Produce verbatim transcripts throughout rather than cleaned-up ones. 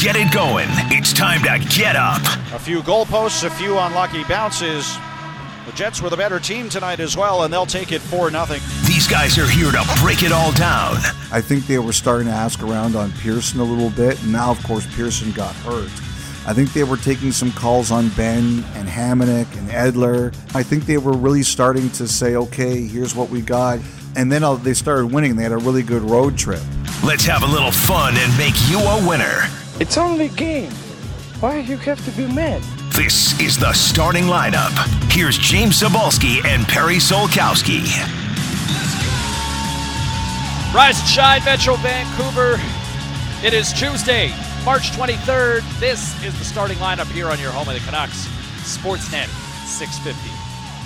get it going. It's time to get up. A few goalposts, a few unlucky bounces. The Jets were the better team tonight as well, and they'll take it four nothing. These guys are here to break it all down. I think they were starting to ask around on Pearson a little bit, and now, of course, Pearson got hurt. I think they were taking some calls on Benn and Hamonic and Edler. I think they were really starting to say, okay, here's what we got. And then they started winning. They had a really good road trip. Let's have a little fun and make you a winner. It's only a game. Why do you have to be mad? This is the starting lineup. Here's James Cebulski and Perry Solkowski. Rise and shine, Metro Vancouver. It is Tuesday, March twenty-third, this is the starting lineup here on your home of the Canucks, Sportsnet six fifty.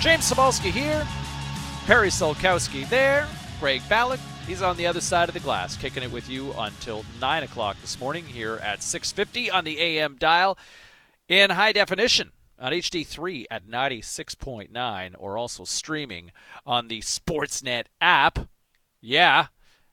James Cebulski here, Perry Solkowski there, Greg Ballard, he's on the other side of the glass, kicking it with you until nine o'clock this morning here at six fifty on the A M dial in high definition on H D three at ninety-six point nine, or also streaming on the Sportsnet app. Yeah.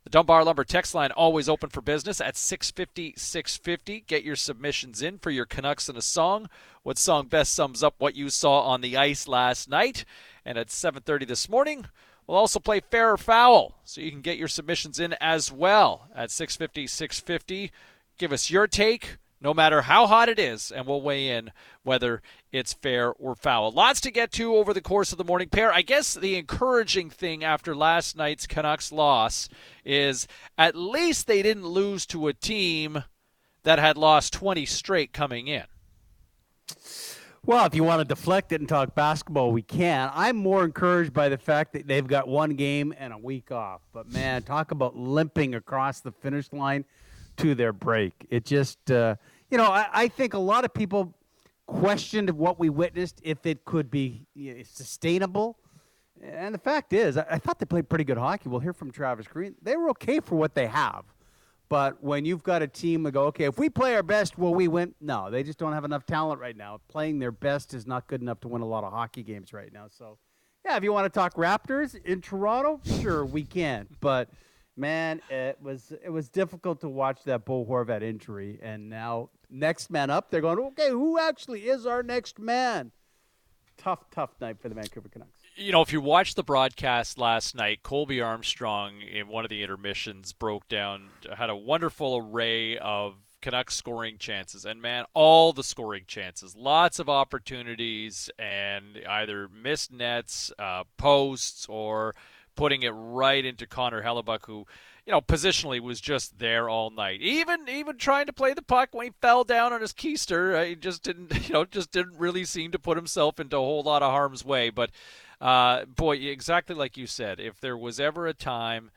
The Dunbar Lumber text line always open for business at six fifty, six fifty. Get your submissions in for your Canucks in a song. What song best sums up what you saw on the ice last night? And at seven thirty this morning, we'll also play Fair or Foul. So you can get your submissions in as well at six fifty, six fifty. Give us your take, no matter how hot it is, and we'll weigh in whether it's fair or foul. Lots to get to over the course of the morning. Pair, I guess the encouraging thing after last night's Canucks loss is at least they didn't lose to a team that had lost twenty straight coming in. Well, if you want to deflect it and talk basketball, we can. I'm more encouraged by the fact that they've got one game and a week off. But, man, talk about limping across the finish line to their break. It just, uh, you know, I, I think a lot of people questioned what we witnessed, if it could be you know, sustainable. And the fact is, I, I thought they played pretty good hockey. We'll hear from Travis Green. They were okay for what they have. But when you've got a team that go, okay, if we play our best, will we win? No, they just don't have enough talent right now. Playing their best is not good enough to win a lot of hockey games right now. So, yeah, if you want to talk Raptors in Toronto, sure, we can. But man, it was it was difficult to watch that Bo Horvat injury, and now next man up, they're going, okay, who actually is our next man? Tough, tough night for the Vancouver Canucks. You know, if you watched the broadcast last night, Colby Armstrong in one of the intermissions broke down, had a wonderful array of Canucks scoring chances, and man, all the scoring chances, lots of opportunities, and either missed nets, uh, posts, or putting it right into Connor Hellebuyck, who, you know, positionally was just there all night. Even even trying to play the puck when he fell down on his keister, he just didn't, you know, just didn't really seem to put himself into a whole lot of harm's way. But uh, boy, exactly like you said, if there was ever a time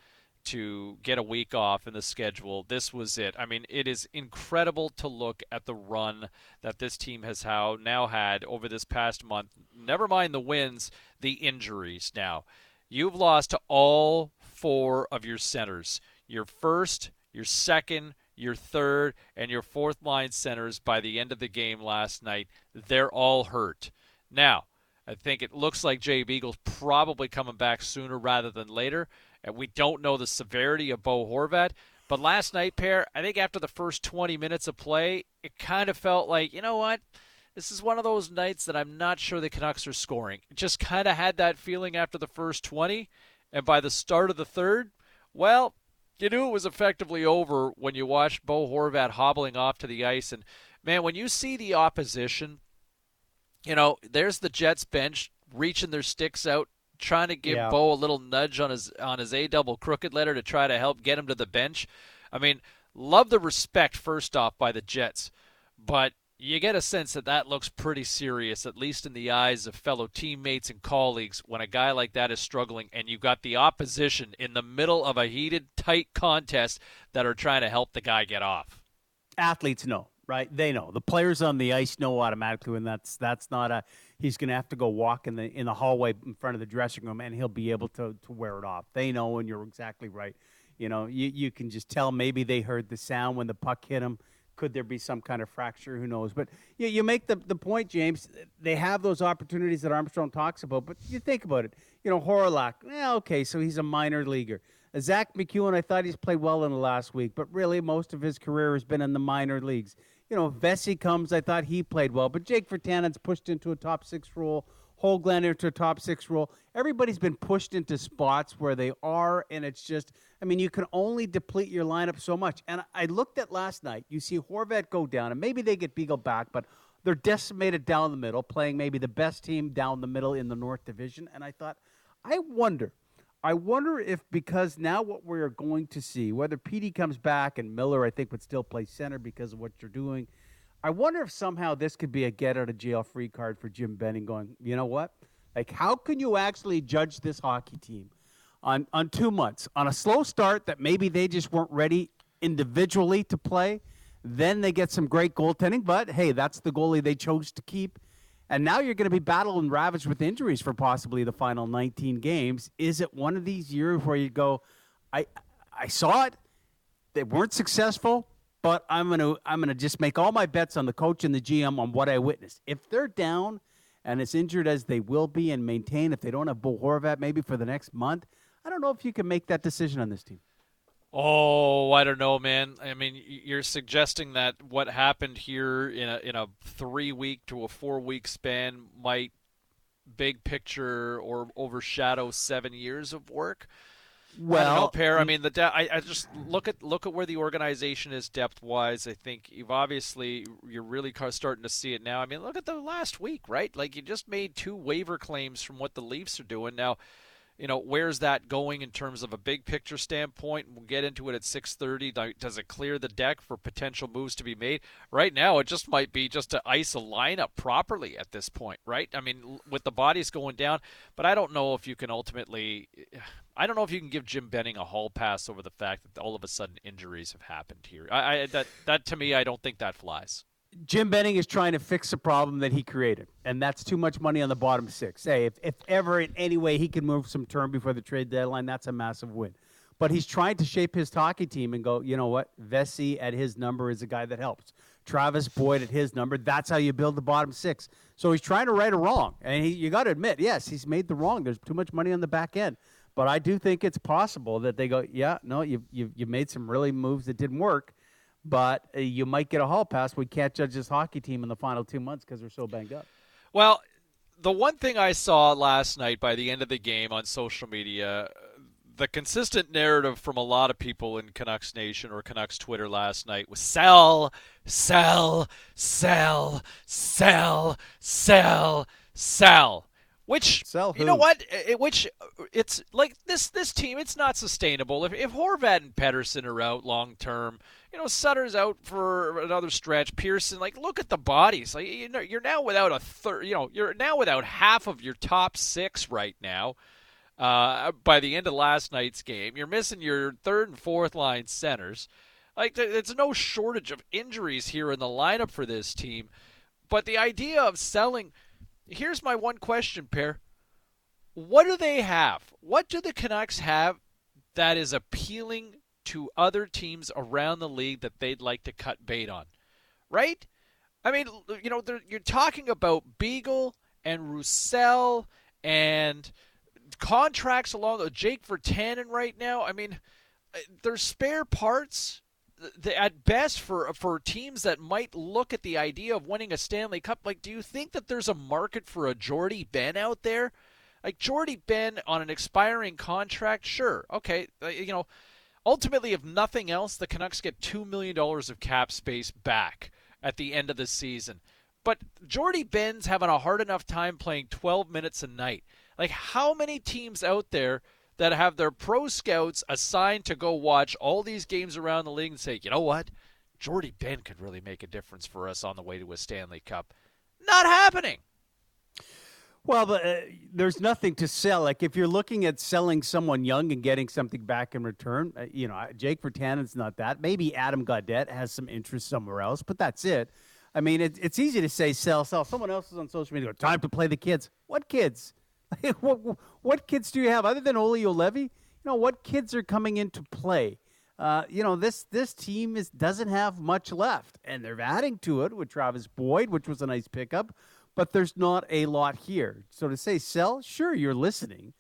to get a week off in the schedule, this was it. I mean, it is incredible to look at the run that this team has how now had over this past month. Never mind the wins, the injuries now. You've lost to all four of your centers, your first, your second, your third, and your fourth line centers by the end of the game last night. They're all hurt. Now, I think it looks like Jay Beagle's probably coming back sooner rather than later, and we don't know the severity of Bo Horvat. But last night, Pear, I think after the first twenty minutes of play, it kind of felt like, you know what? This is one of those nights that I'm not sure the Canucks are scoring. Just kind of had that feeling after the first twenty, and by the start of the third, well, you knew it was effectively over when you watched Bo Horvat hobbling off to the ice. And, man, when you see the opposition, you know, there's the Jets bench reaching their sticks out, trying to give yeah. Bo a little nudge on his on his A-double crooked letter to try to help get him to the bench. I mean, love the respect, first off, by the Jets, but you get a sense that that looks pretty serious, at least in the eyes of fellow teammates and colleagues, when a guy like that is struggling and you've got the opposition in the middle of a heated, tight contest that are trying to help the guy get off. Athletes know, right? They know. The players on the ice know automatically, and that's that's not a he's going to have to go walk in the in the hallway in front of the dressing room and he'll be able to, to wear it off. They know, and you're exactly right. You know, you, you can just tell maybe they heard the sound when the puck hit him. Could there be some kind of fracture? Who knows? But you, you make the, the point, James. They have those opportunities that Armstrong talks about, but you think about it. You know, Horlock, eh, okay, so he's a minor leaguer. Zach McEwen, I thought he's played well in the last week, but really most of his career has been in the minor leagues. You know, Vesey comes, I thought he played well, but Jake Virtanen's pushed into a top six role, Holglander into a top six role. Everybody's been pushed into spots where they are, and it's just, I mean, you can only deplete your lineup so much. And I looked at last night, you see Horvat go down, and maybe they get Beagle back, but they're decimated down the middle, playing maybe the best team down the middle in the North Division. And I thought, I wonder, I wonder if because now what we're going to see, whether Petey comes back and Miller, I think, would still play center because of what you're doing. I wonder if somehow this could be a get-out-of-jail-free card for Jim Benning going, you know what? Like, how can you actually judge this hockey team on, on two months, on a slow start that maybe they just weren't ready individually to play? Then they get some great goaltending, but, hey, that's the goalie they chose to keep. And now you're going to be battled and ravaged with injuries for possibly the final nineteen games. Is it one of these years where you go, I I saw it, they weren't successful, but I'm going to I'm going to just make all my bets on the coach and the G M on what I witnessed. If they're down and as injured as they will be and maintain, if they don't have Bo Horvat maybe for the next month, I don't know if you can make that decision on this team. Oh, I don't know, man. I mean, you're suggesting that what happened here in a in a three-week to a four-week span might big picture or overshadow seven years of work. Well, I don't know, Pear. I mean, the de- I, I just look at look at where the organization is depth-wise. I think you've obviously you're really kind of starting to see it now. I mean, look at the last week, right? Like you just made two waiver claims from what the Leafs are doing now. You know, where's that going in terms of a big picture standpoint? We'll get into it at six thirty. Does it clear the deck for potential moves to be made? Right now, it just might be just to ice a lineup properly at this point, right? I mean, with the bodies going down. But I don't know if you can ultimately – I don't know if you can give Jim Benning a hall pass over the fact that all of a sudden injuries have happened here. I, I that, that, to me, I don't think that flies. Jim Benning is trying to fix a problem that he created, and that's too much money on the bottom six. Hey, if, if ever in any way he can move some term before the trade deadline, that's a massive win. But he's trying to shape his hockey team and go, you know what, Vesey at his number is a guy that helps. Travis Boyd at his number, that's how you build the bottom six. So he's trying to right a wrong, and he, you got to admit, yes, he's made the wrong. There's too much money on the back end. But I do think it's possible that they go, yeah, no, you've, you've, you've made some really moves that didn't work. But you might get a hall pass. We can't judge this hockey team in the final two months because they're so banged up. Well, the one thing I saw last night by the end of the game on social media, the consistent narrative from a lot of people in Canucks Nation or Canucks Twitter last night was sell, sell, sell, sell, sell, sell. Which, you know what, which it's like this this team, it's not sustainable. If if Horvat and Pettersson are out long term, you know, Sutter's out for another stretch. Pearson, like, look at the bodies. Like, you know, you're now without a third, you know, you're now without half of your top six right now. Uh, by the end of last night's game, you're missing your third and fourth line centers. Like, there's no shortage of injuries here in the lineup for this team. But the idea of selling. Here's my one question, Pear. What do they have? What do the Canucks have that is appealing to other teams around the league that they'd like to cut bait on? Right? I mean, you know, you're talking about Beagle and Roussel and contracts along with Jake Virtanen right now. I mean, there's spare parts. At best for for teams that might look at the idea of winning a Stanley Cup, like, do you think that there's a market for a Jordie Benn out there? Like, Jordie Benn on an expiring contract, sure, okay, you know, ultimately, if nothing else, the Canucks get two million dollars of cap space back at the end of the season. But Jordie Benn's having a hard enough time playing twelve minutes a night. Like, how many teams out there that have their pro scouts assigned to go watch all these games around the league and say, you know what, Jordie Benn could really make a difference for us on the way to a Stanley Cup? Not happening. Well, but, uh, there's nothing to sell. Like, if you're looking at selling someone young and getting something back in return, uh, you know, Jake Virtanen's not that. Maybe Adam Gaudette has some interest somewhere else, but that's it. I mean, it, it's easy to say sell, sell. Someone else is on social media, time to play the kids. What kids? What, what kids do you have other than Olli Juolevi? You know, what kids are coming into play? Uh, you know, this this team is doesn't have much left, and they're adding to it with Travis Boyd, which was a nice pickup, but there's not a lot here. So to say sell, sure, you're listening,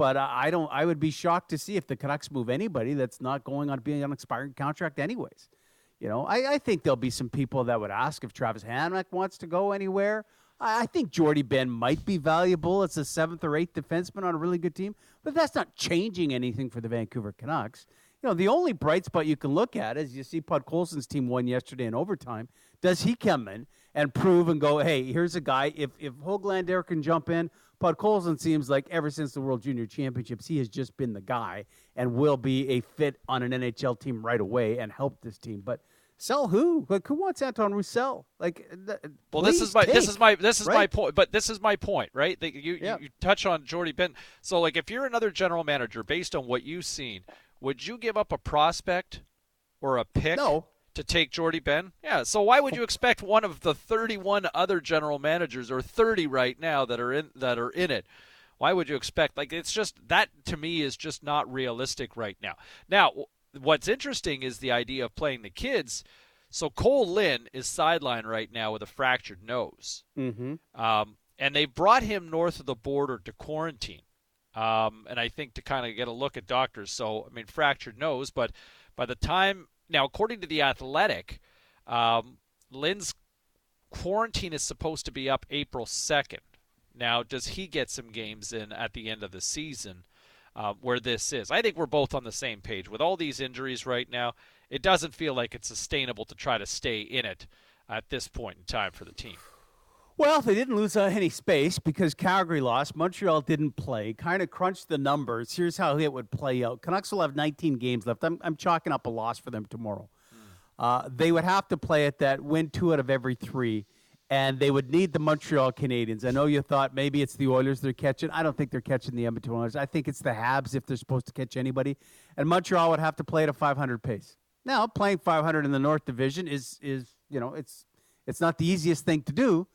But uh, I don't. I would be shocked to see if the Canucks move anybody that's not going on being on an expiring contract anyways. You know, I, I think there'll be some people that would ask if Travis Hamonic wants to go anywhere. I, I think Jordie Benn might be valuable as a seventh or eighth defenseman on a really good team, but that's not changing anything for the Vancouver Canucks. You know, the only bright spot you can look at is you see Podkolzin's team won yesterday in overtime. Does he come in and prove and go, hey, here's a guy, if if Höglander can jump in, Podkolzin seems like ever since the World Junior Championships, he has just been the guy and will be a fit on an N H L team right away and help this team. But sell who? Like, who wants Antoine Roussel? Like, th- well, this is my take, this is my this is right? my point. But this is my point, right? That you, yeah. you you touch on Jordie Benn. So, like, if you're another general manager, based on what you've seen, would you give up a prospect or a pick no. to take Jordie Benn? Yeah, so why would you expect one of the thirty-one other general managers, or thirty right now, that are in that are in it? Why would you expect? Like, it's just, that to me is just not realistic right now. Now, what's interesting is the idea of playing the kids. So Cole Lin is sidelined right now with a fractured nose. Mm-hmm. Um, and they brought him north of the border to quarantine. Um, and I think to kind of get a look at doctors. So, I mean, fractured nose, but by the time, now, according to The Athletic, um, Lynn's quarantine is supposed to be up April second. Now, does he get some games in at the end of the season uh, where this is? I think we're both on the same page. With all these injuries right now, it doesn't feel like it's sustainable to try to stay in it at this point in time for the team. Well, they didn't lose any space because Calgary lost. Montreal didn't play. Kind of crunched the numbers. Here's how it would play out. Canucks will have nineteen games left. I'm, I'm chalking up a loss for them tomorrow. Mm. Uh, they would have to play at that, win two out of every three, and they would need the Montreal Canadiens. I know you thought maybe it's the Oilers they're catching. I don't think they're catching the Edmonton Oilers. I think it's the Habs if they're supposed to catch anybody. And Montreal would have to play at a five hundred pace. Now, playing five hundred in the North Division is, is you know, it's it's not the easiest thing to do.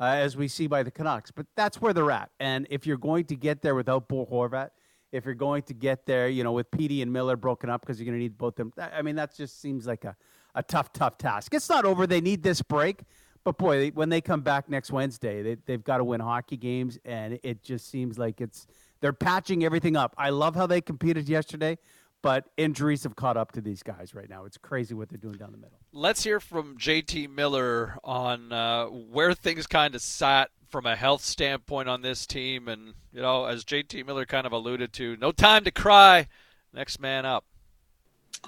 Uh, as we see by the Canucks. But that's where they're at. And if you're going to get there without Bo Horvat, if you're going to get there, you know, with Petey and Miller broken up because you're going to need both of them, I mean, that just seems like a, a tough, tough task. It's not over. They need this break. But, boy, they, when they come back next Wednesday, they, they've got to win hockey games, and it just seems like it's they're patching everything up. I love how they competed yesterday, but injuries have caught up to these guys right now. It's crazy what they're doing down the middle. Let's hear from J T Miller on uh, where things kind of sat from a health standpoint on this team. And, you know, as J T Miller kind of alluded to, no time to cry. Next man up.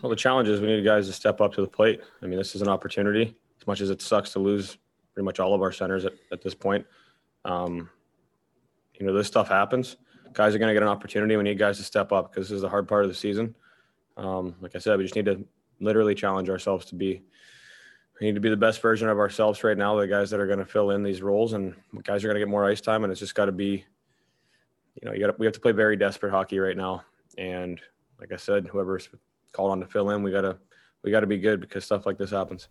Well, the challenge is we need guys to step up to the plate. I mean, this is an opportunity. As much as it sucks to lose pretty much all of our centers at, at this point, um, you know, this stuff happens. Guys are going to get an opportunity. We need guys to step up because this is the hard part of the season. Um, like I said, we just need to literally challenge ourselves to be, we need to be the best version of ourselves right now, the guys that are going to fill in these roles, and guys are going to get more ice time. And it's just got to be, you know, you got we have to play very desperate hockey right now. And like I said, whoever's called on to fill in, we got to, we got to be good because stuff like this happens.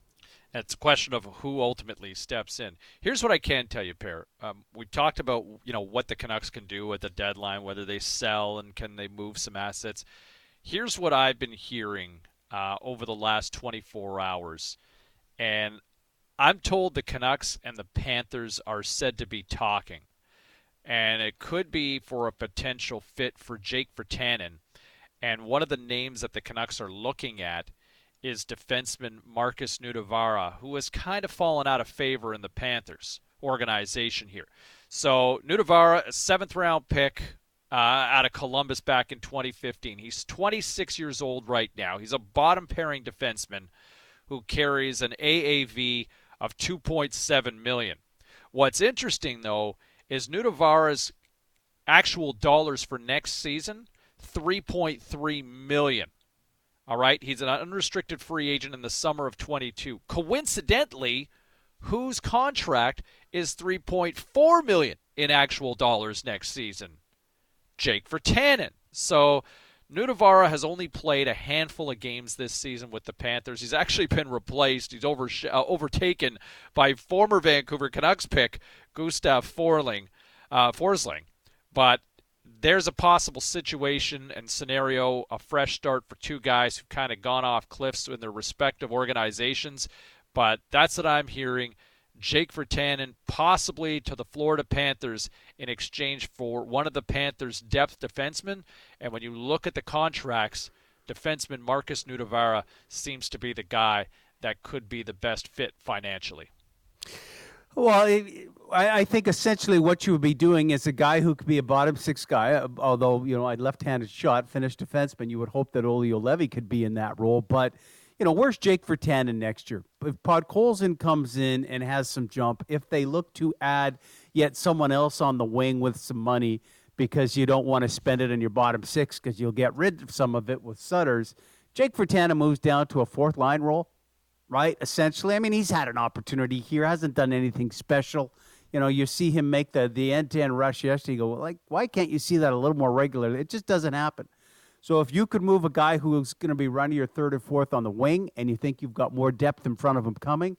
It's a question of who ultimately steps in. Here's what I can tell you, Per. Um, we talked about, you know, what the Canucks can do at the deadline, whether they sell and can they move some assets. Here's what I've been hearing uh, over the last twenty-four hours. And I'm told the Canucks and the Panthers are said to be talking. And it could be for a potential fit for Jake Virtanen. And one of the names that the Canucks are looking at is defenseman Markus Nutivaara, who has kind of fallen out of favor in the Panthers organization here. So Nutivaara, a seventh-round pick uh, out of Columbus back in twenty fifteen. He's twenty-six years old right now. He's a bottom-pairing defenseman who carries an A A V of two point seven million dollars. What's interesting, though, is Nutivaara's actual dollars for next season, three point three million dollars. All right, he's an unrestricted free agent in the summer of twenty-two. Coincidentally, whose contract is three point four million dollars in actual dollars next season? Jake Virtanen. So Nutivaara has only played a handful of games this season with the Panthers. He's actually been replaced. He's over, uh, overtaken by former Vancouver Canucks pick Gustav Forsling. Uh, Forsling. But there's a possible situation and scenario, a fresh start for two guys who've kind of gone off cliffs in their respective organizations. But that's what I'm hearing. Jake Virtanen possibly to the Florida Panthers in exchange for one of the Panthers' depth defensemen. And when you look at the contracts, defenseman Markus Nutivaara seems to be the guy that could be the best fit financially. Well, I think essentially what you would be doing is a guy who could be a bottom six guy, although, you know, a left-handed shot, finished defenseman, you would hope that Olli Juolevi could be in that role. But, you know, where's Jake Virtanen next year? If Podkolzin comes in and has some jump, if they look to add yet someone else on the wing with some money because you don't want to spend it in your bottom six because you'll get rid of some of it with Sutter's, Jake Virtanen moves down to a fourth-line role. Right, essentially. I mean, he's had an opportunity here, hasn't done anything special. You know, you see him make the, the end-to-end rush yesterday. You go, well, like, why can't you see that a little more regularly? It just doesn't happen. So if you could move a guy who's going to be running your third and fourth on the wing and you think you've got more depth in front of him coming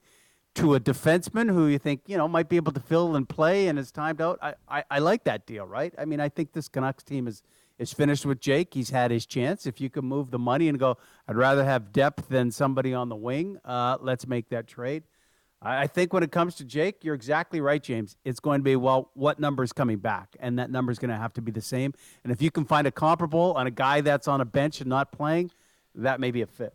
to a defenseman who you think, you know, might be able to fill and play and is timed out, I, I, I like that deal, right? I mean, I think this Canucks team is is finished with Jake. He's had his chance. If you can move the money and go, I'd rather have depth than somebody on the wing, uh, let's make that trade. I, I think when it comes to Jake, you're exactly right, James. It's going to be, well, what number is coming back? And that number is going to have to be the same. And if you can find a comparable on a guy that's on a bench and not playing, that may be a fit.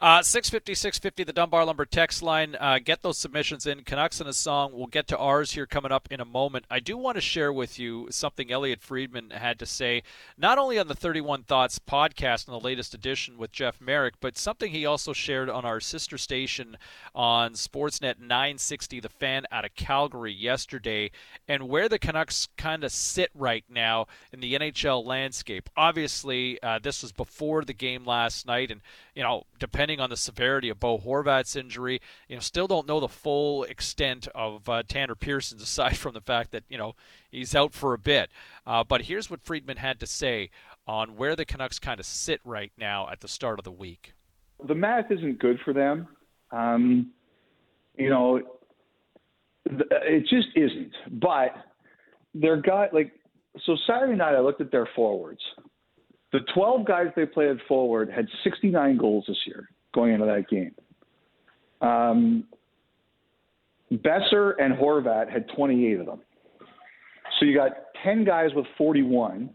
Uh, six fifty, six fifty, the Dunbar Lumber text line. Uh, get those submissions in. Canucks in a song. We'll get to ours here coming up in a moment. I do want to share with you something Elliot Friedman had to say, not only on the thirty-one Thoughts podcast in the latest edition with Jeff Merrick, but something he also shared on our sister station on Sportsnet nine sixty, The Fan, out of Calgary yesterday, and where the Canucks kind of sit right now in the N H L landscape. Obviously, uh, this was before the game last night, and, you know, depending on the severity of Bo Horvat's injury, you know, still don't know the full extent of uh, Tanner Pearson, aside from the fact that, you know, he's out for a bit. Uh, but here's what Friedman had to say on where the Canucks kind of sit right now at the start of the week. The math isn't good for them. Um, you know, it just isn't. But their guy, like, so Saturday night I looked at their forwards. The twelve guys they played forward had sixty-nine goals this year going into that game. Um, Boeser and Horvat had twenty-eight of them. So you got ten guys with forty-one,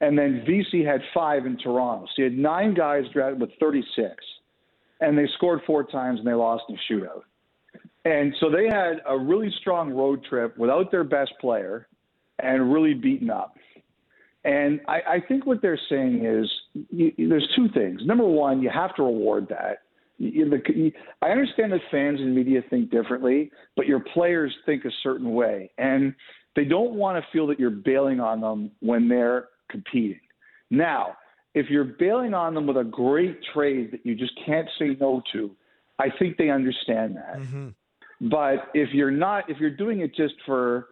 and then Vesey had five in Toronto. So you had nine guys drafted with thirty-six, and they scored four times and they lost in a shootout. And so they had a really strong road trip without their best player and really beaten up. And I, I think what they're saying is you, there's two things. Number one, you have to reward that. You, the, you, I understand that fans and media think differently, but your players think a certain way. And they don't want to feel that you're bailing on them when they're competing. Now, if you're bailing on them with a great trade that you just can't say no to, I think they understand that. Mm-hmm. But if you're not, if you're doing it just for,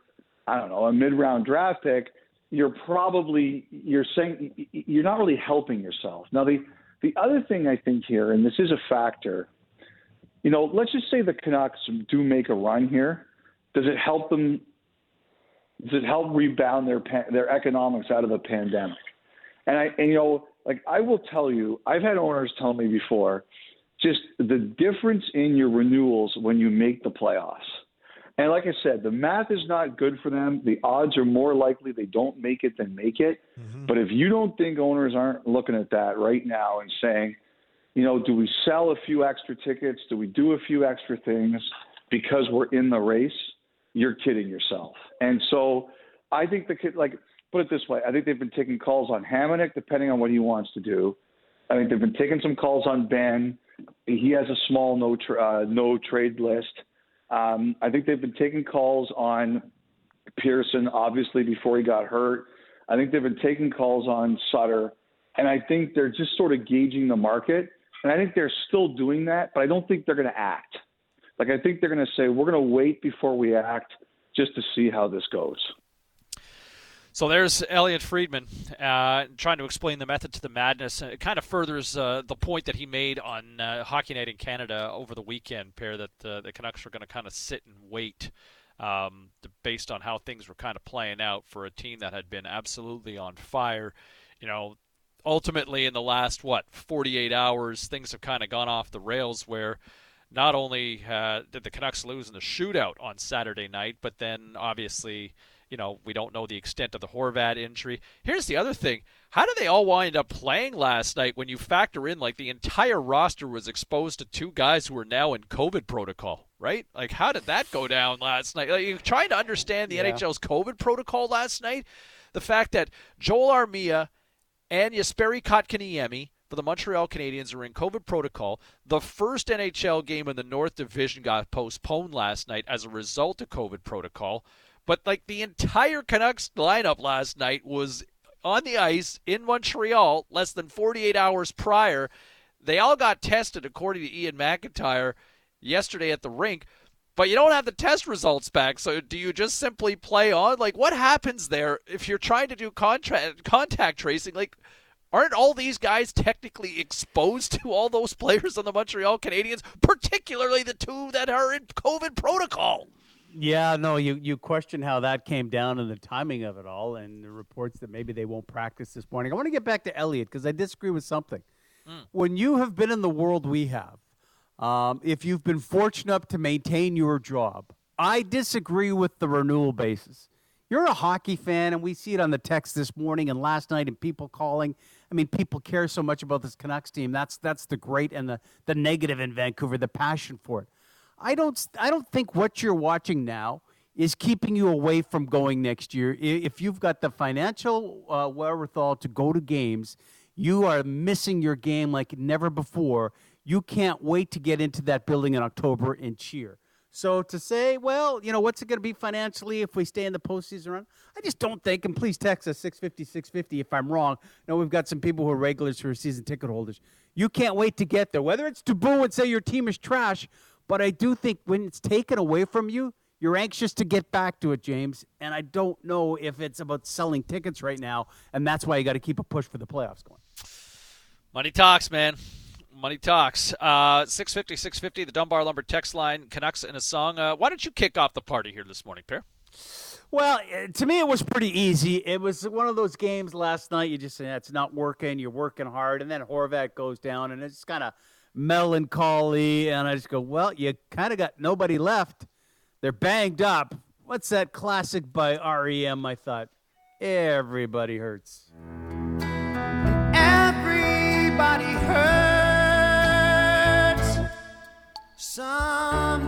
I don't know, a mid-round draft pick, you're probably, you're saying, you're not really helping yourself. Now, the, the other thing I think here, and this is a factor, you know, let's just say the Canucks do make a run here. Does it help them, does it help rebound their their economics out of the pandemic? And, I, and you know, like I will tell you, I've had owners tell me before, just the difference in your renewals when you make the playoffs. And like I said, the math is not good for them. The odds are more likely they don't make it than make it. Mm-hmm. But if you don't think owners aren't looking at that right now and saying, you know, do we sell a few extra tickets? Do we do a few extra things because we're in the race? You're kidding yourself. And so I think the kid, like, put it this way. I think they've been taking calls on Hamonic, depending on what he wants to do. I think they've been taking some calls on Ben. He has a small no, tra- uh, no trade list. Um, I think they've been taking calls on Pearson, obviously, before he got hurt. I think they've been taking calls on Sutter. And I think they're just sort of gauging the market. And I think they're still doing that, but I don't think they're going to act. Like, I think they're going to say, we're going to wait before we act just to see how this goes. So there's Elliot Friedman uh, trying to explain the method to the madness. It kind of furthers uh, the point that he made on uh, Hockey Night in Canada over the weekend, Pair, that uh, the Canucks were going to kind of sit and wait um, to, based on how things were kind of playing out for a team that had been absolutely on fire. You know, ultimately in the last, what, forty-eight hours, things have kind of gone off the rails where not only uh, did the Canucks lose in the shootout on Saturday night, but then obviously, you know, we don't know the extent of the Horvat injury. Here's the other thing. How did they all wind up playing last night when you factor in, like, the entire roster was exposed to two guys who are now in COVID protocol, right? Like, how did that go down last night? Like, you're trying to understand the yeah. N H L's COVID protocol last night. The fact that Joel Armia and Jesperi Kotkaniemi for the Montreal Canadiens are in COVID protocol. The first N H L game in the North Division got postponed last night as a result of COVID protocol. But, like, the entire Canucks lineup last night was on the ice in Montreal less than forty-eight hours prior. They all got tested, according to Ian McIntyre, yesterday at the rink. But you don't have the test results back, so do you just simply play on? Like, what happens there if you're trying to do contact, contact tracing? Like, aren't all these guys technically exposed to all those players on the Montreal Canadiens, particularly the two that are in COVID protocol? Yeah, no, you, you question how that came down and the timing of it all, and the reports that maybe they won't practice this morning. I want to get back to Elliot because I disagree with something. Mm. When you have been in the world we have, um, if you've been fortunate enough to maintain your job, I disagree with the renewal basis. You're a hockey fan, and we see it on the text this morning and last night and people calling. I mean, people care so much about this Canucks team. That's that's the great and the, the negative in Vancouver, the passion for it. I don't I don't think what you're watching now is keeping you away from going next year. If you've got the financial uh, wherewithal to go to games, you are missing your game like never before. You can't wait to get into that building in October and cheer. So to say, well, you know, what's it going to be financially if we stay in the postseason run? I just don't think, and please text us six fifty, six fifty if I'm wrong. No, we've got some people who are regulars who are season ticket holders. You can't wait to get there. Whether it's to boo and say your team is trash, but I do think when it's taken away from you, you're anxious to get back to it, James. And I don't know if it's about selling tickets right now, and that's why you got to keep a push for the playoffs going. Money talks, man. Money talks. Uh, six fifty, six fifty, the Dunbar Lumber text line, Canucks in a song. Uh, why don't you kick off the party here this morning, Pierre? Well, to me, it was pretty easy. It was one of those games last night. You just say, that's not working. You're working hard. And then Horvat goes down, and it's kind of melancholy, and I just go, well, you kind of got nobody left. They're banged up. What's that classic by R E M? I thought, everybody hurts. Everybody hurts sometimes.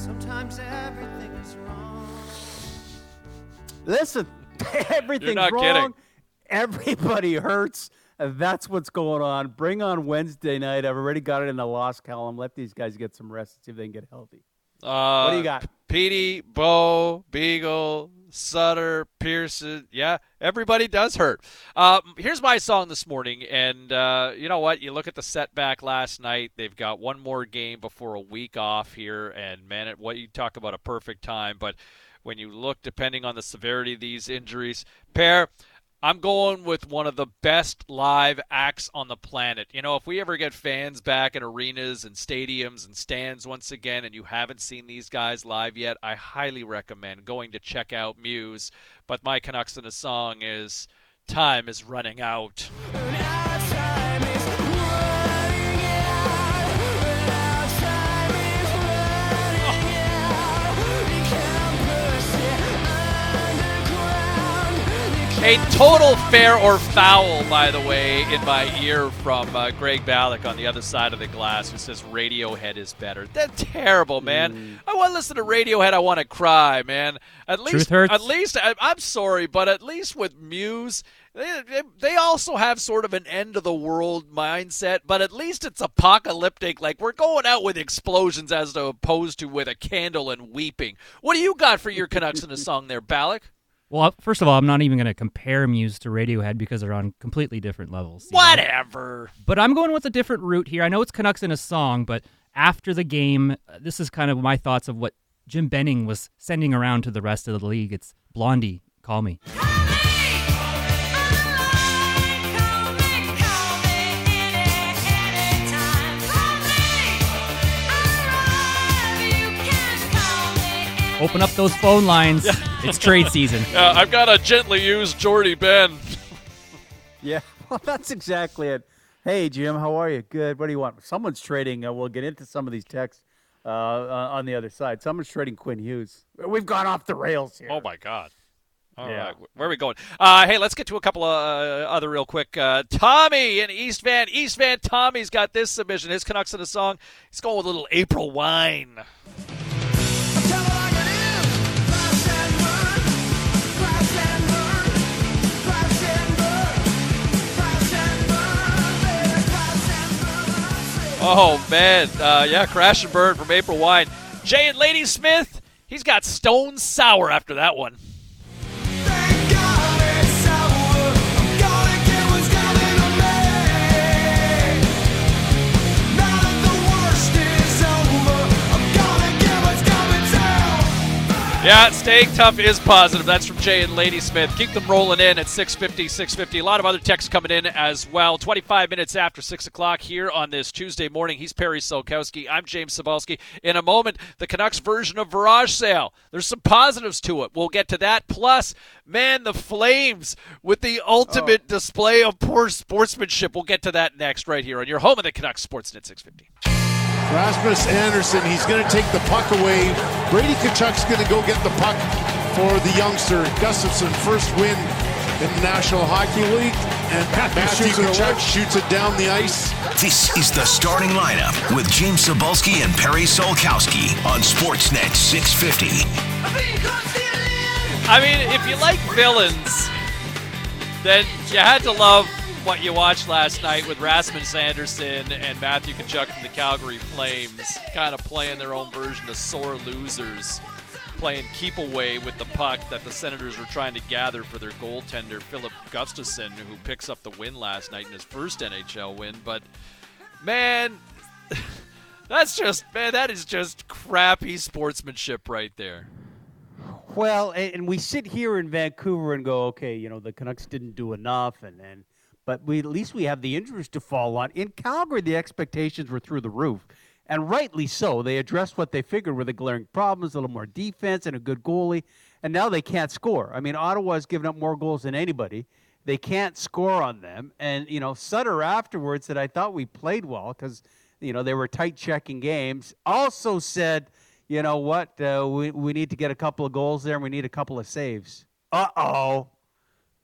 Sometimes everything is wrong. Listen, everything's wrong. You're not kidding. Everybody hurts. That's what's going on. Bring on Wednesday night. I've already got it in the loss column. Let these guys get some rest and see if they can get healthy. Uh, what do you got? Petey, Bo, Beagle, Sutter, Pearson. Yeah, everybody does hurt. Uh, here's my song this morning. And uh, you know what? You look at the setback last night. They've got one more game before a week off here. And, man, it, what you talk about a perfect time. But when you look, depending on the severity of these injuries, pair – I'm going with one of the best live acts on the planet. You know, if we ever get fans back in arenas and stadiums and stands once again and you haven't seen these guys live yet, I highly recommend going to check out Muse. But my Canucks in a song is Time is Running Out. A total fair or foul, by the way, in my ear from uh, Greg Ballard on the other side of the glass, who says Radiohead is better. That's terrible, man. Mm. I want to listen to Radiohead. I want to cry, man. At least, Truth hurts. At least, I, I'm sorry, but at least with Muse, they, they, they also have sort of an end of the world mindset. But at least it's apocalyptic. Like, we're going out with explosions as opposed to with a candle and weeping. What do you got for your Canucks in a song there, Ballard? Well, first of all, I'm not even going to compare Muse to Radiohead because they're on completely different levels. Whatever. Know? But I'm going with a different route here. I know it's Canucks in a song, but after the game, this is kind of my thoughts of what Jim Benning was sending around to the rest of the league. It's Blondie, Call Me. Call me! Open up those phone lines. It's trade season. Uh, I've got to gently use Jordie Benn. Yeah. Well, that's exactly it. Hey, Jim, how are you? Good. What do you want? Someone's trading. Uh, we'll get into some of these texts uh, on the other side. Someone's trading Quinn Hughes. We've gone off the rails here. Oh, my God. All yeah. right. Where are we going? Uh, hey, let's get to a couple of uh, other real quick. Uh, Tommy in East Van. East Van Tommy's got this submission. His Canucks in a song. He's going with a little April Wine. Oh, man. Uh, yeah, Crash and Burn from April Wine. Jay and Lady Smith, he's got Stone Sour after that one. Yeah, staying tough is positive. That's from Jay and Lady Smith. Keep them rolling in at six fifty, six fifty. A lot of other texts coming in as well. twenty-five minutes after six o'clock here on this Tuesday morning. He's Perry Solkowski. I'm James Cebulski. In a moment, the Canucks version of Virage Sale. There's some positives to it. We'll get to that. Plus, man, the Flames with the ultimate oh. display of poor sportsmanship. We'll get to that next right here on your home of the Canucks, Sportsnet six fifty. Rasmus Anderson, he's going to take the puck away. Brady Tkachuk's going to go get the puck for the youngster. Gustafsson, first win in the National Hockey League. And Matthew Tkachuk shoots it down the ice. This is the starting lineup with James Cebulski and Perry Solkowski on Sportsnet six fifty. I mean, if you like villains, then you had to love what you watched last night with Rasmus Anderson and Matthew Tkachuk from the Calgary Flames kind of playing their own version of sore losers, playing keep away with the puck that the Senators were trying to gather for their goaltender, Filip Gustafsson, who picks up the win last night in his first N H L win. But, man, that's just, man, that is just crappy sportsmanship right there. Well, and we sit here in Vancouver and go, okay, you know, the Canucks didn't do enough, and then but we, at least we have the injuries to fall on. In Calgary, the expectations were through the roof, and rightly so. They addressed what they figured were the glaring problems, a little more defense and a good goalie, and now they can't score. I mean, Ottawa's given up more goals than anybody. They can't score on them. And, you know, Sutter afterwards said, I thought we played well because, you know, they were tight-checking games, also said, you know what, uh, we, we need to get a couple of goals there and we need a couple of saves. Uh-oh.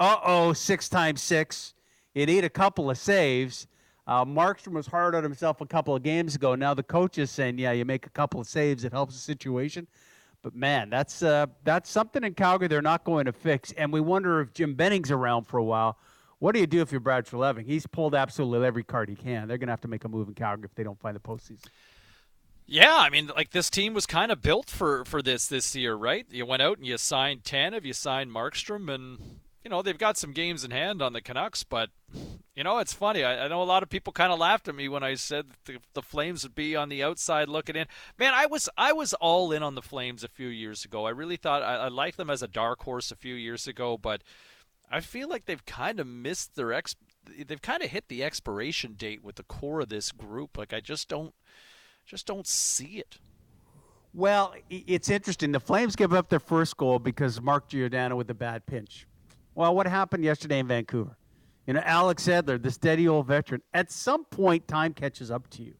Uh-oh, six times six. You need a couple of saves. Uh, Markstrom was hard on himself a couple of games ago. Now the coach is saying, yeah, you make a couple of saves, it helps the situation. But, man, that's uh, that's something in Calgary they're not going to fix. And we wonder if Jim Benning's around for a while. What do you do if you're Brad Treleving? He's pulled absolutely every card he can. They're going to have to make a move in Calgary if they don't find the postseason. Yeah, I mean, like, this team was kind of built for, for this this year, right? You went out and you signed Tanev, you signed Markstrom, and you know, they've got some games in hand on the Canucks, but, you know, it's funny. I, I know a lot of people kind of laughed at me when I said that the, the Flames would be on the outside looking in. Man, I was I was all in on the Flames a few years ago. I really thought I, I liked them as a dark horse a few years ago, but I feel like they've kind of missed their ex. They've kind of hit the expiration date with the core of this group. Like, I just don't, just don't see it. Well, it's interesting. The Flames give up their first goal because Mark Giordano with a bad pinch. Well, what happened yesterday in Vancouver? You know, Alex Edler, the steady old veteran, at some point time catches up to you,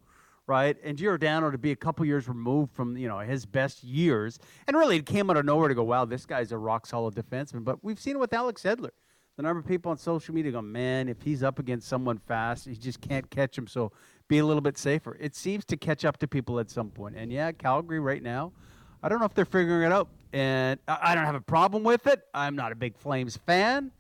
right? And Giordano to be a couple years removed from, you know, his best years. And really it came out of nowhere to go, wow, this guy's a rock-solid defenseman. But we've seen it with Alex Edler. The number of people on social media go, man, if he's up against someone fast, he just can't catch him, so be a little bit safer. It seems to catch up to people at some point. And, yeah, Calgary right now, I don't know if they're figuring it out. And I don't have a problem with it. I'm not a big Flames fan.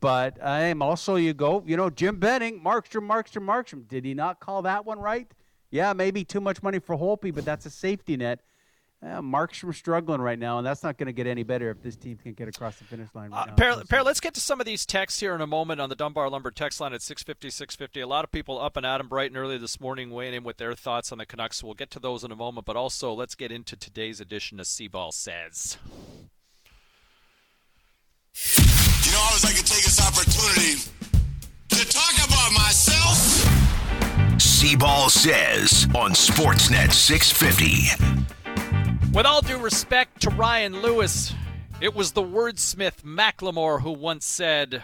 But I am also, you go, you know, Jim Benning, Markstrom, Markstrom, Markstrom. Did he not call that one right? Yeah, maybe too much money for Holtby, but that's a safety net. Uh, Markstrom's struggling right now, and that's not going to get any better if this team can get across the finish line right uh, now. Perry, Perry, let's get to some of these texts here in a moment on the Dunbar Lumber text line at six fifty, six fifty. A lot of people up and at them bright and early this morning weighing in with their thoughts on the Canucks. We'll get to those in a moment, but also let's get into today's edition of Seaball Says. You know, I always like to take this opportunity to talk about myself. Seaball Says on Sportsnet six fifty. With all due respect to Ryan Lewis, it was the wordsmith Macklemore who once said,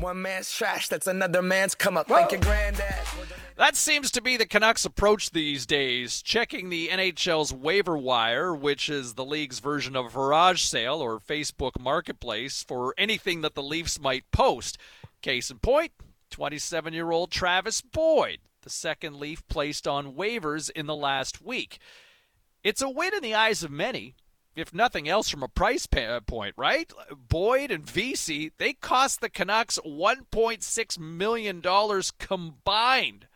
One man's trash, that's another man's come up. Thank your granddad. That seems to be the Canucks' approach these days, checking the N H L's waiver wire, which is the league's version of garage sale or Facebook Marketplace, for anything that the Leafs might post. Case in point, twenty-seven-year-old Travis Boyd, the second Leaf placed on waivers in the last week. It's a win in the eyes of many, if nothing else from a price point, right? Boyd and Vesey, they cost the Canucks one point six million dollars combined.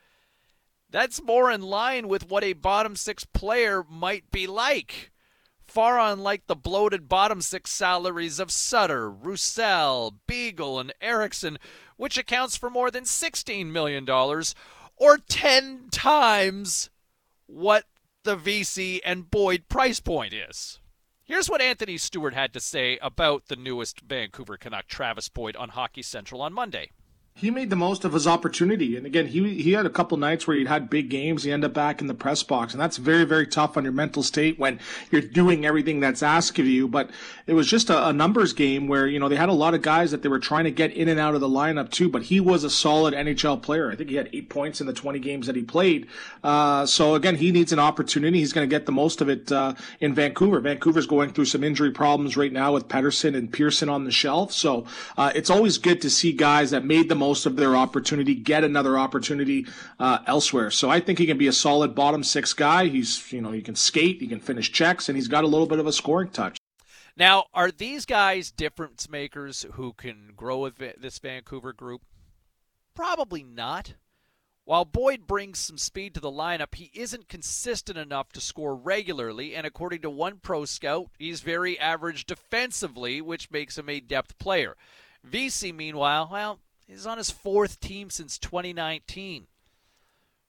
That's more in line with what a bottom six player might be like. Far unlike the bloated bottom six salaries of Sutter, Roussel, Beagle, and Erickson, which accounts for more than sixteen million dollars, or ten times what the Vesey and Boyd price point is. Here's what Anthony Stewart had to say about the newest Vancouver Canuck, Travis Boyd, on Hockey Central on Monday. He made the most of his opportunity. And again, he he had a couple nights where he'd had big games. He ended up back in the press box. And that's very, very tough on your mental state when you're doing everything that's asked of you. But it was just a, a numbers game where, you know, they had a lot of guys that they were trying to get in and out of the lineup too. But he was a solid N H L player. I think he had eight points in the twenty games that he played. Uh, so again, he needs an opportunity. He's going to get the most of it uh, in Vancouver. Vancouver's going through some injury problems right now with Pettersson and Pearson on the shelf. So uh, it's always good to see guys that made the most of their opportunity get another opportunity uh, elsewhere. So I think he can be a solid bottom six guy. He's, you know, he can skate, he can finish checks, and he's got a little bit of a scoring touch. Now, are these guys difference makers who can grow with this Vancouver group? Probably not. While Boyd brings some speed to the lineup, he isn't consistent enough to score regularly, and according to one pro scout, he's very average defensively, which makes him a depth player. Vesey, meanwhile, well, he's on his fourth team since twenty nineteen.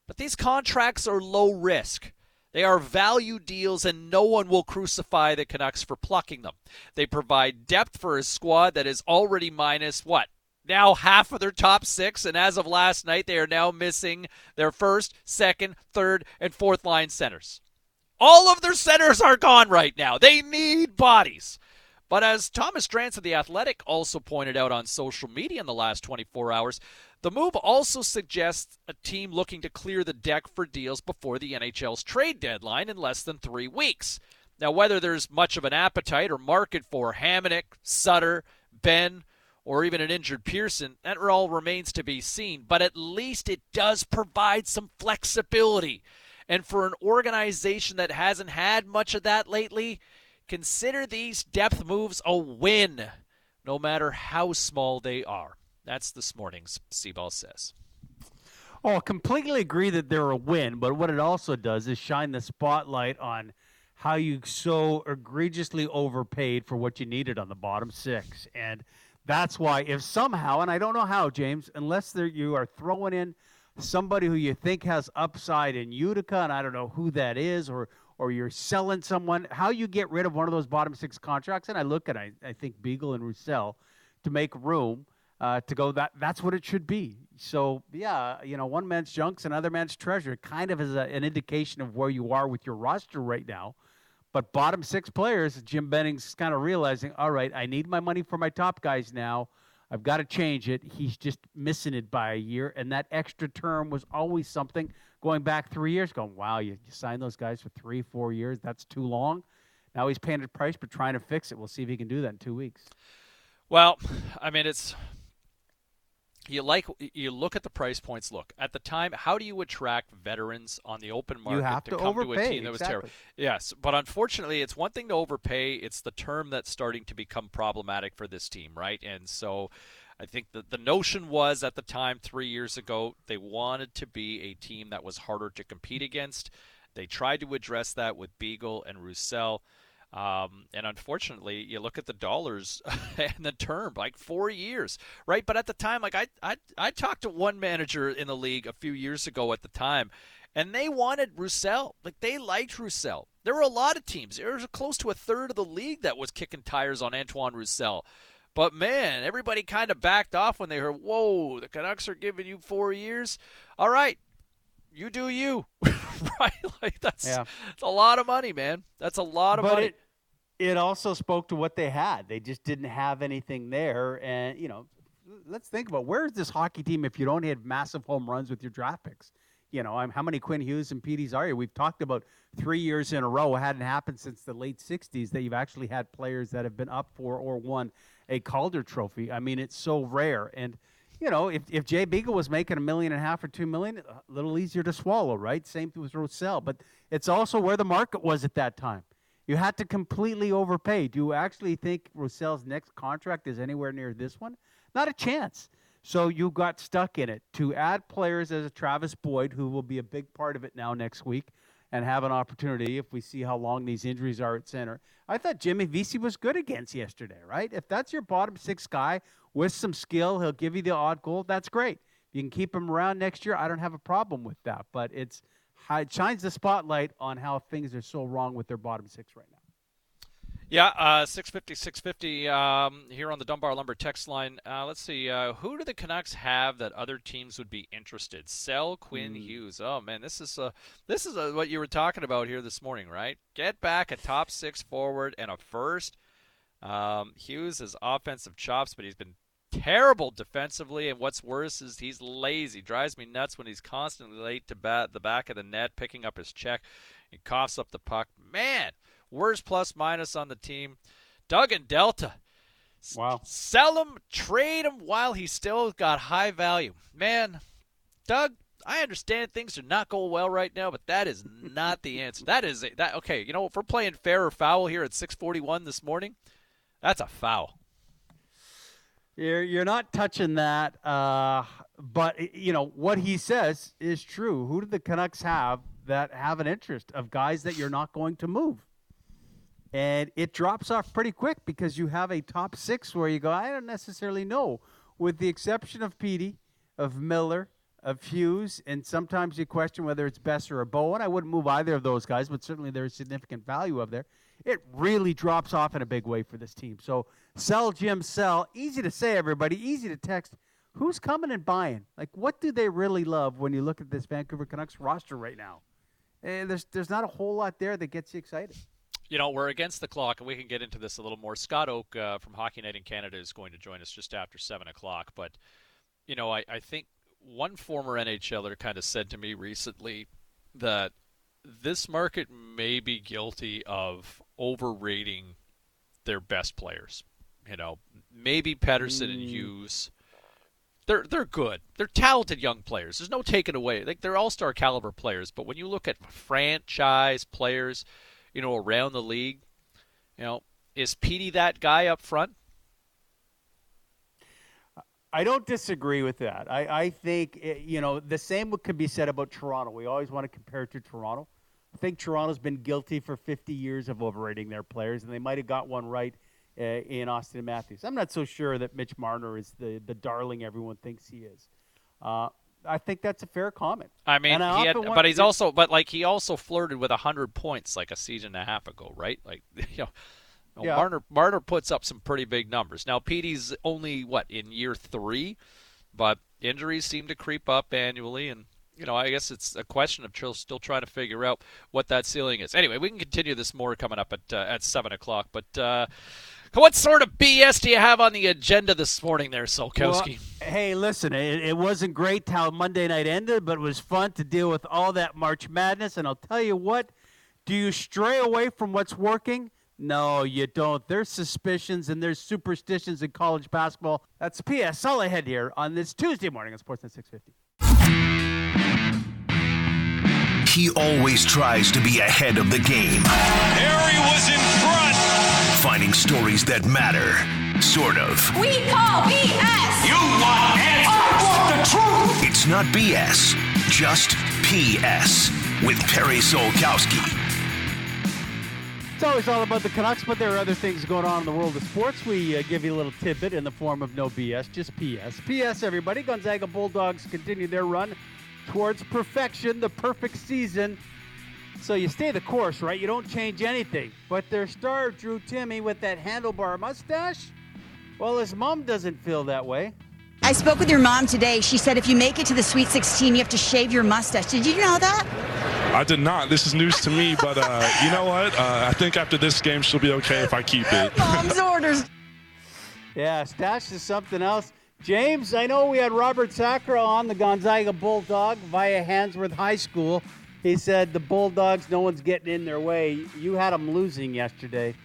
But these contracts are low risk. They are value deals, and no one will crucify the Canucks for plucking them. They provide depth for his squad that is already minus, what, now half of their top six, and as of last night, they are now missing their first, second, third, and fourth line centers. All of their centers are gone right now. They need bodies. But as Thomas Drance of The Athletic also pointed out on social media in the last twenty-four hours, the move also suggests a team looking to clear the deck for deals before the N H L's trade deadline in less than three weeks. Now, whether there's much of an appetite or market for Hamonic, Sutter, Benn, or even an injured Pearson, that all remains to be seen. But at least it does provide some flexibility. And for an organization that hasn't had much of that lately, consider these depth moves a win, no matter how small they are. That's this morning's Seaball Says. Oh, I completely agree that they're a win, but what it also does is shine the spotlight on how you so egregiously overpaid for what you needed on the bottom six. And that's why if somehow, and I don't know how, James, unless there, you are throwing in somebody who you think has upside in Utica, and I don't know who that is, or or you're selling someone, how you get rid of one of those bottom six contracts. And I look at, I, I think, Beagle and Roussel to make room uh, to go. That That's what it should be. So, yeah, you know, one man's junk's another man's treasure. Kind of is a, an indication of where you are with your roster right now. But bottom six players, Jim Benning's kind of realizing, all right, I need my money for my top guys now. I've got to change it. He's just missing it by a year. And that extra term was always something going back three years, going, wow, you, you signed those guys for three, four years. That's too long. Now he's paying a price, but trying to fix it. We'll see if he can do that in two weeks. Well, I mean, it's you like you look at the price points. Look, at the time, how do you attract veterans on the open market you have to, to come overpay, to a team that exactly. was terrible? Yes, but unfortunately, it's one thing to overpay. It's the term that's starting to become problematic for this team, right? And so I think that the notion was at the time three years ago, they wanted to be a team that was harder to compete against. They tried to address that with Beagle and Roussel. Um, and unfortunately, you look at the dollars and the term, like four years, right? But at the time, like I, I, I talked to one manager in the league a few years ago at the time, and they wanted Roussel. Like they liked Roussel. There were a lot of teams. There was close to a third of the league that was kicking tires on Antoine Roussel. But, man, everybody kind of backed off when they heard, whoa, the Canucks are giving you four years. All right, you do you. Right? Like that's, yeah. that's a lot of money, man. That's a lot of but money. It, it also spoke to what they had. They just didn't have anything there. And, you know, let's think about where is this hockey team if you don't hit massive home runs with your draft picks? You know, I'm, how many Quinn Hughes and P Ds are you? We've talked about three years in a row. It hadn't happened since the late sixties that you've actually had players that have been up for or won a Calder Trophy. I mean, it's so rare. And, you know, if, if Jay Beagle was making a million and a half or two million, a little easier to swallow, right? Same thing with Roussel. But it's also where the market was at that time. You had to completely overpay. Do you actually think Roussel's next contract is anywhere near this one? Not a chance. So you got stuck in it. To add players as a Travis Boyd, who will be a big part of it now next week and have an opportunity if we see how long these injuries are at center. I thought Jimmy Vesey was good against yesterday, right? If that's your bottom six guy with some skill, he'll give you the odd goal. That's great. You can keep him around next year. I don't have a problem with that. But it's, it shines the spotlight on how things are so wrong with their bottom six right now. Yeah, uh, six fifty, six fifty um, here on the Dunbar Lumber text line. Uh, let's see. Uh, who do the Canucks have that other teams would be interested? Sell Quinn mm. Hughes. Oh, man, this is a, this is a, what you were talking about here this morning, right? Get back a top six forward and a first. Um, Hughes has offensive chops, but he's been terrible defensively, and what's worse is he's lazy. Drives me nuts when he's constantly late to bat the back of the net, picking up his check. He coughs up the puck. Man, worst plus minus on the team. Doug and Delta. Wow. S- sell him, trade him while he's still got high value. Man, Doug, I understand things are not going well right now, but that is not the answer. That is a, that okay, you know, if we're playing fair or foul here at six forty-one this morning, that's a foul. You're, you're not touching that, uh, but, you know, what he says is true. Who do the Canucks have that have an interest of guys that you're not going to move? And it drops off pretty quick because you have a top six where you go, I don't necessarily know, with the exception of Petey, of Miller, of Hughes, and sometimes you question whether it's Boeser or Bowen. I wouldn't move either of those guys, but certainly there's significant value up there. It really drops off in a big way for this team. So sell, Jim, sell. Easy to say, everybody. Easy to text. Who's coming and buying? Like, what do they really love when you look at this Vancouver Canucks roster right now? And there's there's not a whole lot there that gets you excited. You know, we're against the clock, and we can get into this a little more. Scott Oake uh, from Hockey Night in Canada is going to join us just after seven o'clock. But, you know, I, I think one former N H L er kind of said to me recently that this market may be guilty of overrating their best players. You know, maybe Pettersson mm. and Hughes. They're they're good. They're talented young players. There's no taking away. Like, they're all-star caliber players. But when you look at franchise players, you know, around the league, you know, is Petey that guy up front? I don't disagree with that. I, I think, it, you know, the same could be said about Toronto. We always want to compare it to Toronto. I think Toronto's been guilty for fifty years of overrating their players, and they might have got one right uh, in Austin Matthews. I'm not so sure that Mitch Marner is the, the darling everyone thinks he is. Uh, I think that's a fair comment. I mean, I he had, but he's to... also, but like he also flirted with one hundred points like a season and a half ago, right? Like, you know, yeah. Marner Marner puts up some pretty big numbers. Now, Petey's only what in year three, but injuries seem to creep up annually and. You know, I guess it's a question of still trying to figure out what that ceiling is. Anyway, we can continue this more coming up at uh, at seven o'clock. But uh, what sort of B S do you have on the agenda this morning there, Solkowski? Well, hey, listen, it, it wasn't great how Monday night ended, but it was fun to deal with all that March Madness. And I'll tell you what, do you stray away from what's working? No, you don't. There's suspicions and there's superstitions in college basketball. That's P S all ahead here on this Tuesday morning on Sportsnet six fifty. He always tries to be ahead of the game. Harry was in front. Finding stories that matter, sort of. We call B S. You want answers. I want the truth. It's not B S, just P S with Perry Solkowski. It's always all about the Canucks, but there are other things going on in the world of sports. We uh, give you a little tidbit in the form of no B S, just P S. P S, everybody, Gonzaga Bulldogs continue their run towards perfection, the perfect season. So you stay the course, right? You don't change anything. But their star, Drew Timme, with that handlebar mustache, well, his mom doesn't feel that way. I spoke with your mom today. She said if you make it to the Sweet sixteen, you have to shave your mustache. Did you know that? I did not. This is news to me. But uh, you know what? Uh, I think after this game, she'll be okay if I keep it. Mom's orders. Yeah, stash is something else. James, I know we had Robert Sacra on, the Gonzaga Bulldog, via Handsworth High School. He said the Bulldogs, no one's getting in their way. You had them losing yesterday.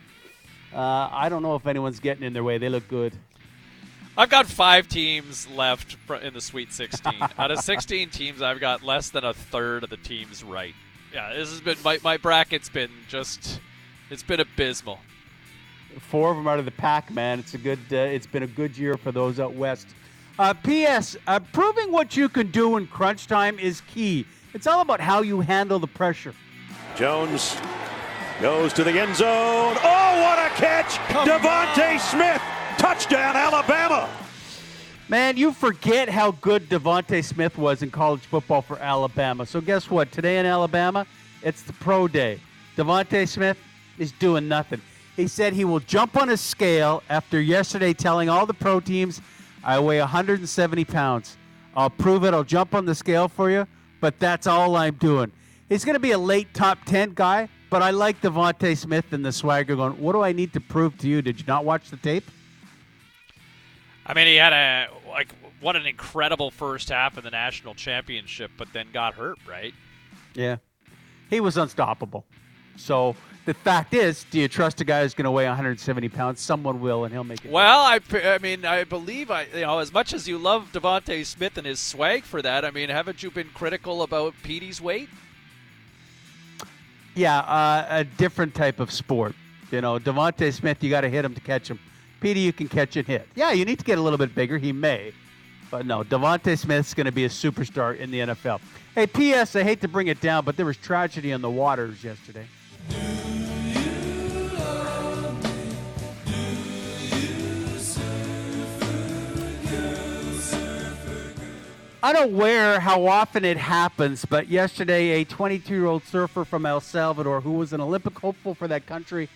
Uh, I don't know if anyone's getting in their way. They look good. I've got five teams left in the Sweet sixteen. Out of sixteen teams, I've got less than a third of the teams right. Yeah, this has been my, my bracket's been just it's been abysmal. Four of them out of the pack, man. It's a good. Uh, it's been a good year for those out west. Uh, P S. Uh, proving what you can do in crunch time is key. It's all about how you handle the pressure. Jones goes to the end zone. Oh, what a catch! DeVonta Smith, touchdown, Alabama. Man, you forget how good DeVonta Smith was in college football for Alabama. So guess what? Today in Alabama, it's the pro day. DeVonta Smith is doing nothing. He said he will jump on a scale after yesterday telling all the pro teams, I weigh one hundred seventy pounds. I'll prove it. I'll jump on the scale for you, but that's all I'm doing. He's going to be a late top ten guy, but I like DeVonta Smith and the swagger going, what do I need to prove to you? Did you not watch the tape? I mean, he had a, like, what an incredible first half in the national championship, but then got hurt, right? Yeah. He was unstoppable. So the fact is, do you trust a guy who's going to weigh one hundred seventy pounds? Someone will, and he'll make it. Well, I, I mean, I believe, I, you know, as much as you love DeVonta Smith and his swag for that, I mean, haven't you been critical about Petey's weight? Yeah, uh, a different type of sport. You know, DeVonta Smith, you got to hit him to catch him. Petey, you can catch and hit. Yeah, you need to get a little bit bigger. He may. But no, DeVonta Smith's going to be a superstar in the N F L. Hey, P S, I hate to bring it down, but there was tragedy in the waters yesterday. Unaware how often it happens, but yesterday a twenty-two-year-old surfer from El Salvador who was an Olympic hopeful for that country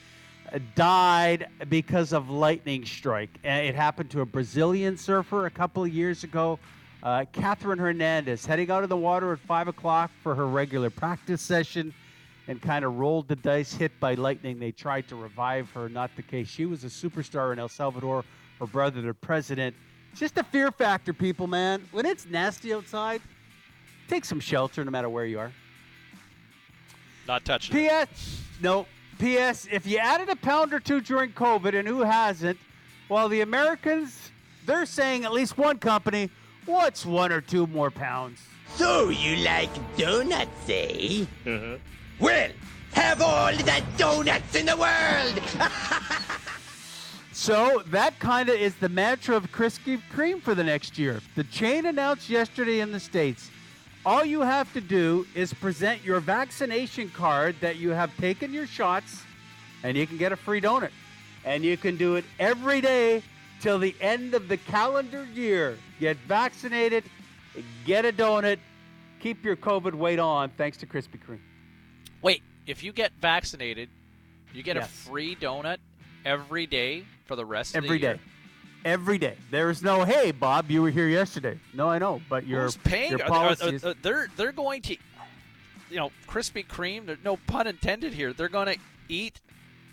died because of lightning strike. It happened to a Brazilian surfer a couple of years ago. Uh, Catherine Hernandez heading out of the water at five o'clock for her regular practice session and kind of rolled the dice, hit by lightning. They tried to revive her, not the case. She was a superstar in El Salvador, her brother the president. Just a fear factor, people, man. When it's nasty outside, take some shelter no matter where you are. Not touching it. P S. No. P S. If you added a pound or two during COVID, and who hasn't, well, the Americans, they're saying, at least one company, what's one or two more pounds? So you like donuts, eh? Uh-huh. Well, have all the donuts in the world! So that kind of is the mantra of Krispy Kreme for the next year. The chain announced yesterday in the States, all you have to do is present your vaccination card that you have taken your shots, and you can get a free donut. And you can do it every day till the end of the calendar year. Get vaccinated, get a donut, keep your COVID weight on, thanks to Krispy Kreme. Wait, if you get vaccinated, you get yes. a free donut? Every day for the rest every of the day. year? Every day. Every day. There's no, hey, Bob, you were here yesterday. No, I know, but your, Who's paying? your policies... Are, are, are, they're, they're going to, you know, Krispy Kreme, no pun intended here, they're going to eat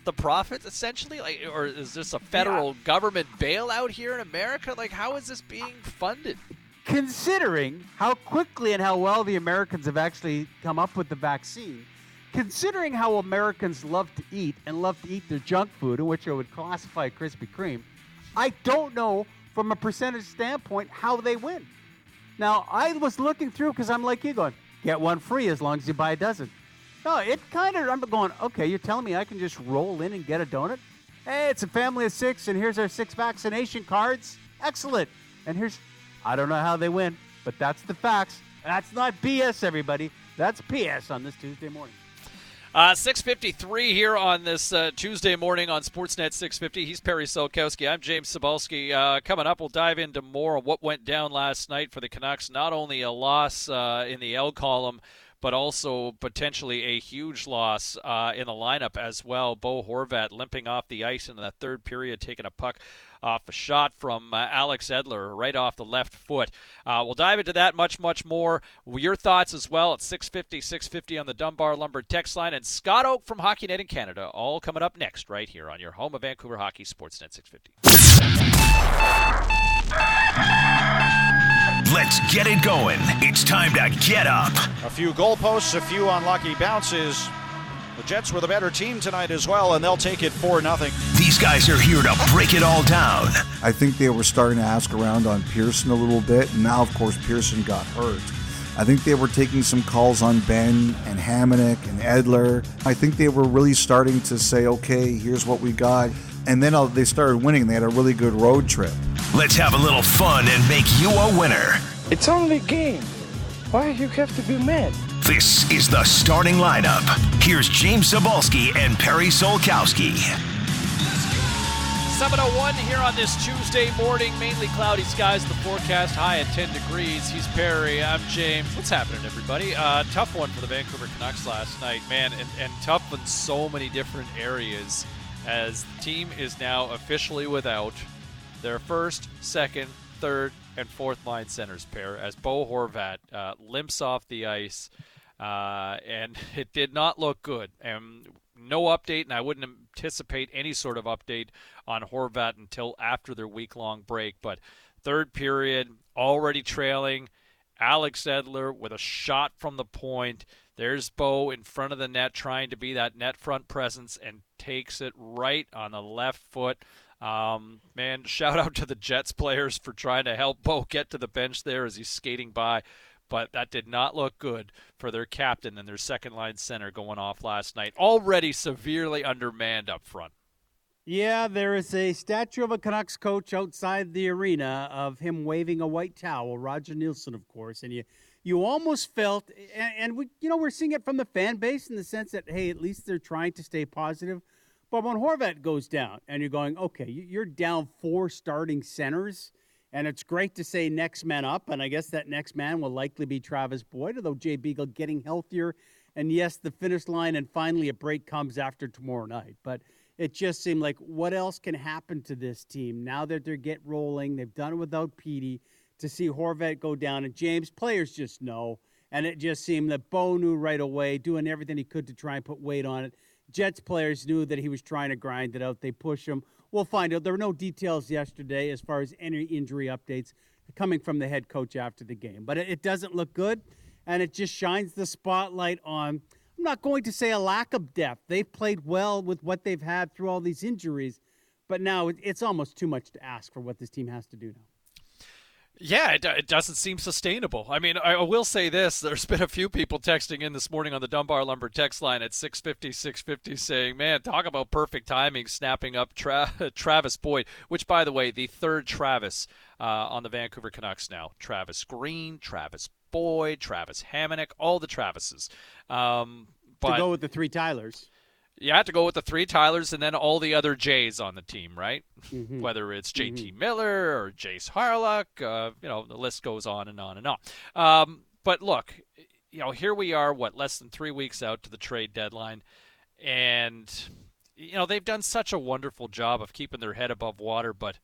the profits, essentially? Like, or is this a federal yeah. government bailout here in America? Like, how is this being funded? Considering how quickly and how well the Americans have actually come up with the vaccine, considering how Americans love to eat and love to eat their junk food, in which I would classify Krispy Kreme, I don't know from a percentage standpoint how they win. Now, I was looking through because I'm like you going, get one free as long as you buy a dozen. No, it kind of, I'm going, okay, you're telling me I can just roll in and get a donut? Hey, it's a family of six, and here's our six vaccination cards. Excellent. And here's, I don't know how they win, but that's the facts. That's not B S, everybody. That's P S on this Tuesday morning. Uh, six fifty-three here on this uh, Tuesday morning on Sportsnet six fifty. He's Perry Solkowski. I'm James Cebulski. Uh, coming up, we'll dive into more of what went down last night for the Canucks. Not only a loss uh, in the L column, but also potentially a huge loss uh, in the lineup as well. Bo Horvat limping off the ice in the third period, taking a puck off a shot from uh, Alex Edler right off the left foot. Uh, we'll dive into that much, much more. Your thoughts as well at six fifty, six fifty on the Dunbar Lumber text line. And Scott Oake from Hockey Net in Canada, all coming up next right here on your home of Vancouver Hockey, Sportsnet six fifty. Let's get it going. It's time to get up. A few goalposts, a few unlucky bounces. The Jets were the better team tonight as well, and they'll take it four nothing. These guys are here to break it all down. I think they were starting to ask around on Pearson a little bit. Now, of course, Pearson got hurt. I think they were taking some calls on Benn and Hamonic and Edler. I think they were really starting to say, okay, here's what we got. And then they started winning. They had a really good road trip. Let's have a little fun and make you a winner. It's only a game. Why do you have to be mad? This is the starting lineup. Here's James Cebulski and Perry Solkowski. seven oh one here on this Tuesday morning. Mainly cloudy skies. The forecast high at ten degrees. He's Perry. I'm James. What's happening, everybody? Uh, tough one for the Vancouver Canucks last night, man, and, and tough in so many different areas, as the team is now officially without their first, second, third, and fourth line centers pair, as Bo Horvat uh, limps off the ice, uh, and it did not look good. And no update, and I wouldn't anticipate any sort of update on Horvat until after their week-long break. But third period, already trailing. Alex Edler with a shot from the point. There's Bo in front of the net trying to be that net front presence, and takes it right on the left foot. Um, man, shout out to the Jets players for trying to help Bo get to the bench there as he's skating by. But that did not look good for their captain and their second-line center going off last night. Already severely undermanned up front. Yeah, there is a statue of a Canucks coach outside the arena of him waving a white towel, Roger Nielsen, of course, and you You almost felt, and, and we, you know, we're seeing it from the fan base in the sense that, hey, at least they're trying to stay positive. But when Horvat goes down, and you're going, okay, you're down four starting centers, and it's great to say next man up, and I guess that next man will likely be Travis Boyd, although Jay Beagle getting healthier, and yes, the finish line, and finally a break comes after tomorrow night. But it just seemed like, what else can happen to this team now that they're get rolling? They've done it without Petey. To see Horvat go down, and James, players just know. And it just seemed that Bo knew right away, doing everything he could to try and put weight on it. Jets players knew that he was trying to grind it out. They push him. We'll find out. There were no details yesterday as far as any injury updates coming from the head coach after the game. But it doesn't look good, and it just shines the spotlight on, I'm not going to say a lack of depth. They've played well with what they've had through all these injuries. But now it's almost too much to ask for what this team has to do now. Yeah, it, it doesn't seem sustainable. I mean, I will say this. There's been a few people texting in this morning on the Dunbar Lumber text line at six fifty, six fifty saying, man, talk about perfect timing, snapping up Tra- Travis Boyd, which, by the way, the third Travis uh, on the Vancouver Canucks now. Travis Green, Travis Boyd, Travis Hamonic, all the Travises. Um, but to go with the three Tylers. You have to go with the three Tylers and then all the other Jays on the team, right? Mm-hmm. Whether it's J T. Mm-hmm. Miller or Jace Harlock, uh, you know, the list goes on and on and on. Um, but look, you know, here we are, what, less than three weeks out to the trade deadline. And, you know, they've done such a wonderful job of keeping their head above water. But,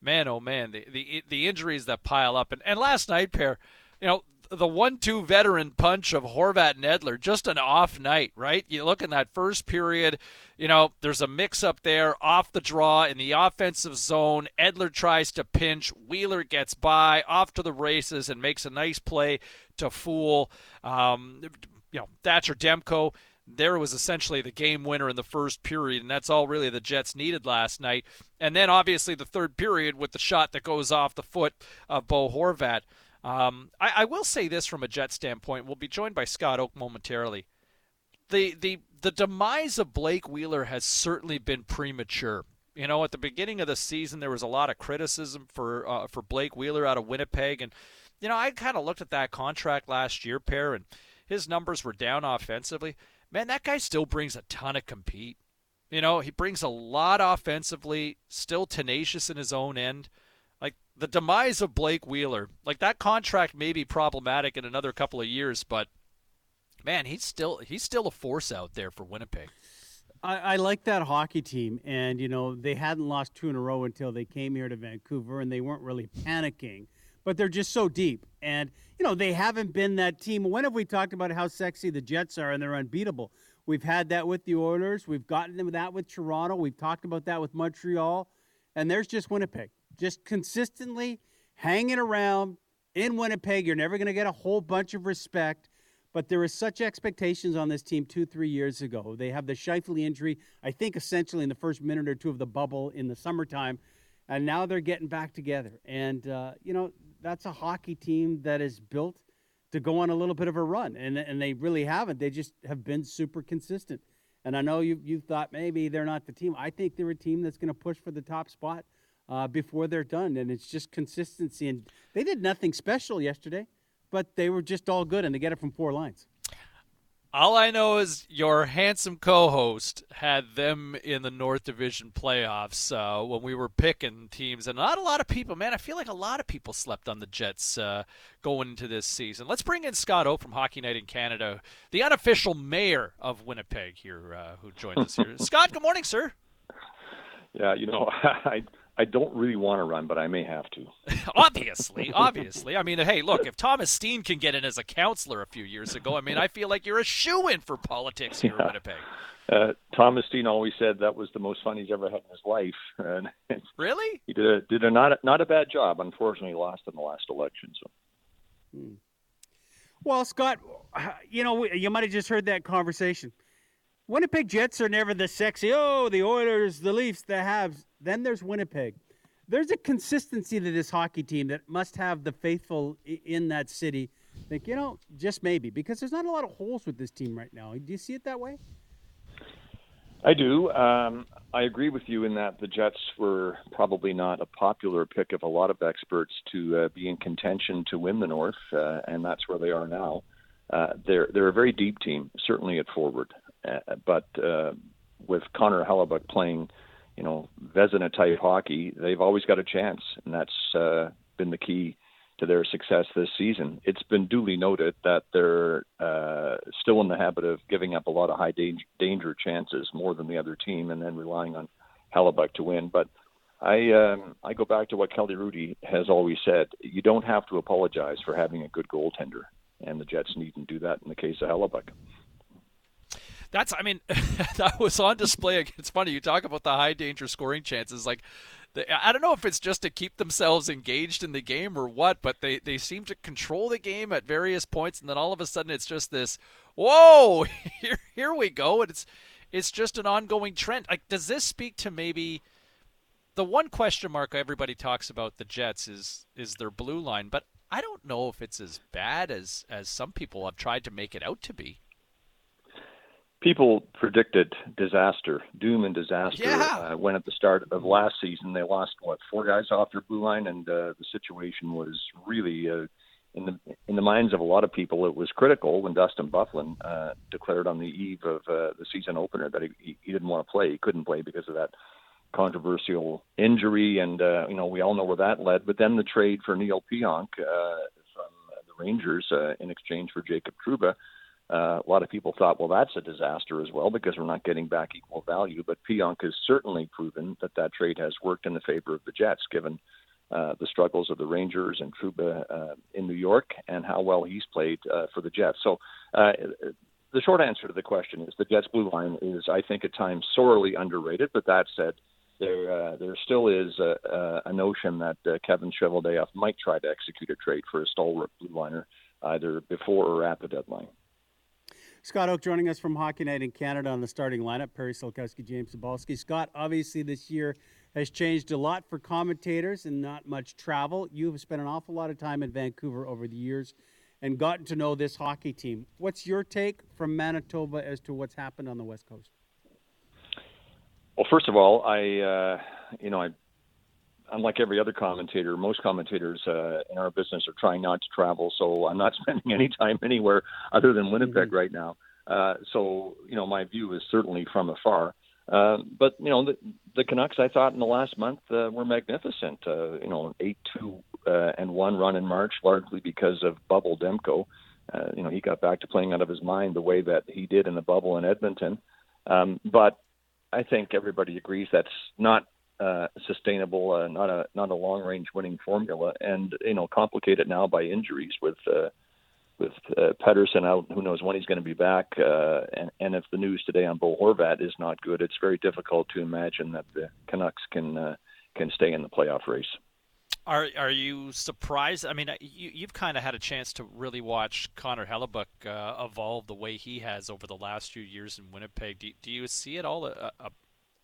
man, oh, man, the the, the injuries that pile up. And, and last night, Pear, you know, the one two veteran punch of Horvat and Edler, just an off night, right? You look in that first period, you know, there's a mix-up there, off the draw, in the offensive zone. Edler tries to pinch. Wheeler gets by, off to the races, and makes a nice play to fool, um, you know, Thatcher Demko. There was essentially the game winner in the first period, and that's all really the Jets needed last night. And then, obviously, the third period with the shot that goes off the foot of Bo Horvat. Um, I, I will say this from a Jet standpoint. We'll be joined by Scott Oake momentarily. The, the the demise of Blake Wheeler has certainly been premature. You know, at the beginning of the season, there was a lot of criticism for uh, for Blake Wheeler out of Winnipeg. And, you know, I kind of looked at that contract last year, Pear, and his numbers were down offensively. Man, that guy still brings a ton of compete. You know, he brings a lot offensively, still tenacious in his own end. The demise of Blake Wheeler, like that contract may be problematic in another couple of years, but man, he's still he's still a force out there for Winnipeg. I, I like that hockey team, and you know they hadn't lost two in a row until they came here to Vancouver, and they weren't really panicking, but they're just so deep, and you know they haven't been that team. When have we talked about how sexy the Jets are and they're unbeatable? We've had that with the Oilers, we've gotten that with Toronto, we've talked about that with Montreal, and there's just Winnipeg. just consistently hanging around in Winnipeg. You're never going to get a whole bunch of respect, but there was such expectations on this team two, three years ago. They have the Scheifele injury, I think, essentially in the first minute or two of the bubble in the summertime, and now they're getting back together. And, uh, you know, that's a hockey team that is built to go on a little bit of a run, and and they really haven't. They just have been super consistent. And I know you you thought maybe they're not the team. I think they're a team that's going to push for the top spot uh, before they're done, and it's just consistency. And they did nothing special yesterday, but they were just all good, and they get it from four lines. All I know is your handsome co-host had them in the North Division playoffs uh, when we were picking teams. And not a lot of people, man, I feel like a lot of people slept on the Jets uh, going into this season. Let's bring in Scott Oake from Hockey Night in Canada, the unofficial mayor of Winnipeg here, uh, who joined us here. Scott, good morning, sir. Yeah, you know, I... I don't really want to run, but I may have to. obviously, obviously. I mean, hey, look, if Thomas Steen can get in as a counselor a few years ago, I mean, I feel like you're a shoo-in for politics here yeah. in Winnipeg. Uh, Thomas Steen always said that was the most fun he's ever had in his life. And really? He did a, did a not, not a bad job. Unfortunately, lost in the last election. So. Hmm. Well, Scott, you know, you might have just heard that conversation. Winnipeg Jets are never the sexy, oh, the Oilers, the Leafs, the Habs. Then there's Winnipeg. There's a consistency to this hockey team that must have the faithful in that city think, you know, just maybe, because there's not a lot of holes with this team right now. Do you see it that way? I do. Um, I agree with you in that the Jets were probably not a popular pick of a lot of experts to uh, be in contention to win the North, uh, and that's where they are now. Uh, they're, they're a very deep team, certainly at forward. Uh, but uh, with Connor Hellebuyck playing, you know, Vezina-type hockey, they've always got a chance, and that's uh, been the key to their success this season. It's been duly noted that they're uh, still in the habit of giving up a lot of high danger, danger chances more than the other team and then relying on Hellebuyck to win. But I um, I go back to what Kelly Rudy has always said. You don't have to apologize for having a good goaltender, and the Jets needn't do that in the case of Hellebuyck. That's, I mean, that was on display. It's funny. You talk about the high danger scoring chances. Like, they, I don't know if it's just to keep themselves engaged in the game or what, but they, they seem to control the game at various points. And then all of a sudden it's just this, whoa, here, here we go. And it's, it's just an ongoing trend. Like, does this speak to maybe the one question mark everybody talks about the Jets is, is their blue line, but I don't know if it's as bad as, as some people have tried to make it out to be. People predicted disaster, doom and disaster. Yeah. Uh, when at the start of last season, they lost, what, four guys off their blue line, and uh, the situation was really, uh, in the in the minds of a lot of people, it was critical when Dustin Byfuglien uh, declared on the eve of uh, the season opener that he, he didn't want to play. He couldn't play because of that controversial injury, and, uh, you know, we all know where that led. But then the trade for Neil Pionk uh, from the Rangers uh, in exchange for Jacob Trouba, Uh, a lot of people thought, well, that's a disaster as well because we're not getting back equal value. But Pionk has certainly proven that that trade has worked in the favor of the Jets, given uh, the struggles of the Rangers and Trouba uh, in New York and how well he's played uh, for the Jets. So uh, the short answer to the question is the Jets' blue line is, I think, at times sorely underrated. But that said, there uh, there still is a, a notion that uh, Kevin Cheveldayoff might try to execute a trade for a stalwart blue liner either before or at the deadline. Scott Oake joining us from Hockey Night in Canada on the starting lineup. Perry Solkowski, James Cebulski. Scott, obviously this year has changed a lot for commentators and not much travel. You've spent an awful lot of time in Vancouver over the years and gotten to know this hockey team. What's your take from Manitoba as to what's happened on the West Coast? Well, first of all, I, uh, you know, I, unlike every other commentator, most commentators uh, in our business are trying not to travel, so I'm not spending any time anywhere other than Winnipeg mm-hmm. right now. Uh, so, you know, my view is certainly from afar. Uh, but, you know, the, the Canucks, I thought, in the last month uh, were magnificent. Uh, you know, an eight two uh, and one run in March, largely because of Bubble Demko. Uh, you know, he got back to playing out of his mind the way that he did in the bubble in Edmonton. Um, but I think everybody agrees that's not Uh, sustainable, uh, not a not a long-range winning formula, and you know, complicate it now by injuries with uh, with uh, Pettersson out. Who knows when he's going to be back? Uh, and, and if the news today on Bo Horvat is not good, it's very difficult to imagine that the Canucks can uh, can stay in the playoff race. Are are you surprised? I mean, you, you've kind of had a chance to really watch Connor Hellebuyck uh, evolve the way he has over the last few years in Winnipeg. Do, do you see at all a, a,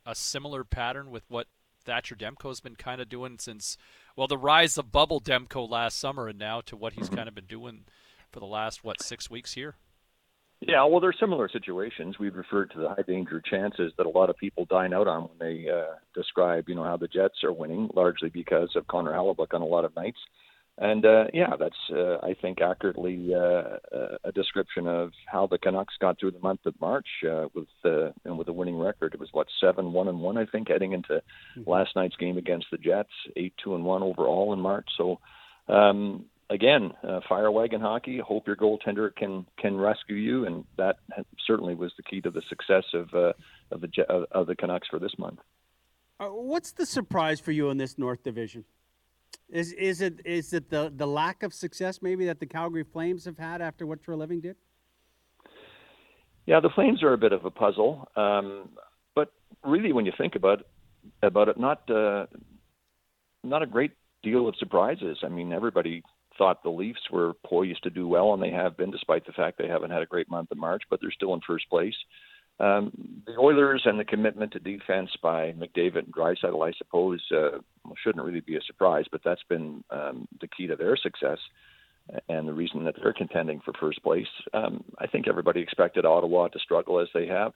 a similar pattern with what Thatcher Demko's been kind of doing since, well, the rise of Bubble Demko last summer and now to what he's kind of been doing for the last, what, six weeks here? Yeah, well, they're similar situations. We've referred to the high danger chances that a lot of people dine out on when they uh, describe, you know, how the Jets are winning, largely because of Connor Hellebuyck on a lot of nights. And, uh, yeah, that's, uh, I think, accurately uh, a description of how the Canucks got through the month of March uh, with uh, and with a winning record. It was, what, seven one and one, I think, heading into last night's game against the Jets, eight two and one overall in March. So, um Again, uh, fire wagon hockey. Hope your goaltender can can rescue you, and that certainly was the key to the success of uh, of the of the Canucks for this month. Uh, what's the surprise for you in this North Division? Is is it is it the, the lack of success maybe that the Calgary Flames have had after what Treliving did? Yeah, the Flames are a bit of a puzzle, um, but really when you think about about it, not uh, not a great deal of surprises. I mean, everybody thought the Leafs were poised to do well, and they have been, despite the fact they haven't had a great month in March, but they're still in first place. Um, the Oilers and the commitment to defense by McDavid and Draisaitl, I suppose, uh, shouldn't really be a surprise, but that's been um, the key to their success and the reason that they're contending for first place. Um, I think everybody expected Ottawa to struggle as they have.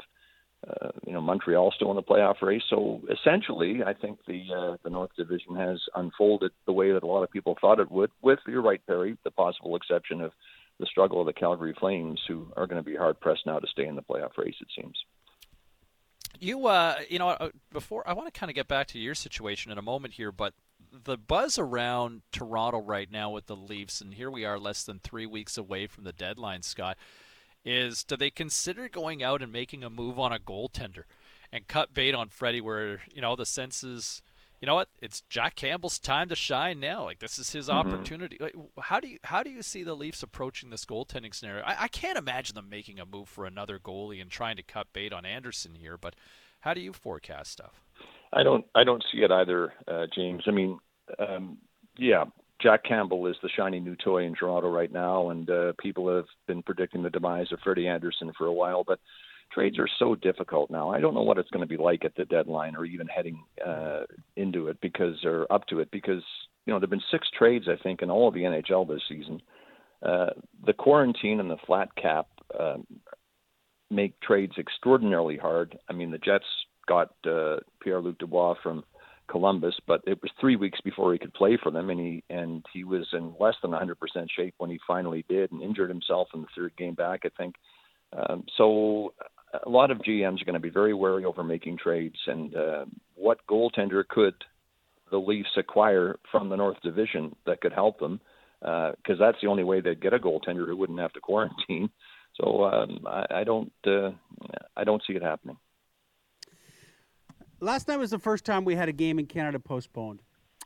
Uh, you know, Montreal still in the playoff race. So essentially, I think the uh, the North Division has unfolded the way that a lot of people thought it would, with, you're right, Perry, the possible exception of the struggle of the Calgary Flames, who are going to be hard-pressed now to stay in the playoff race, it seems. You, uh, you know, before I want to kind of get back to your situation in a moment here, but the buzz around Toronto right now with the Leafs, and here we are less than three weeks away from the deadline, Scott, is do they consider going out and making a move on a goaltender and cut bait on Freddie where, you know, the sense is, you know what, it's Jack Campbell's time to shine now. Like, this is his mm-hmm. opportunity. Like, how do you how do you see the Leafs approaching this goaltending scenario? I, I can't imagine them making a move for another goalie and trying to cut bait on Anderson here, but how do you forecast stuff? I don't I don't see it either, uh, James. I mean, um, yeah. Jack Campbell is the shiny new toy in Toronto right now, and uh, people have been predicting the demise of Freddie Anderson for a while, but trades are so difficult now. I don't know what it's going to be like at the deadline or even heading uh, into it because or up to it because, you know, there have been six trades, I think, in all of the N H L this season. Uh, the quarantine and the flat cap um, make trades extraordinarily hard. I mean, the Jets got uh, Pierre-Luc Dubois from Columbus, but it was three weeks before he could play for them, and he and he was in less than one hundred percent shape when he finally did, and injured himself in the third game back, I think. Um, so a lot of G Ms are going to be very wary over making trades, and uh, what goaltender could the Leafs acquire from the North Division that could help them? Because uh, that's the only way they'd get a goaltender who wouldn't have to quarantine. So um, I, I don't uh, I don't see it happening. Last night was the first time we had a game in Canada postponed.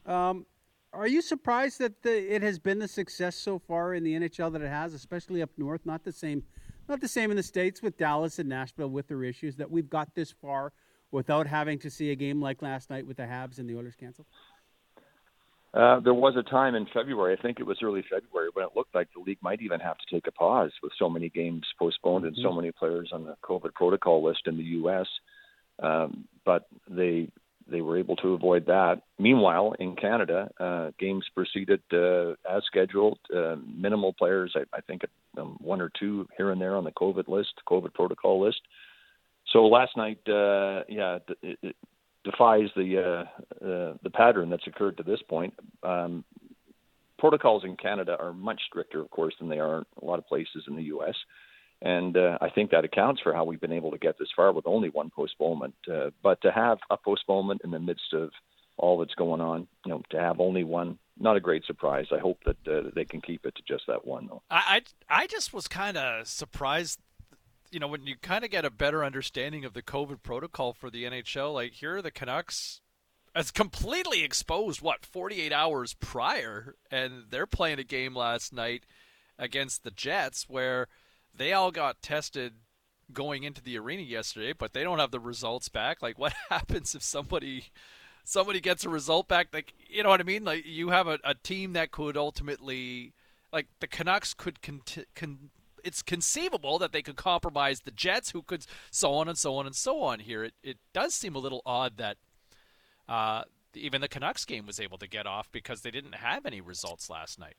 Um, are you surprised that the, it has been the success so far in the N H L that it has, especially up north? Not the same, not the same in the States with Dallas and Nashville with their issues, that we've got this far without having to see a game like last night with the Habs and the Oilers canceled? Uh, there was a time in February, I think it was early February, when it looked like the league might even have to take a pause with so many games postponed and mm-hmm. so many players on the COVID protocol list in the U S Um, but they they were able to avoid that. Meanwhile, in Canada, uh, games proceeded uh, as scheduled. Uh, minimal players, I, I think um, one or two here and there on the COVID list, COVID protocol list. So last night, uh, yeah, it, it defies the uh, uh, the pattern that's occurred to this point. Um, protocols in Canada are much stricter, of course, than they are in a lot of places in the U S, And uh, I think that accounts for how we've been able to get this far with only one postponement. Uh, but to have a postponement in the midst of all that's going on, you know, to have only one, not a great surprise. I hope that uh, they can keep it to just that one, though. I, I, I just was kind of surprised, you know, when you kind of get a better understanding of the COVID protocol for the N H L. Like, here are the Canucks as completely exposed, what, forty-eight hours prior, and they're playing a game last night against the Jets where – they all got tested going into the arena yesterday, but they don't have the results back. Like, what happens if somebody somebody gets a result back, like, you know what I mean? Like, you have a, a team that could ultimately, like, the Canucks could con, con it's conceivable that they could compromise the Jets, who could so on and so on and so on here. It it does seem a little odd that uh, even the Canucks game was able to get off because they didn't have any results last night.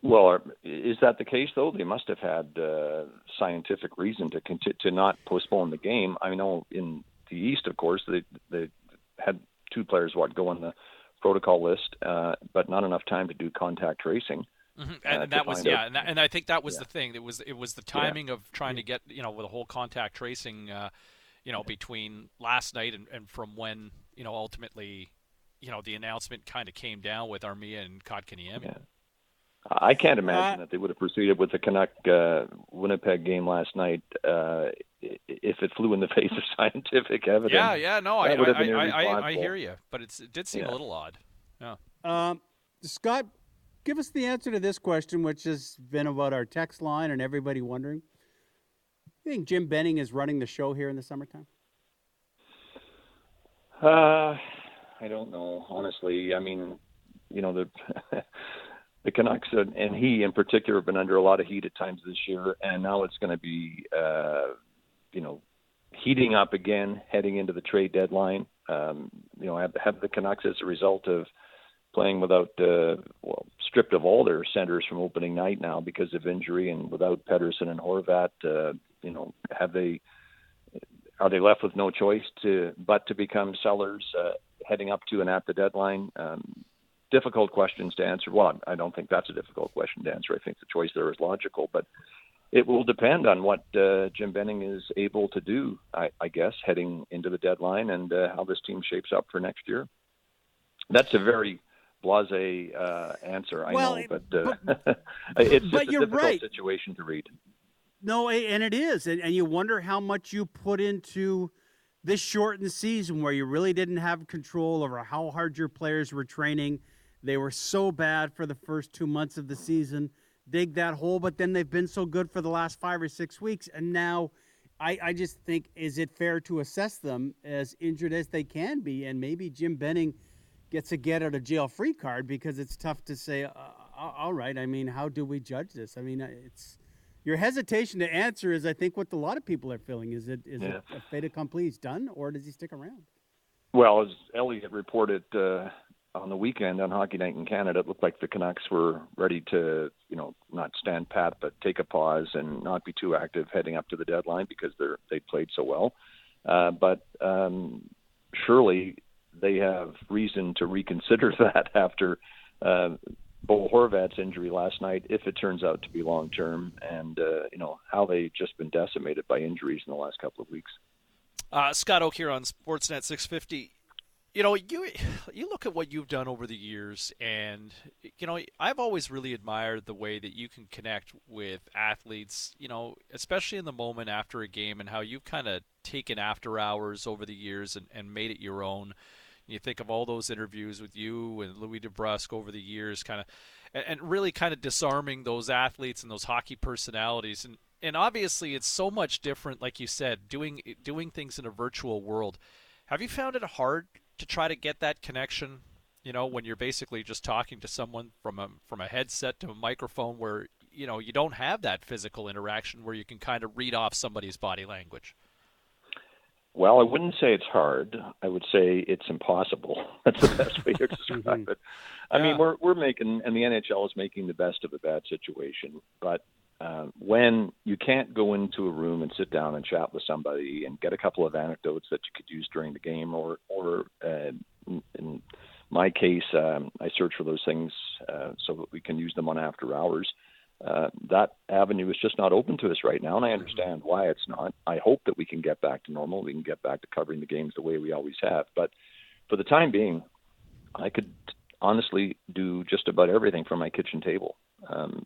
Well, is that the case, though? They must have had uh, scientific reason to conti- to not postpone the game. I know in the East, of course, they they had two players what go on the protocol list, uh, but not enough time to do contact tracing. Mm-hmm. And, and that was yeah, and, that, and I think that was yeah. the thing. It was it was the timing yeah. of trying yeah. to get you know with the whole contact tracing, uh, you know, yeah. between last night and, and from when you know ultimately, you know, the announcement kind of came down with Armia and Kotkaniemi. Yeah. I can't imagine that they would have proceeded with the Canuck uh, Winnipeg game last night uh, if it flew in the face of scientific evidence. Yeah, yeah, no, I, I, I, I, I hear you, but it's, it did seem yeah. a little odd. Yeah. Um, Scott, give us the answer to this question, which has been about our text line and everybody wondering. You think Jim Benning is running the show here in the summertime? Uh, I don't know, honestly. I mean, you know, the... The Canucks and he in particular have been under a lot of heat at times this year, and now it's going to be, uh, you know, heating up again heading into the trade deadline. Um, you know, have, have the Canucks as a result of playing without, uh, well, stripped of all their centers from opening night now because of injury, and without Pettersson and Horvat, uh, you know, have they are they left with no choice to but to become sellers uh, heading up to and at the deadline? Um, Difficult questions to answer. Well, I don't think that's a difficult question to answer. I think the choice there is logical, but it will depend on what uh, Jim Benning is able to do, I, I guess, heading into the deadline and uh, how this team shapes up for next year. That's a very blasé uh, answer, I well, know, but, uh, but it's just but a difficult right. situation to read. No, and it is, and, and you wonder how much you put into this shortened season where you really didn't have control over how hard your players were training. They were so bad for the first two months of the season, dig that hole, but then they've been so good for the last five or six weeks. And now I, I just think, is it fair to assess them as injured as they can be? And maybe Jim Benning gets a get out of jail free card because it's tough to say, uh, all right, I mean, how do we judge this? I mean, it's your hesitation to answer is, I think, what a lot of people are feeling. Is it is yeah. it a fait accompli? He's done, or does he stick around? Well, as Elliot reported, uh, on the weekend on Hockey Night in Canada, it looked like the Canucks were ready to, you know, not stand pat, but take a pause and not be too active heading up to the deadline because they're, they played so well. Uh, but um, surely they have reason to reconsider that after uh, Bo Horvat's injury last night, if it turns out to be long-term, and, uh, you know, how they've just been decimated by injuries in the last couple of weeks. Uh, Scott Oake here on Sportsnet six fifty. You know, you you look at what you've done over the years, and, you know, I've always really admired the way that you can connect with athletes, you know, especially in the moment after a game, and how you've kind of taken after hours over the years and, and made it your own. You think of all those interviews with you and Louis DeBrusque over the years, kind of, and, and really kind of disarming those athletes and those hockey personalities. And, and obviously it's so much different, like you said, doing doing things in a virtual world. Have you found it hard to try to get that connection, you know, when you're basically just talking to someone from a from a headset to a microphone, where, you know, you don't have that physical interaction where you can kind of read off somebody's body language? Well, I wouldn't say it's hard. I would say it's impossible. That's the best way to describe it. I yeah. mean, we're we're making, and the N H L is making the best of a bad situation. But uh, when you can't go into a room and sit down and chat with somebody and get a couple of anecdotes that you could use during the game, or, or uh, in my case, um, I search for those things uh, so that we can use them on after hours. Uh, that avenue is just not open to us right now, and I understand mm-hmm. why it's not. I hope that we can get back to normal. We can get back to covering the games the way we always have. But for the time being, I could honestly do just about everything from my kitchen table. Um,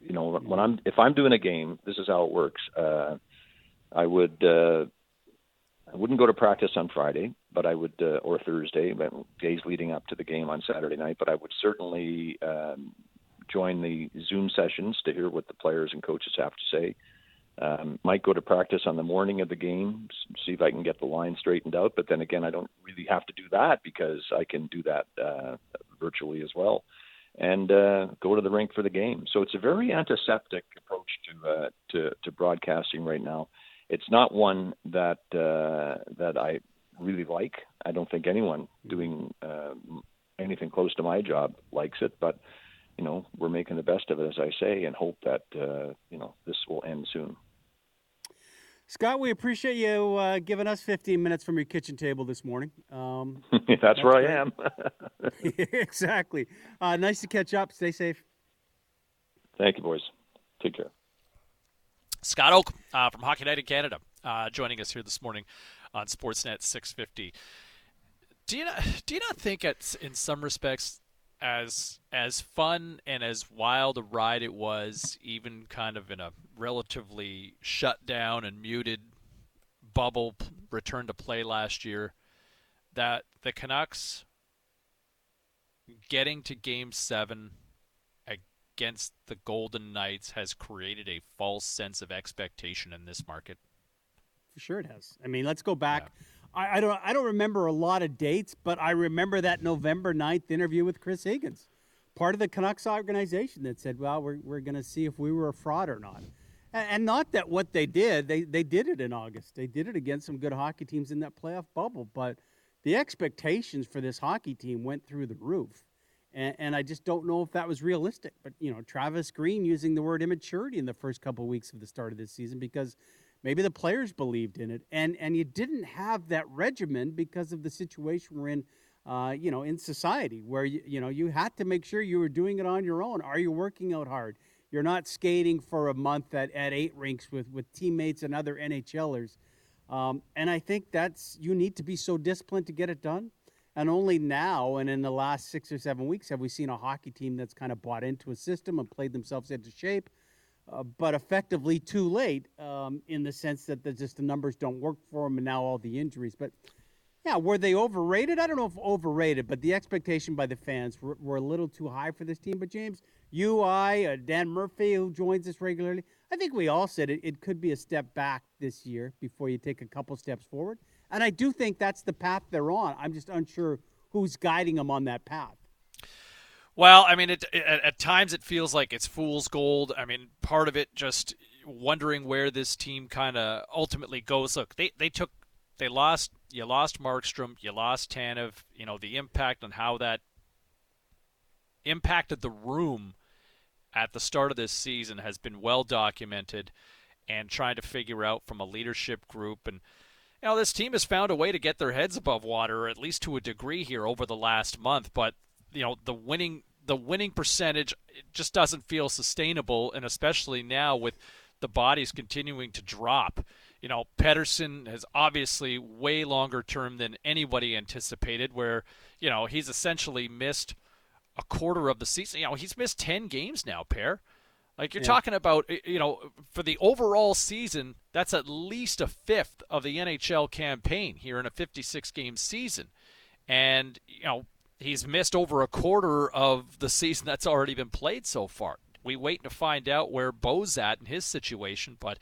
you know, when I'm if I'm doing a game, this is how it works. Uh, I would uh, I wouldn't go to practice on Friday, but I would uh, or Thursday, but days leading up to the game on Saturday night. But I would certainly. Um, join the Zoom sessions to hear what the players and coaches have to say. Um, might go to practice on the morning of the game, see if I can get the line straightened out. But then again, I don't really have to do that because I can do that uh, virtually as well, and uh, go to the rink for the game. So it's a very antiseptic approach to uh, to, to broadcasting right now. It's not one that uh, that I really like. I don't think anyone doing uh, anything close to my job likes it, but you know, we're making the best of it, as I say, and hope that uh, you know, this will end soon. Scott, we appreciate you uh, giving us fifteen minutes from your kitchen table this morning. Um, that's, that's where great. I am. Exactly. Uh, nice to catch up. Stay safe. Thank you, boys. Take care. Scott Oake uh, from Hockey Night in Canada uh, joining us here this morning on Sportsnet six fifty. Do you not, do you not think it's, in some respects, as as fun and as wild a ride it was, even kind of in a relatively shut down and muted bubble p- return to play last year, that the Canucks getting to game seven against the Golden Knights has created a false sense of expectation in this market? For sure it has. I mean, let's go back. Yeah. I don't I don't remember a lot of dates, but I remember that November ninth interview with Chris Higgins, part of the Canucks organization, that said, well, we're, we're going to see if we were a fraud or not. And, and not that what they did, they, they did it in August. They did it against some good hockey teams in that playoff bubble. But the expectations for this hockey team went through the roof. And, and I just don't know if that was realistic. But, you know, Travis Green using the word immaturity in the first couple of weeks of the start of this season, because maybe the players believed in it, and and you didn't have that regimen because of the situation we're in, uh, you know, in society, where, you, you know, you had to make sure you were doing it on your own. Are you working out hard? You're not skating for a month at, at eight rinks with, with teammates and other NHLers. Um, and I think that's, you need to be so disciplined to get it done. And only now and in the last six or seven weeks have we seen a hockey team that's kind of bought into a system and played themselves into shape. Uh, but effectively too late, um, in the sense that the, just the numbers don't work for them, and now all the injuries. But, yeah, were they overrated? I don't know if overrated, but the expectation by the fans were, were a little too high for this team. But, James, you, I, uh, Dan Murphy, who joins us regularly, I think we all said it, it could be a step back this year before you take a couple steps forward. And I do think that's the path they're on. I'm just unsure who's guiding them on that path. Well, I mean, it, it, at times it feels like it's fool's gold. I mean, part of it just wondering where this team kind of ultimately goes. Look, they, they took, they lost, you lost Markstrom, you lost Tanev. You know, the impact on how that impacted the room at the start of this season has been well documented, and trying to figure out from a leadership group. And, you know, this team has found a way to get their heads above water, at least to a degree here over the last month. But, you know, the winning, the winning percentage, it just doesn't feel sustainable, and especially now with the bodies continuing to drop. You know, Pettersson has obviously way longer term than anybody anticipated, where, you know, he's essentially missed a quarter of the season. You know, he's missed ten games now, Pear. Like, you're yeah. talking about, you know, for the overall season, that's at least a fifth of the N H L campaign here in a fifty-six game season. And, you know, he's missed over a quarter of the season that's already been played so far. We wait to find out where Bo's at in his situation, but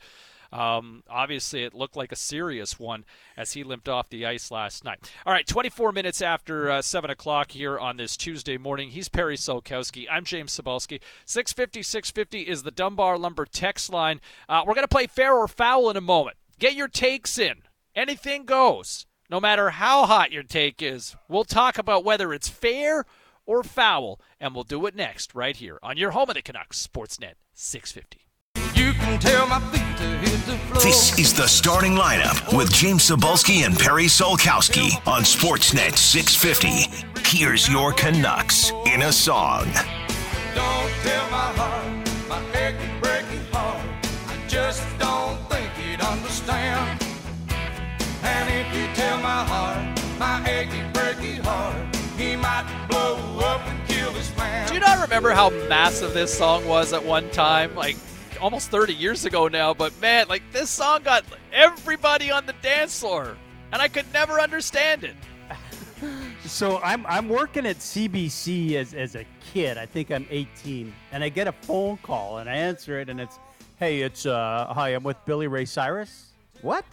um, obviously it looked like a serious one as he limped off the ice last night. All right, twenty-four minutes after uh, seven o'clock here on this Tuesday morning. He's Perry Solkowski. I'm James Cebulski. six fifty, six fifty is the Dunbar Lumber text line. Uh, we're going to play Fair or Foul in a moment. Get your takes in. Anything goes. No matter how hot your take is, we'll talk about whether it's fair or foul, and we'll do it next right here on your home of the Canucks, Sportsnet six fifty. You can tell my feet to hit the floor. This is the starting lineup with James Cebulski and Perry Solkowski on Sportsnet six fifty. Here's your Canucks in a song. Don't tell my heart, my aching, breaking heart. I just don't think you'd understand. And if you tell my heart, my achy, breaky heart, he might blow up and kill this man. Do you not remember how massive this song was at one time? Like, almost thirty years ago now, but man, like, this song got everybody on the dance floor, and I could never understand it. So I'm I'm working at C B C as, as a kid. I think I'm eighteen, and I get a phone call, and I answer it, and it's Hey, it's, uh, hi, I'm with Billy Ray Cyrus. What?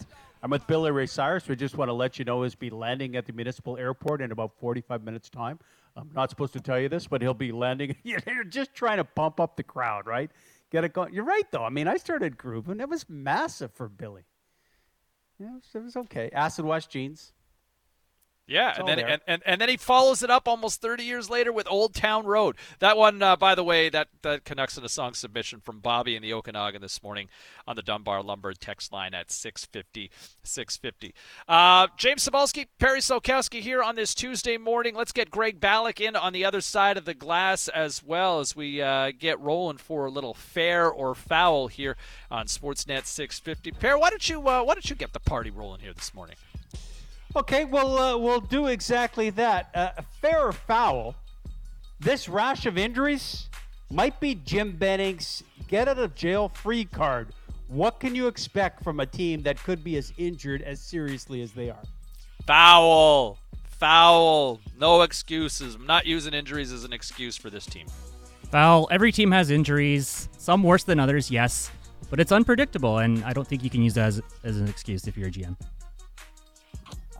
I'm with Billy Ray Cyrus. We just want to let you know he'll be landing at the municipal airport in about forty-five minutes' time. I'm not supposed to tell you this, but he'll be landing. You're just trying to pump up the crowd, right? Get it going. You're right, though. I mean, I started grooving. It was massive for Billy. Yeah, it was, it was okay. Acid wash jeans. Yeah, and then and, and, and then he follows it up almost thirty years later with Old Town Road. That one, uh, by the way, that, that connects to the song submission from Bobby in the Okanagan this morning on the Dunbar Lumber text line at six fifty, six fifty. Uh, James Cebulski, Perry Solkowski here on this Tuesday morning. Let's get Greg Ballard in on the other side of the glass as well as we uh, get rolling for a little fair or foul here on Sportsnet six fifty. Perry, why don't you uh, why don't you get the party rolling here this morning? Okay, well, uh, we'll do exactly that. Uh, fair or foul, this rash of injuries might be Jim Benning's get-out-of-jail-free card. What can you expect from a team that could be as injured as seriously as they are? Foul. Foul. No excuses. I'm not using injuries as an excuse for this team. Foul. Every team has injuries, some worse than others, yes. But it's unpredictable, and I don't think you can use that as, as an excuse if you're a G M.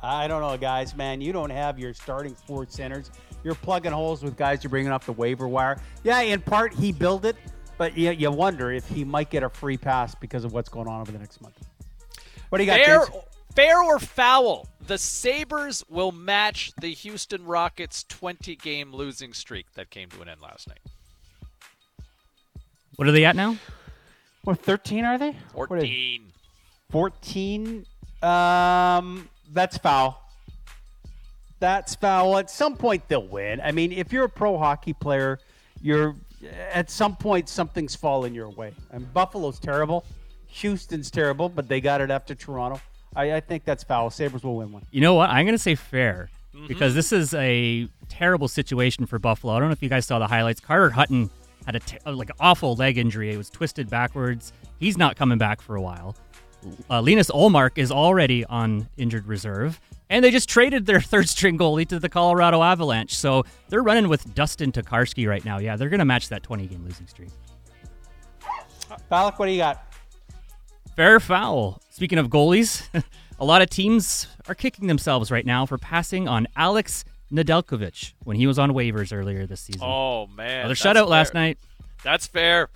I don't know, guys, man. You don't have your starting four centers. You're plugging holes with guys you're bringing off the waiver wire. Yeah, in part, he built it, but you, you wonder if he might get a free pass because of what's going on over the next month. What do you got, James? Fair or foul, the Sabres will match the Houston Rockets' twenty-game losing streak that came to an end last night. What are they at now? What, thirteen are they? fourteen. fourteen. Um... That's foul. That's foul. At some point, they'll win. I mean, if you're a pro hockey player, you're at some point something's falling your way. And Buffalo's terrible. Houston's terrible, but they got it after Toronto. I, I think that's foul. Sabres will win one. You know what? I'm going to say fair mm-hmm. because this is a terrible situation for Buffalo. I don't know if you guys saw the highlights. Carter Hutton had a t- like an awful leg injury. It was twisted backwards. He's not coming back for a while. Uh, Linus Ullmark is already on injured reserve, and they just traded their third-string goalie to the Colorado Avalanche, so they're running with Dustin Tokarski right now. Yeah, they're going to match that twenty-game losing streak. Balak, what do you got? Fair foul. Speaking of goalies, a lot of teams are kicking themselves right now for passing on Alex Nedeljkovic when he was on waivers earlier this season. Oh, man. Another shutout last night. That's fair.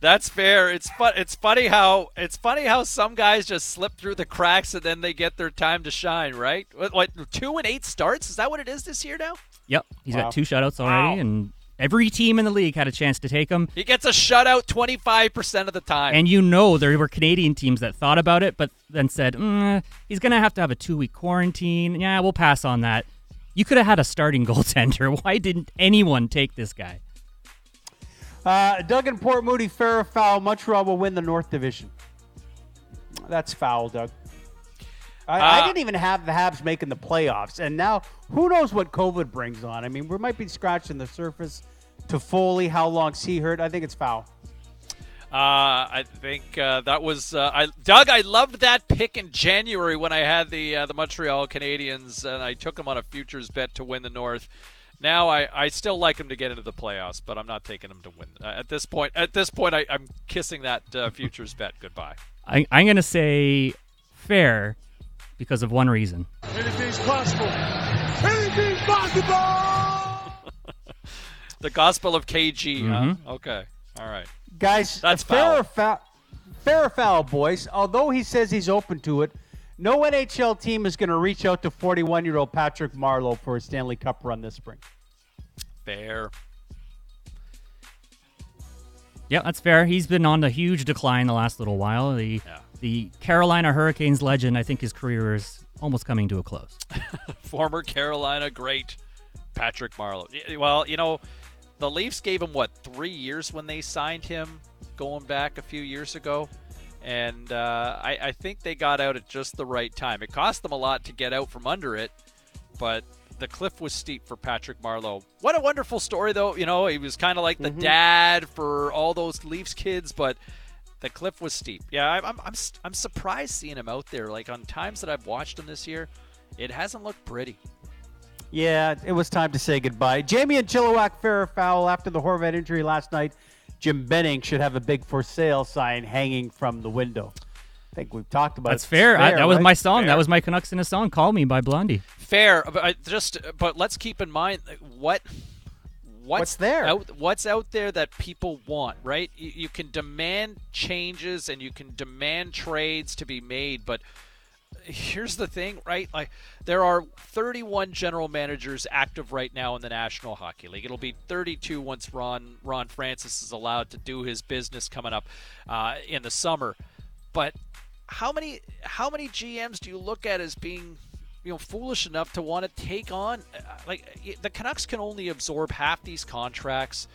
That's fair. It's fun. It's funny how it's funny how some guys just slip through the cracks and then they get their time to shine, right? What, what two and eight starts? Is that what it is this year now? Yep, he's wow. got two shutouts already, wow. and every team in the league had a chance to take him. He gets a shutout twenty-five percent of the time. And you know there were Canadian teams that thought about it, but then said, mm, "He's going to have to have a two-week quarantine. Yeah, we'll pass on that." You could have had a starting goaltender. Why didn't anyone take this guy? Uh, Doug and Port Moody, fair or foul, Montreal will win the North Division. That's foul, Doug. I, uh, I didn't even have the Habs making the playoffs, and now who knows what COVID brings on. I mean, we might be scratching the surface. Toffoli, how long's he hurt? I think it's foul. Uh, I think uh, that was uh, – I Doug, I loved that pick in January when I had the, uh, the Montreal Canadiens, and I took them on a futures bet to win the North. Now I, I still like him to get into the playoffs, but I'm not taking him to win. Uh, at this point, at this point, I, I'm kissing that uh, futures bet goodbye. I, I'm going to say fair because of one reason. Anything's possible. Anything's possible. The gospel of K G. Mm-hmm. Huh? Okay, all right, guys. That's fair or foul. Fair or foul, boys. Although he says he's open to it. No N H L team is going to reach out to forty-one-year-old Patrick Marleau for a Stanley Cup run this spring. Fair. Yeah, that's fair. He's been on a huge decline the last little while. The yeah. the Carolina Hurricanes legend, I think his career is almost coming to a close. Former Carolina great Patrick Marleau. Well, you know, the Leafs gave him, what, three years when they signed him going back a few years ago? And uh, I, I think they got out at just the right time. It cost them a lot to get out from under it, but the cliff was steep for Patrick Marleau. What a wonderful story, though. You know, he was kind of like the mm-hmm. dad for all those Leafs kids, but the cliff was steep. Yeah, I, I'm I'm I'm surprised seeing him out there. Like, on times that I've watched him this year, it hasn't looked pretty. Yeah, it was time to say goodbye. Jamie and Chilliwack, fair or foul after the Horvat injury last night. Jim Benning should have a big for sale sign hanging from the window. I think we've talked about that's it. fair. fair I, that right? was my song. Fair. That was my Canucks in a song. Call Me by Blondie. Fair, but I just but let's keep in mind what what's, what's there. Out, what's out there that people want, right? You, you can demand changes and you can demand trades to be made, but here's the thing, right? Like, there are thirty-one general managers active right now in the National Hockey League. It'll be thirty-two once Ron Ron Francis is allowed to do his business coming up uh, in the summer. But how many how many G Ms do you look at as being, you know, foolish enough to want to take on? Like, the Canucks can only absorb half these contracts.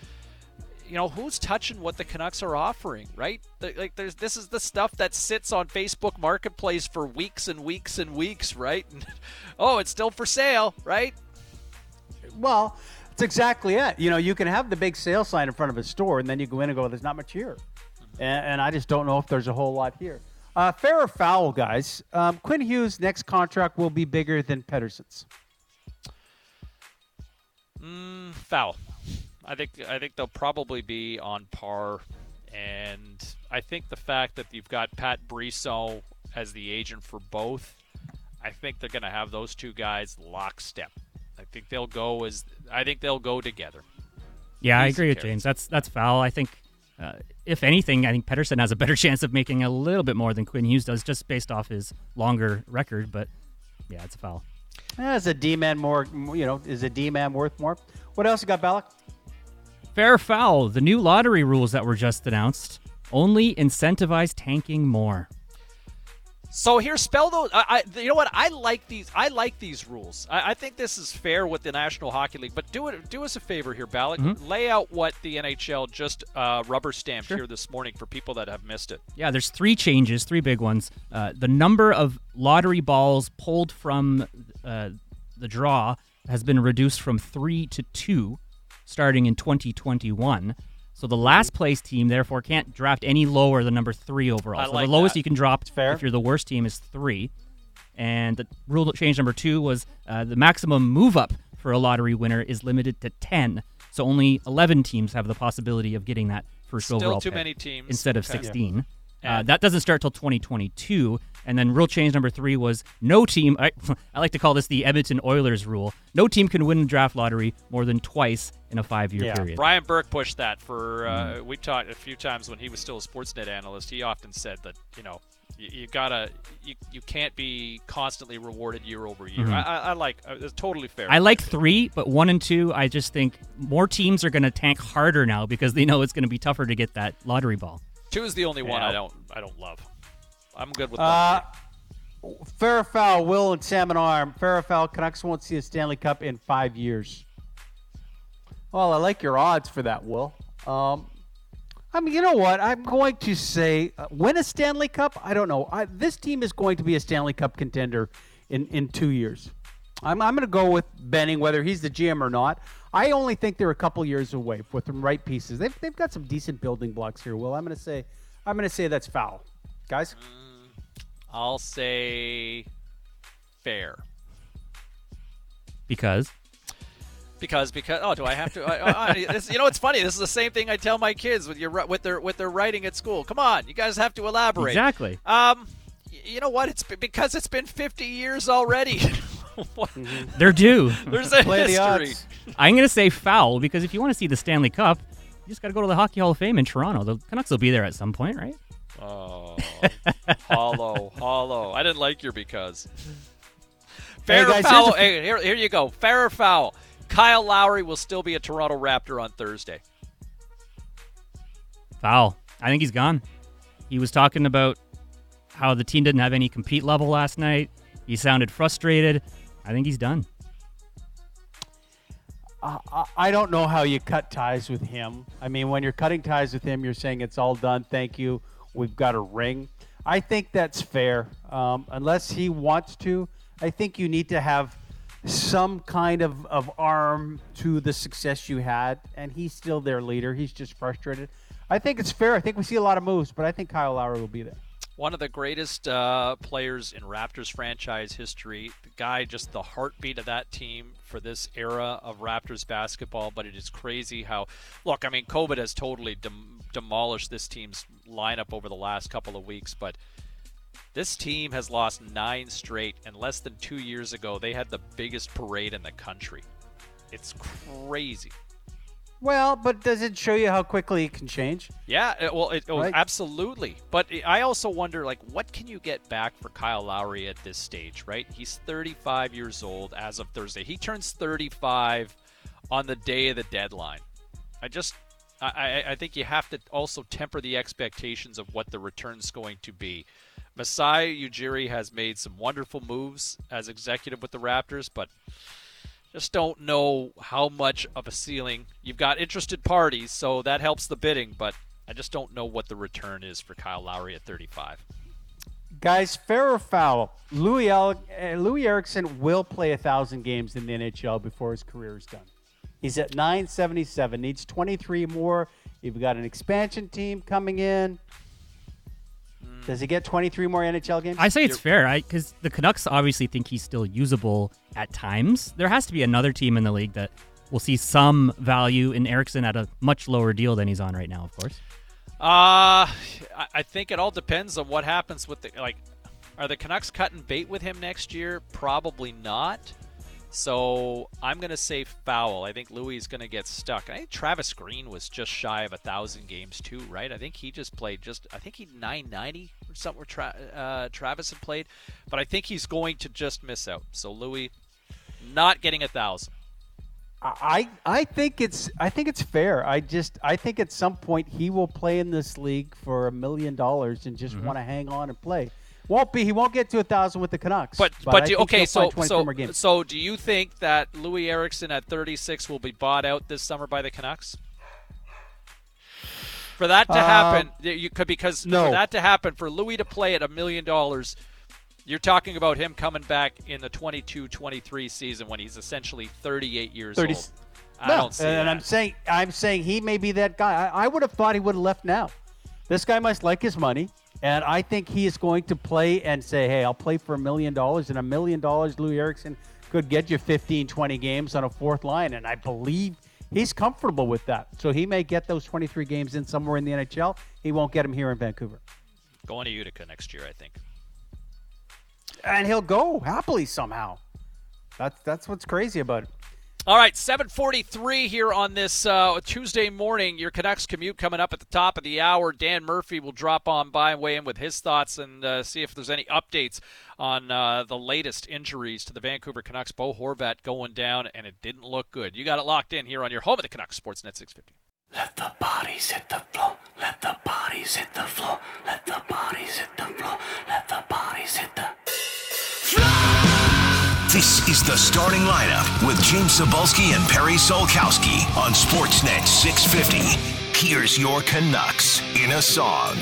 You know, who's touching what the Canucks are offering, right? Like, there's this is the stuff that sits on Facebook Marketplace for weeks and weeks and weeks, right? And, oh, it's still for sale, right? Well, that's exactly it. You know, you can have the big sale sign in front of a store, and then you go in and go, there's not much here. Mm-hmm. And, and I just don't know if there's a whole lot here. Uh, fair or foul, guys? Um, Quinn Hughes' next contract will be bigger than Pettersson's. Mm, foul. I think I think they'll probably be on par, and I think the fact that you've got Pat Brisson as the agent for both, I think they're going to have those two guys lockstep. I think they'll go as I think they'll go together. Yeah, I agree with James. That's that's foul. I think uh, if anything, I think Pettersson has a better chance of making a little bit more than Quinn Hughes does, just based off his longer record. But yeah, it's a foul. Yeah, is a D-man more? You know, is a D-man worth more? What else you got, Ballack? Fair foul. The new lottery rules that were just announced only incentivize tanking more. So here, spell those. I, I, you know what? I like these. I like these rules. I, I think this is fair with the National Hockey League. But do it. Do us a favor here, Ballack. Mm-hmm. Lay out what the N H L just uh, rubber stamped sure. here this morning for people that have missed it. Yeah, there's three changes, three big ones. Uh, the number of lottery balls pulled from uh, the draw has been reduced from three to two. Starting in twenty twenty-one. So the last place team, therefore, can't draft any lower than number three overall. I so like the lowest that. You can drop if you're the worst team is three. And the rule change number two was uh, the maximum move-up for a lottery winner is limited to ten. So only eleven teams have the possibility of getting that first Still overall too pick many teams. Instead of okay. sixteen. Yeah. Uh, that doesn't start till twenty twenty-two. And then rule change number three was no team, I, I like to call this the Edmonton Oilers rule, no team can win the draft lottery more than twice in a five-year yeah. period. Brian Burke pushed that for, uh, mm. we talked a few times when he was still a Sportsnet analyst, he often said that, you know, you, you gotta, you, you can't be constantly rewarded year over year. Mm-hmm. I, I, I like, it's totally fair. I like three, but one and two, I just think more teams are going to tank harder now because they know it's going to be tougher to get that lottery ball. Two is the only yeah. one I don't, I don't love. I'm good with that. Uh, fair or foul, Will and Salmon Arm. Fair or foul, Canucks won't see a Stanley Cup in five years. Well, I like your odds for that, Will. Um, I mean, you know what? I'm going to say uh, win a Stanley Cup? I don't know. I, this team is going to be a Stanley Cup contender in, in two years. I'm, I'm going to go with Benning, whether he's the G M or not. I only think they're a couple years away with the right pieces. They've, they've got some decent building blocks here, Will. I'm going to say I'm going to say that's foul. Guys? Mm. I'll say fair. Because? Because because oh, do I have to? I, I, this, you know, it's funny. This is the same thing I tell my kids with your with their with their writing at school. Come on, you guys have to elaborate. Exactly. Um, you know what? It's because it's been fifty years already. Mm-hmm. They're due. There's a Play history. The I'm going to say foul because if you want to see the Stanley Cup, you just got to go to the Hockey Hall of Fame in Toronto. The Canucks will be there at some point, right? Oh, hollow, hollow. I didn't like your because. Fair hey guys, or foul. A... Hey, here, here you go. Fair or foul. Kyle Lowry will still be a Toronto Raptor on Thursday. Foul. I think he's gone. He was talking about how the team didn't have any compete level last night. He sounded frustrated. I think he's done. I don't know how you cut ties with him. I mean, when you're cutting ties with him, you're saying it's all done. Thank you. We've got a ring. I think that's fair. Um, unless he wants to, I think you need to have some kind of, of arm to the success you had. And he's still their leader. He's just frustrated. I think it's fair. I think we see a lot of moves, but I think Kyle Lowry will be there. one of the greatest uh, players in Raptors franchise history. The guy, just the heartbeat of that team for this era of Raptors basketball. But it is crazy how, look, I mean, COVID has totally dem- demolished this team's lineup over the last couple of weeks. But this team has lost nine straight, and less than two years ago, they had the biggest parade in the country. It's crazy. Well, but does it show you how quickly it can change? Yeah, it, well, it, it right? was absolutely. But I also wonder, like, what can you get back for Kyle Lowry at this stage, right? He's thirty-five years old as of Thursday. He turns thirty-five on the day of the deadline. I just, I, I think you have to also temper the expectations of what the return's going to be. Masai Ujiri has made some wonderful moves as executive with the Raptors, but just don't know how much of a ceiling. You've got interested parties, so that helps the bidding, but I just don't know what the return is for Kyle Lowry at thirty-five. Guys, fair or foul, Louis, Al- Louis Erickson will play one thousand games in the N H L before his career is done. He's at nine seventy-seven, needs twenty-three more. You've got an expansion team coming in. Mm. Does he get twenty-three more N H L games? I say it's You're- fair, right? Because the Canucks obviously think he's still usable at times. There has to be another team in the league that will see some value in Erickson at a much lower deal than he's on right now, of course. Uh, I think it all depends on what happens with the, like, are the Canucks cutting bait with him next year? Probably not. So I'm going to say foul. I think Louis is going to get stuck. I think Travis Green was just shy of one thousand games too, right? I think he just played just, I think he nine ninety or something where Tra- uh, Travis had played. But I think he's going to just miss out. So Louis not getting one thousand. I I think it's I think it's fair. I just I think at some point he will play in this league for a million dollars and just mm-hmm. want to hang on and play. Won't be. He won't get to one thousand with the Canucks. But, but, but do, okay, so so, so do you think that Louis Erickson at thirty-six will be bought out this summer by the Canucks? For that to uh, happen, you could because no. for that to happen, for Louis to play at a million dollars, you're talking about him coming back in the twenty-two twenty-three season when he's essentially thirty-eight years thirty, old. I no, don't see and that. I'm saying, I'm saying he may be that guy. I, I would have thought he would have left now. This guy must like his money. And I think he is going to play and say, hey, I'll play for a million dollars. And a million dollars, Louis Erickson could get you fifteen, twenty games on a fourth line. And I believe he's comfortable with that. So he may get those twenty-three games in somewhere in the N H L. He won't get them here in Vancouver. Going to Utica next year, I think. And he'll go happily somehow. That's, that's what's crazy about it. All right, seven forty-three here on this uh, Tuesday morning. Your Canucks commute coming up at the top of the hour. Dan Murphy will drop on by and weigh in with his thoughts and uh, see if there's any updates on uh, the latest injuries to the Vancouver Canucks. Bo Horvat going down, and it didn't look good. You got it locked in here on your home of the Canucks, Sportsnet six fifty. Let the bodies hit the floor. Let the bodies hit the floor. Let the bodies hit the floor. Let the bodies hit the floor. This is the starting lineup with James Cebulski and Perry Solkowski on Sportsnet six fifty. Here's your Canucks in a song.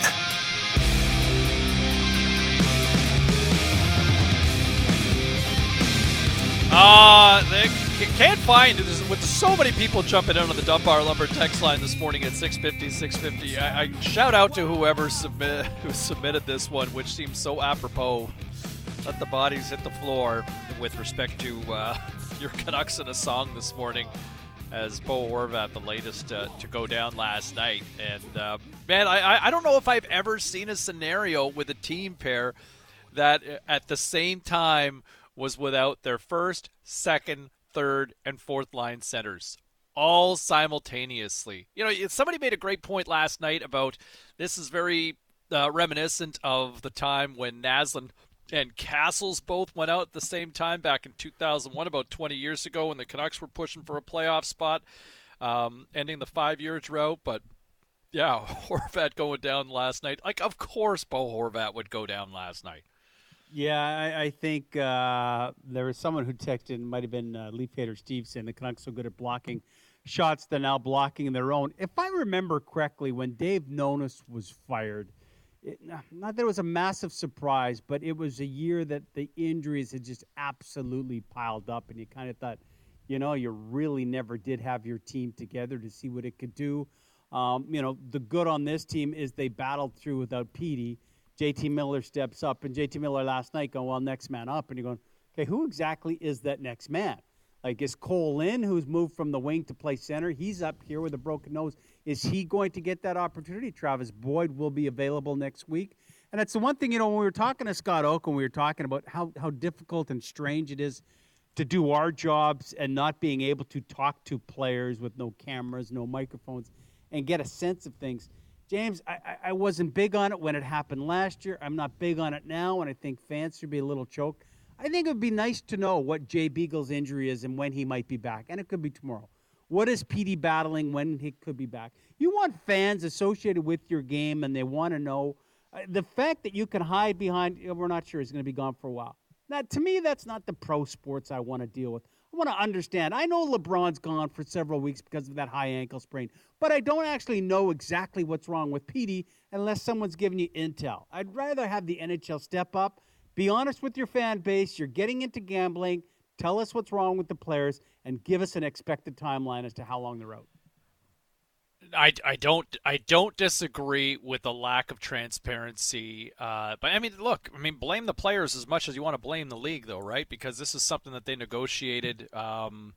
Uh, they can't find it. With so many people jumping in on the Dump Bar Lumber text line this morning at six fifty, six fifty. I, I shout out to whoever submit, who submitted this one, which seems so apropos. Let the bodies hit the floor with respect to uh, your Canucks in a song this morning as Bo Horvat, the latest uh, to go down last night. And, uh, man, I, I don't know if I've ever seen a scenario with a team pair that at the same time was without their first, second, third, and fourth line centers, all simultaneously. You know, somebody made a great point last night about this is very uh, reminiscent of the time when Naslund and Castles both went out at the same time back in two thousand one, about twenty years ago, when the Canucks were pushing for a playoff spot, um, ending the five-year drought. But, yeah, Horvat going down last night. Like, of course Bo Horvat would go down last night. Yeah, I, I think uh, there was someone who texted, might have been uh, Leaf Hater Steve, saying the Canucks so good at blocking shots, they're now blocking their own. If I remember correctly, when Dave Nonis was fired, It, not that it was a massive surprise, but it was a year that the injuries had just absolutely piled up, and you kind of thought, you know, you really never did have your team together to see what it could do. Um, you know, the good on this team is they battled through without Petey, J T. Miller steps up, and J T. Miller last night going, well, next man up. And you're going, okay, who exactly is that next man? Like, is Cole Lynn, who's moved from the wing to play center, he's up here with a broken nose. Is he going to get that opportunity? Travis Boyd will be available next week. And that's the one thing, you know, when we were talking to Scott Oake, when we were talking about how, how difficult and strange it is to do our jobs and not being able to talk to players with no cameras, no microphones, and get a sense of things. James, I, I wasn't big on it when it happened last year. I'm not big on it now, and I think fans should be a little choked. I think it would be nice to know what Jay Beagle's injury is and when he might be back, and it could be tomorrow. What is P D battling, when he could be back? You want fans associated with your game, and they want to know. The fact that you can hide behind, we're not sure, is going to be gone for a while. Now, to me, that's not the pro sports I want to deal with. I want to understand. I know LeBron's gone for several weeks because of that high ankle sprain, but I don't actually know exactly what's wrong with P D unless someone's giving you intel. I'd rather have the N H L step up, be honest with your fan base. You're getting into gambling. Tell us what's wrong with the players and give us an expected timeline as to how long they're out. I, I don't I don't disagree with the lack of transparency, uh, but I mean, look, I mean, blame the players as much as you want to blame the league, though, right? Because this is something that they negotiated, um,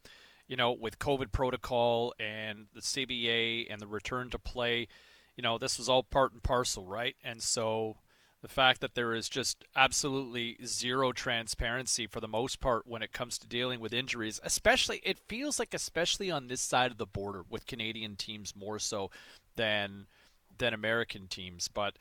you know, with COVID protocol and the C B A and the return to play. You know, this was all part and parcel, right? And so the fact that there is just absolutely zero transparency for the most part when it comes to dealing with injuries, especially, it feels like especially on this side of the border with Canadian teams more so than than American teams. But,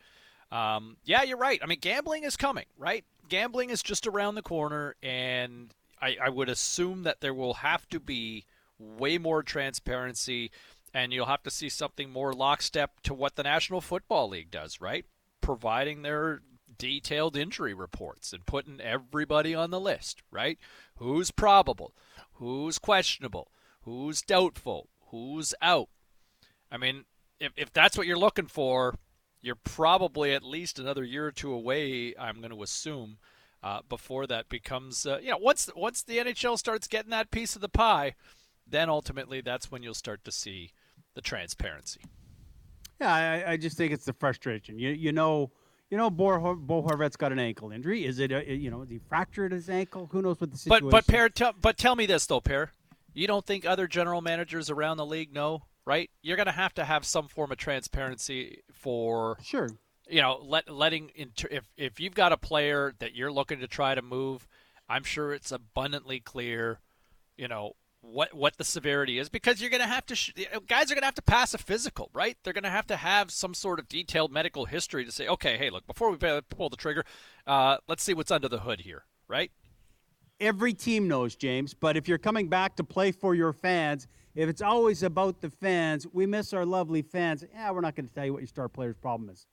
um, yeah, you're right. I mean, gambling is coming, right? Gambling is just around the corner, and I, I would assume that there will have to be way more transparency, and you'll have to see something more lockstep to what the National Football League does, right? Providing their detailed injury reports and putting everybody on the list, right? Who's probable? Who's questionable? Who's doubtful? Who's out? I mean, if, if that's what you're looking for, you're probably at least another year or two away, I'm going to assume, uh, before that becomes, uh, you know, once, once the N H L starts getting that piece of the pie, then ultimately that's when you'll start to see the transparency. Yeah, I, I just think it's the frustration. You you know, you know, Bo, Bo Horvat's got an ankle injury. Is it, a, you know, he fractured his ankle? Who knows what the situation is? But, but, Per, tell, but tell me this, though, Per. You don't think other general managers around the league know, right? You're going to have to have some form of transparency for – sure. You know, let, letting inter, if, – if you've got a player that you're looking to try to move, I'm sure it's abundantly clear, you know, what what the severity is, because you're going to have to sh- guys are going to have to pass a physical, right? They're going to have to have some sort of detailed medical history to say, okay, hey, look, before we pull the trigger, uh, let's see what's under the hood here, right? Every team knows, James, but if you're coming back to play for your fans, if it's always about the fans, we miss our lovely fans. Yeah, we're not going to tell you what your star player's problem is.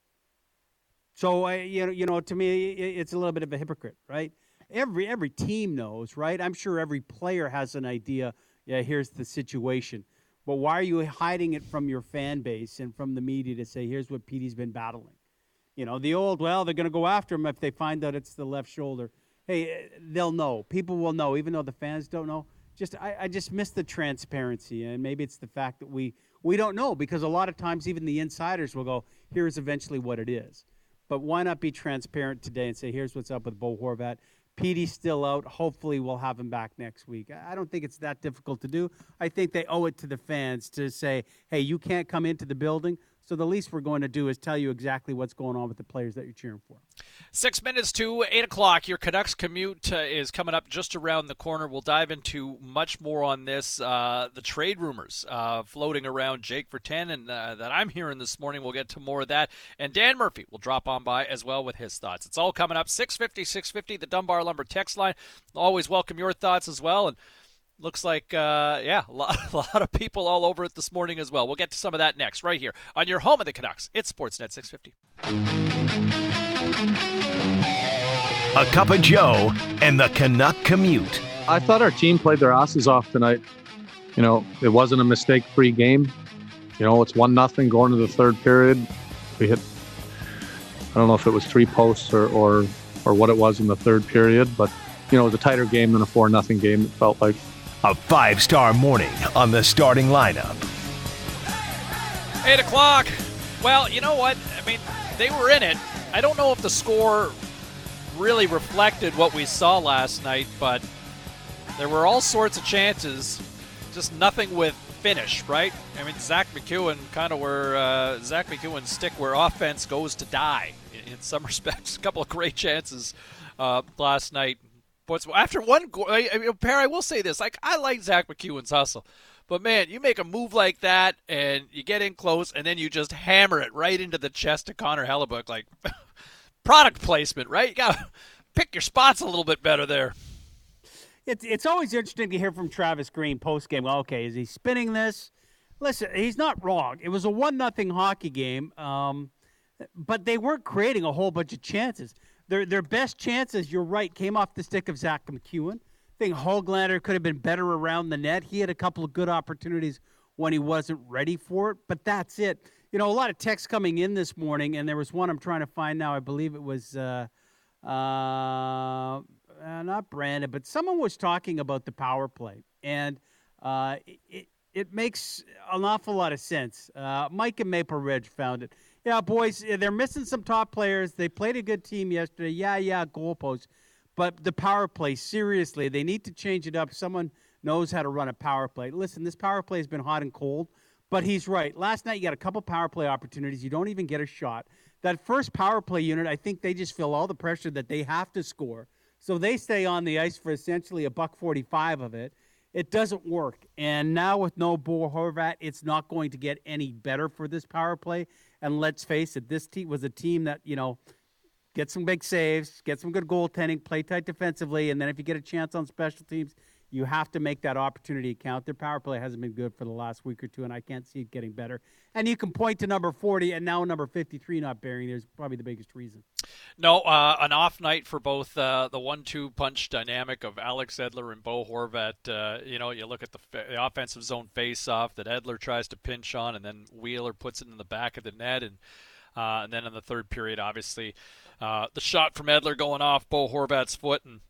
So, uh, you know, you know, to me, it's a little bit of a hypocrite, right? Every every team knows, right? I'm sure every player has an idea. Yeah, here's the situation. But why are you hiding it from your fan base and from the media to say, here's what P D's been battling? You know, the old, well, they're going to go after him if they find out it's the left shoulder. Hey, they'll know. People will know, even though the fans don't know. Just I, I just miss the transparency, and maybe it's the fact that we, we don't know, because a lot of times even the insiders will go, here's eventually what it is. But why not be transparent today and say, here's what's up with Bo Horvat? P D's still out. Hopefully we'll have him back next week. I don't think it's that difficult to do. I think they owe it to the fans to say, hey, you can't come into the building, so the least we're going to do is tell you exactly what's going on with the players that you're cheering for. Six minutes to eight o'clock. Your Canucks commute uh, is coming up just around the corner. We'll dive into much more on this. Uh, the trade rumors uh, floating around Jake Virtanen uh, that I'm hearing this morning. We'll get to more of that. And Dan Murphy will drop on by as well with his thoughts. It's all coming up. six fifty, six fifty, the Dunbar Lumber text line. Always welcome your thoughts as well. And looks like, uh, yeah, a lot, a lot of people all over it this morning as well. We'll get to some of that next, right here on your home of the Canucks. It's Sportsnet six fifty. A cup of Joe and the Canuck commute. I thought our team played their asses off tonight. You know, it wasn't a mistake-free game. You know, it's one nothing going to the third period. We hit, I don't know if it was three posts or, or, or what it was in the third period, but, you know, it was a tighter game than a four nothing game, it felt like. A five-star morning on the starting lineup. eight o'clock. Well, you know what? I mean, they were in it. I don't know if the score really reflected what we saw last night, but there were all sorts of chances, just nothing with finish, right? I mean, Zach McEwen kind of where uh, Zach McEwen's stick where offense goes to die in, in some respects. A couple of great chances uh, last night. But after one goal, I, I mean, Perry, I will say this, like, I like Zach McEwen's hustle. But, man, you make a move like that and you get in close and then you just hammer it right into the chest of Connor Hellebuyck. Like, product placement, right? You got to pick your spots a little bit better there. It's, it's always interesting to hear from Travis Green postgame. Well, okay, is he spinning this? Listen, he's not wrong. It was a one nothing hockey game, um, but they weren't creating a whole bunch of chances. Their their best chances, you're right, came off the stick of Zach McEwen. I think Höglander could have been better around the net. He had a couple of good opportunities when he wasn't ready for it, but that's it. You know, a lot of texts coming in this morning, and there was one I'm trying to find now. I believe it was uh, uh, not Brandon, but someone was talking about the power play, and uh, it, it makes an awful lot of sense. Uh, Mike in Maple Ridge found it. Yeah, boys, they're missing some top players. They played a good team yesterday. Yeah, yeah, goalposts. But the power play, seriously, they need to change it up. Someone knows how to run a power play. Listen, this power play has been hot and cold, but he's right. Last night you got a couple power play opportunities. You don't even get a shot. That first power play unit, I think they just feel all the pressure that they have to score. So they stay on the ice for essentially a buck forty-five of it. It doesn't work. And now with no Bo Horvat, it's not going to get any better for this power play. And let's face it, this team was a team that, you know, get some big saves, get some good goaltending, play tight defensively, and then if you get a chance on special teams, you have to make that opportunity count. Their power play hasn't been good for the last week or two, and I can't see it getting better. And you can point to number forty and now number fifty-three not bearing. There's probably the biggest reason. No, uh, an off night for both uh, the one two punch dynamic of Alex Edler and Bo Horvat. Uh, you know, you look at the, the offensive zone face-off that Edler tries to pinch on, and then Wheeler puts it in the back of the net, and Uh, and then in the third period, obviously, uh, the shot from Edler going off Bo Horvat's foot, and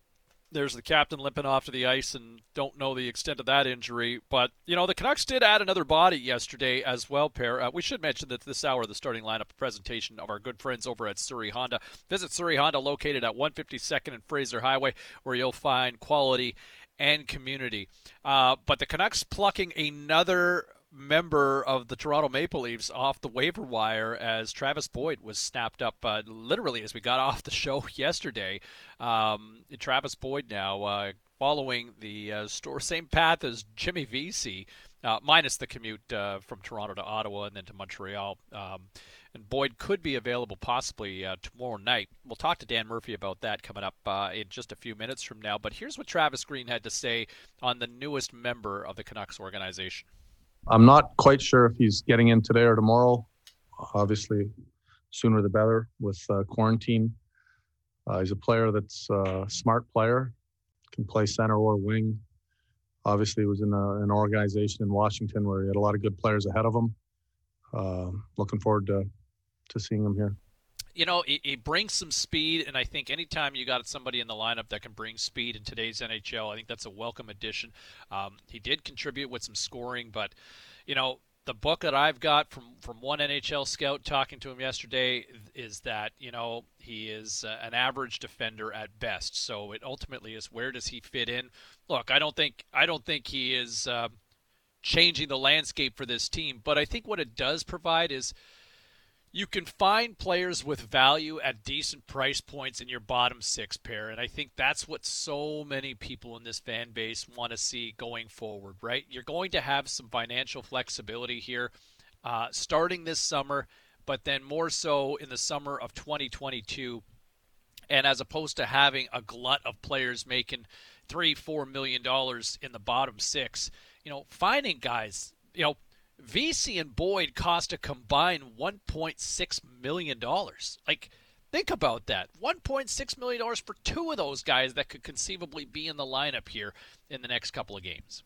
there's the captain limping off to the ice, and don't know the extent of that injury. But, you know, the Canucks did add another body yesterday as well, Pair. Uh, we should mention that this hour, the starting lineup presentation of our good friends over at Surrey Honda. Visit Surrey Honda, located at one fifty-second and Fraser Highway, where you'll find quality and community. Uh, but the Canucks plucking another member of the Toronto Maple Leafs off the waiver wire as Travis Boyd was snapped up uh, literally as we got off the show yesterday. Um, Travis Boyd now uh, following the uh, store, same path as Jimmy Vesey, uh, minus the commute uh, from Toronto to Ottawa and then to Montreal. Um, and Boyd could be available possibly uh, tomorrow night. We'll talk to Dan Murphy about that coming up uh, in just a few minutes from now. But here's what Travis Green had to say on the newest member of the Canucks organization. I'm not quite sure if he's getting in today or tomorrow. Obviously, sooner the better with uh, quarantine. Uh, he's a player that's a smart player, can play center or wing. Obviously, he was in a, an organization in Washington where he had a lot of good players ahead of him. Uh, looking forward to, to seeing him here. You know, it, it brings some speed, and I think anytime you got somebody in the lineup that can bring speed in today's N H L, I think that's a welcome addition. Um, he did contribute with some scoring, but, you know, the book that I've got from, from one N H L scout talking to him yesterday is that, you know, he is uh, an average defender at best. So it ultimately is, where does he fit in? Look, I don't think I don't think he is uh, changing the landscape for this team, but I think what it does provide is you can find players with value at decent price points in your bottom six, Pair, and I think that's what so many people in this fan base want to see going forward, right? You're going to have some financial flexibility here uh, starting this summer, but then more so in the summer of twenty twenty-two, and as opposed to having a glut of players making three, four million dollars in the bottom six, you know, finding guys, you know, Vesey and Boyd cost a combined one point six million dollars. Like, think about that. one point six million dollars for two of those guys that could conceivably be in the lineup here in the next couple of games.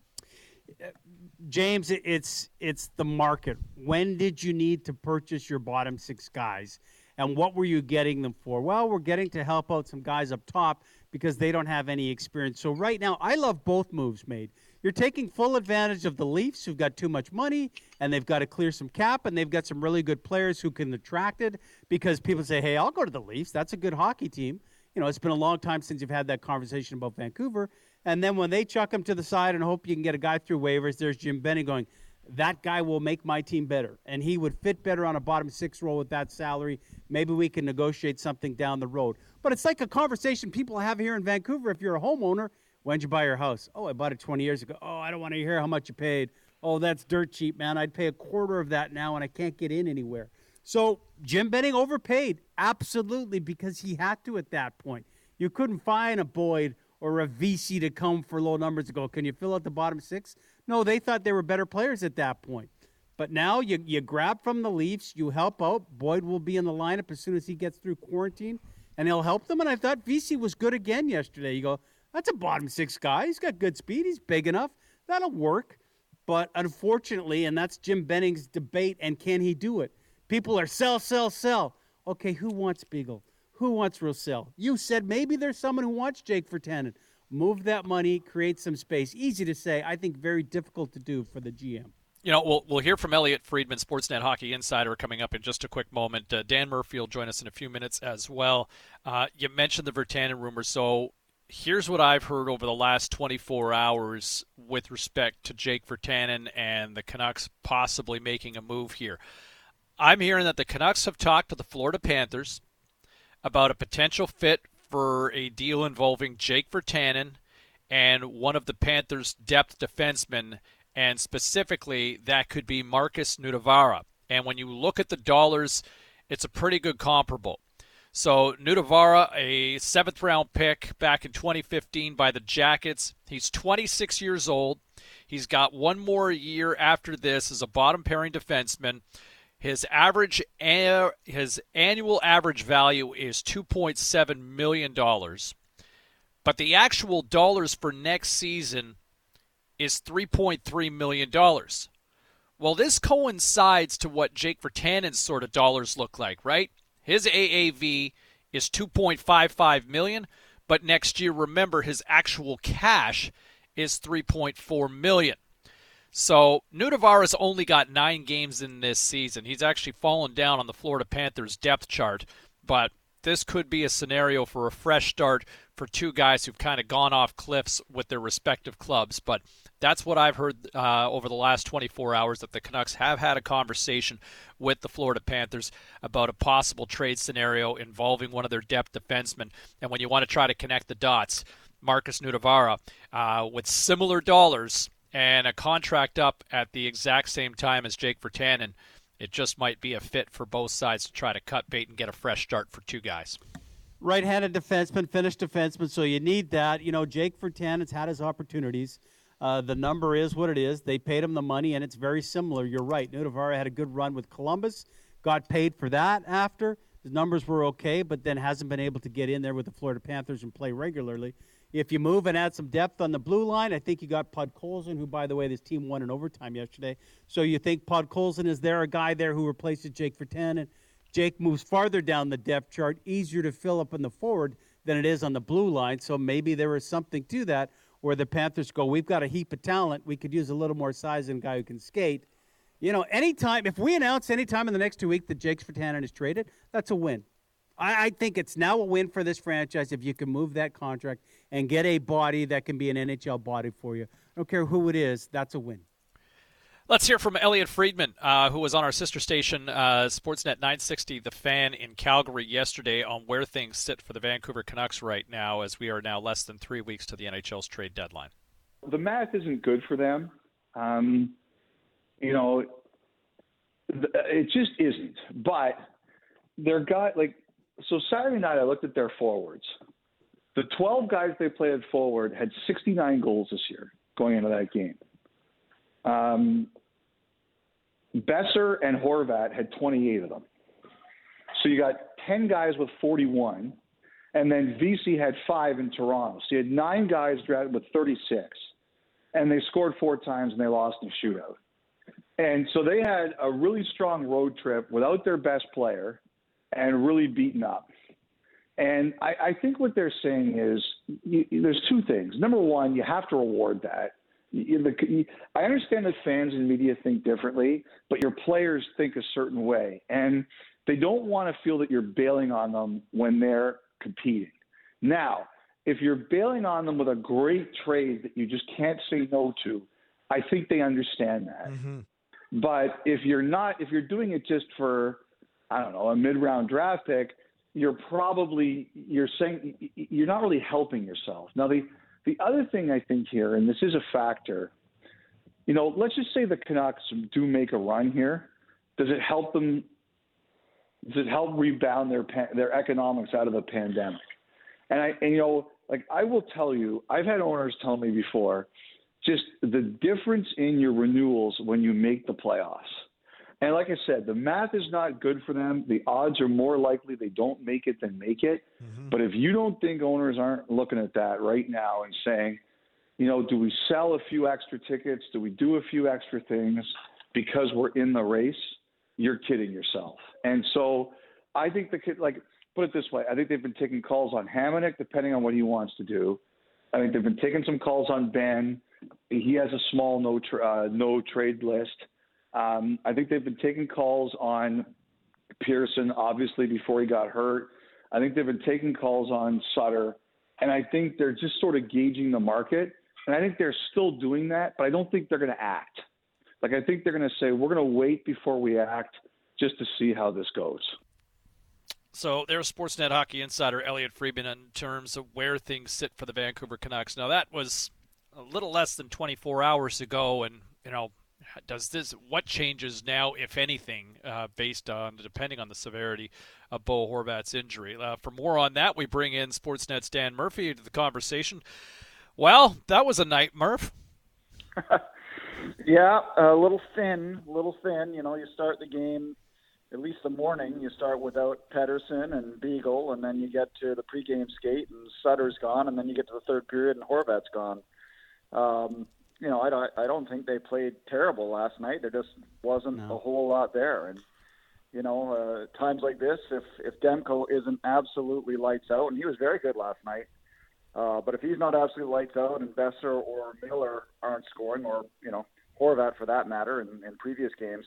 James, it's it's the market. When did you need to purchase your bottom six guys? And what were you getting them for? Well, we're getting to help out some guys up top because they don't have any experience. So right now, I love both moves made. You're taking full advantage of the Leafs, who've got too much money, and they've got to clear some cap, and they've got some really good players who can attract it because people say, hey, I'll go to the Leafs. That's a good hockey team. You know, it's been a long time since you've had that conversation about Vancouver. And then when they chuck him to the side and hope you can get a guy through waivers, there's Jim Benning going, that guy will make my team better, and he would fit better on a bottom six role with that salary. Maybe we can negotiate something down the road. But it's like a conversation people have here in Vancouver. If you're a homeowner, when'd you buy your house? Oh, I bought it twenty years ago. Oh, I don't want to hear how much you paid. Oh, that's dirt cheap, man. I'd pay a quarter of that now, and I can't get in anywhere. So Jim Benning overpaid, absolutely, because he had to at that point. You couldn't find a Boyd or a Vesey to come for low numbers and go, can you fill out the bottom six? No, they thought they were better players at that point. But now you, you grab from the Leafs, you help out. Boyd will be in the lineup as soon as he gets through quarantine, and he'll help them. And I thought Vesey was good again yesterday. You go, that's a bottom six guy. He's got good speed. He's big enough. That'll work. But unfortunately, and that's Jim Benning's debate, and can he do it? People are sell, sell, sell. Okay, who wants Beagle? Who wants Roussel? You said maybe there's someone who wants Jake Virtanen. Move that money, create some space. Easy to say, I think very difficult to do for the G M. You know, we'll we'll hear from Elliot Friedman, Sportsnet Hockey Insider, coming up in just a quick moment. Uh, Dan Murphy will join us in a few minutes as well. Uh, you mentioned the Virtanen rumor, so here's what I've heard over the last twenty-four hours with respect to Jake Virtanen and the Canucks possibly making a move here. I'm hearing that the Canucks have talked to the Florida Panthers about a potential fit for a deal involving Jake Virtanen and one of the Panthers' depth defensemen, and specifically that could be Markus Nutivaara. And when you look at the dollars, it's a pretty good comparable. So Nutivaara, a seventh-round pick back in twenty fifteen by the Jackets. He's twenty-six years old. He's got one more year after this as a bottom-pairing defenseman. His average, his annual average value is two point seven million dollars, but the actual dollars for next season is three point three million dollars. Well, this coincides to what Jake Virtanen's sort of dollars look like, right? His A A V is two point five five million dollars, but next year, remember, his actual cash is three point four million dollars. So Nutivaara's only got nine games in this season. He's actually fallen down on the Florida Panthers depth chart, but this could be a scenario for a fresh start for two guys who've kind of gone off cliffs with their respective clubs. But that's what I've heard uh, over the last twenty-four hours, that the Canucks have had a conversation with the Florida Panthers about a possible trade scenario involving one of their depth defensemen. And when you want to try to connect the dots, Markus Nutivaara uh, with similar dollars and a contract up at the exact same time as Jake Virtanen, it just might be a fit for both sides to try to cut bait and get a fresh start for two guys. Right-handed defenseman, Finnish defenseman, so you need that. You know, Jake Virtanen's had his opportunities. Uh, the number is what it is. They paid him the money, and it's very similar. You're right. Nutivaara had a good run with Columbus, got paid for that after. His numbers were okay, but then hasn't been able to get in there with the Florida Panthers and play regularly. If you move and add some depth on the blue line, I think you got Podkolzin, who, by the way, this team won in overtime yesterday. So you think Podkolzin is there, a guy there who replaces Jake Virtanen. Jake moves farther down the depth chart, easier to fill up in the forward than it is on the blue line. So maybe there is something to that where the Panthers go, we've got a heap of talent. We could use a little more size and a guy who can skate. You know, anytime, if we announce anytime in the next two weeks that Jake Virtanen is traded, that's a win. I think it's now a win for this franchise if you can move that contract and get a body that can be an N H L body for you. I don't care who it is. That's a win. Let's hear from Elliot Friedman, uh, who was on our sister station, uh, Sportsnet nine sixty, The Fan in Calgary yesterday, on where things sit for the Vancouver Canucks right now, as we are now less than three weeks to the N H L's trade deadline. The math isn't good for them. Um, you know, it just isn't. But their guy, like, so Saturday night, I looked at their forwards. The twelve guys they played at forward had sixty-nine goals this year going into that game. Um, Boeser and Horvat had twenty-eight of them. So you got ten guys with forty-one, and then Vesey had five in Toronto. So you had nine guys drafted with thirty-six, and they scored four times and they lost in a shootout. And so they had a really strong road trip without their best player, and really beaten up. And I, I think what they're saying is you, there's two things. Number one, you have to reward that. You, the, you, I understand that fans and media think differently, but your players think a certain way, and they don't want to feel that you're bailing on them when they're competing. Now, if you're bailing on them with a great trade that you just can't say no to, I think they understand that. Mm-hmm. But if you're not, if you're doing it just for, I don't know, a mid-round draft pick, you're probably, you're saying, you're not really helping yourself. Now, the the other thing I think here, and this is a factor, you know, let's just say the Canucks do make a run here. Does it help them? Does it help rebound their their economics out of the pandemic? And I, and you know, like I will tell you, I've had owners tell me before, just the difference in your renewals when you make the playoffs. And like I said, the math is not good for them. The odds are more likely they don't make it than make it. Mm-hmm. But if you don't think owners aren't looking at that right now and saying, you know, do we sell a few extra tickets? Do we do a few extra things because we're in the race? You're kidding yourself. And so I think the kid, like, put it this way. I think they've been taking calls on Hamonic, depending on what he wants to do. I think they've been taking some calls on Ben. He has a small no, tra- uh, no trade list. Um, I think they've been taking calls on Pearson, obviously, before he got hurt. I think they've been taking calls on Sutter. And I think they're just sort of gauging the market. And I think they're still doing that, but I don't think they're going to act. Like, I think they're going to say, we're going to wait before we act just to see how this goes. So there's Sportsnet Hockey Insider Elliot Friedman in terms of where things sit for the Vancouver Canucks. Now, that was a little less than twenty-four hours ago, and, you know, Does this what changes now, if anything, uh, based on depending on the severity of Bo Horvat's injury? Uh, for more on that, we bring in Sportsnet's Dan Murphy to the conversation. Well, that was a night, Murph. Yeah, a little thin, a little thin. You know, you start the game, at least the morning, you start without Pettersson and Beagle, and then you get to the pregame skate, and Sutter's gone, and then you get to the third period, and Horvat's gone. Um, You know, I don't, I don't think they played terrible last night. There just wasn't no. a whole lot there. And, you know, uh, times like this, if, if Demko isn't absolutely lights out, and he was very good last night, uh, but if he's not absolutely lights out and Boeser or Miller aren't scoring, or, you know, Horvat for that matter in, in previous games,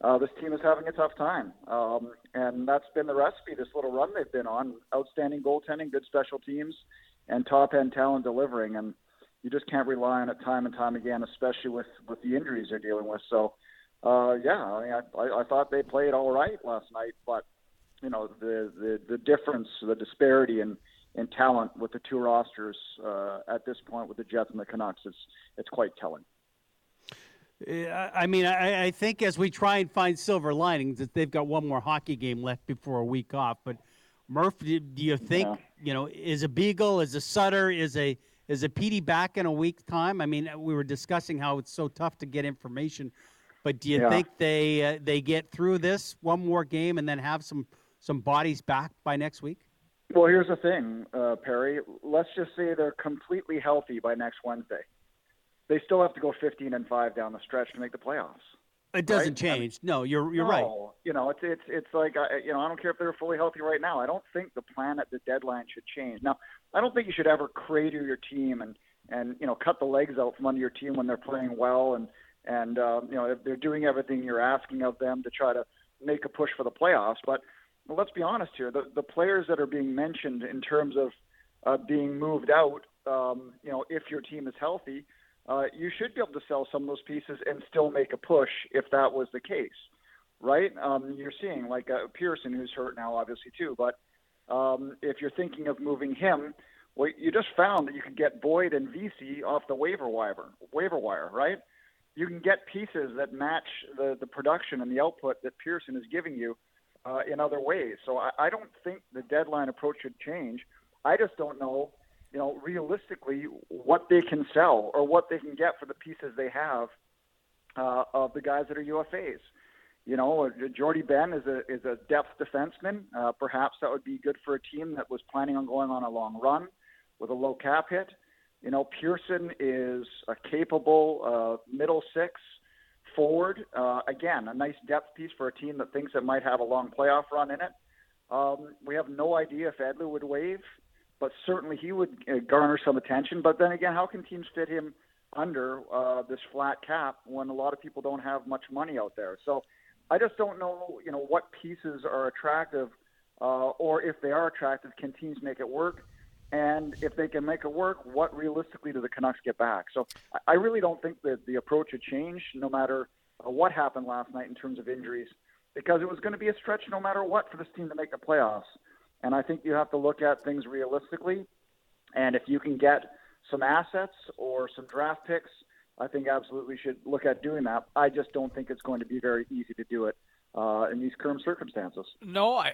uh, this team is having a tough time. Um, and that's been the recipe, this little run they've been on. Outstanding goaltending, good special teams, and top-end talent delivering. And you just can't rely on it time and time again, especially with, with the injuries they're dealing with. So, uh, yeah, I mean, I, I, I thought they played all right last night, but, you know, the, the, the difference, the disparity in, in talent with the two rosters uh, at this point with the Jets and the Canucks, is it's quite telling. I mean, I, I think as we try and find silver linings, that they've got one more hockey game left before a week off. But, Murph, do you think, yeah. you know, is a Beagle, is a Sutter, is a – Is a Petey back in a week's time? I mean, we were discussing how it's so tough to get information, but do you yeah. think they uh, they get through this one more game and then have some, some bodies back by next week? Well, here's the thing, uh, Perry. Let's just say they're completely healthy by next Wednesday. They still have to go fifteen and five down the stretch to make the playoffs. It doesn't right? change. I mean, no, you're you're no, right. You know, it's it's it's like I, you know, I don't care if they're fully healthy right now. I don't think the plan at the deadline should change. Now, I don't think you should ever crater your team and, and you know, cut the legs out from under your team when they're playing well and and um, you know, if they're doing everything you're asking of them to try to make a push for the playoffs. But well, let's be honest here. The the players that are being mentioned in terms of uh, being moved out, um, you know, if your team is healthy. Uh, you should be able to sell some of those pieces and still make a push if that was the case, right? Um, you're seeing like uh, Pearson, who's hurt now, obviously, too. But um, if you're thinking of moving him, well, you just found that you can get Boyd and Vesey off the waiver wire, waiver wire, right? You can get pieces that match the, the production and the output that Pearson is giving you uh, in other ways. So I, I don't think the deadline approach should change. I just don't know. You know, realistically, what they can sell or what they can get for the pieces they have uh, of the guys that are U F As. You know, Jordie Benn is a is a depth defenseman. Uh, perhaps that would be good for a team that was planning on going on a long run with a low cap hit. You know, Pearson is a capable uh, middle six forward. Uh, again, a nice depth piece for a team that thinks it might have a long playoff run in it. Um, we have no idea if Edler would waive. But certainly he would garner some attention. But then again, how can teams fit him under uh, this flat cap when a lot of people don't have much money out there. So I just don't know, you know, what pieces are attractive uh, or if they are attractive, can teams make it work? And if they can make it work, what realistically do the Canucks get back? So I really don't think that the approach had changed no matter what happened last night in terms of injuries, because it was going to be a stretch no matter what for this team to make the playoffs. And I think you have to look at things realistically. And if you can get some assets or some draft picks, I think absolutely should look at doing that. I just don't think it's going to be very easy to do it uh, in these current circumstances. No, I,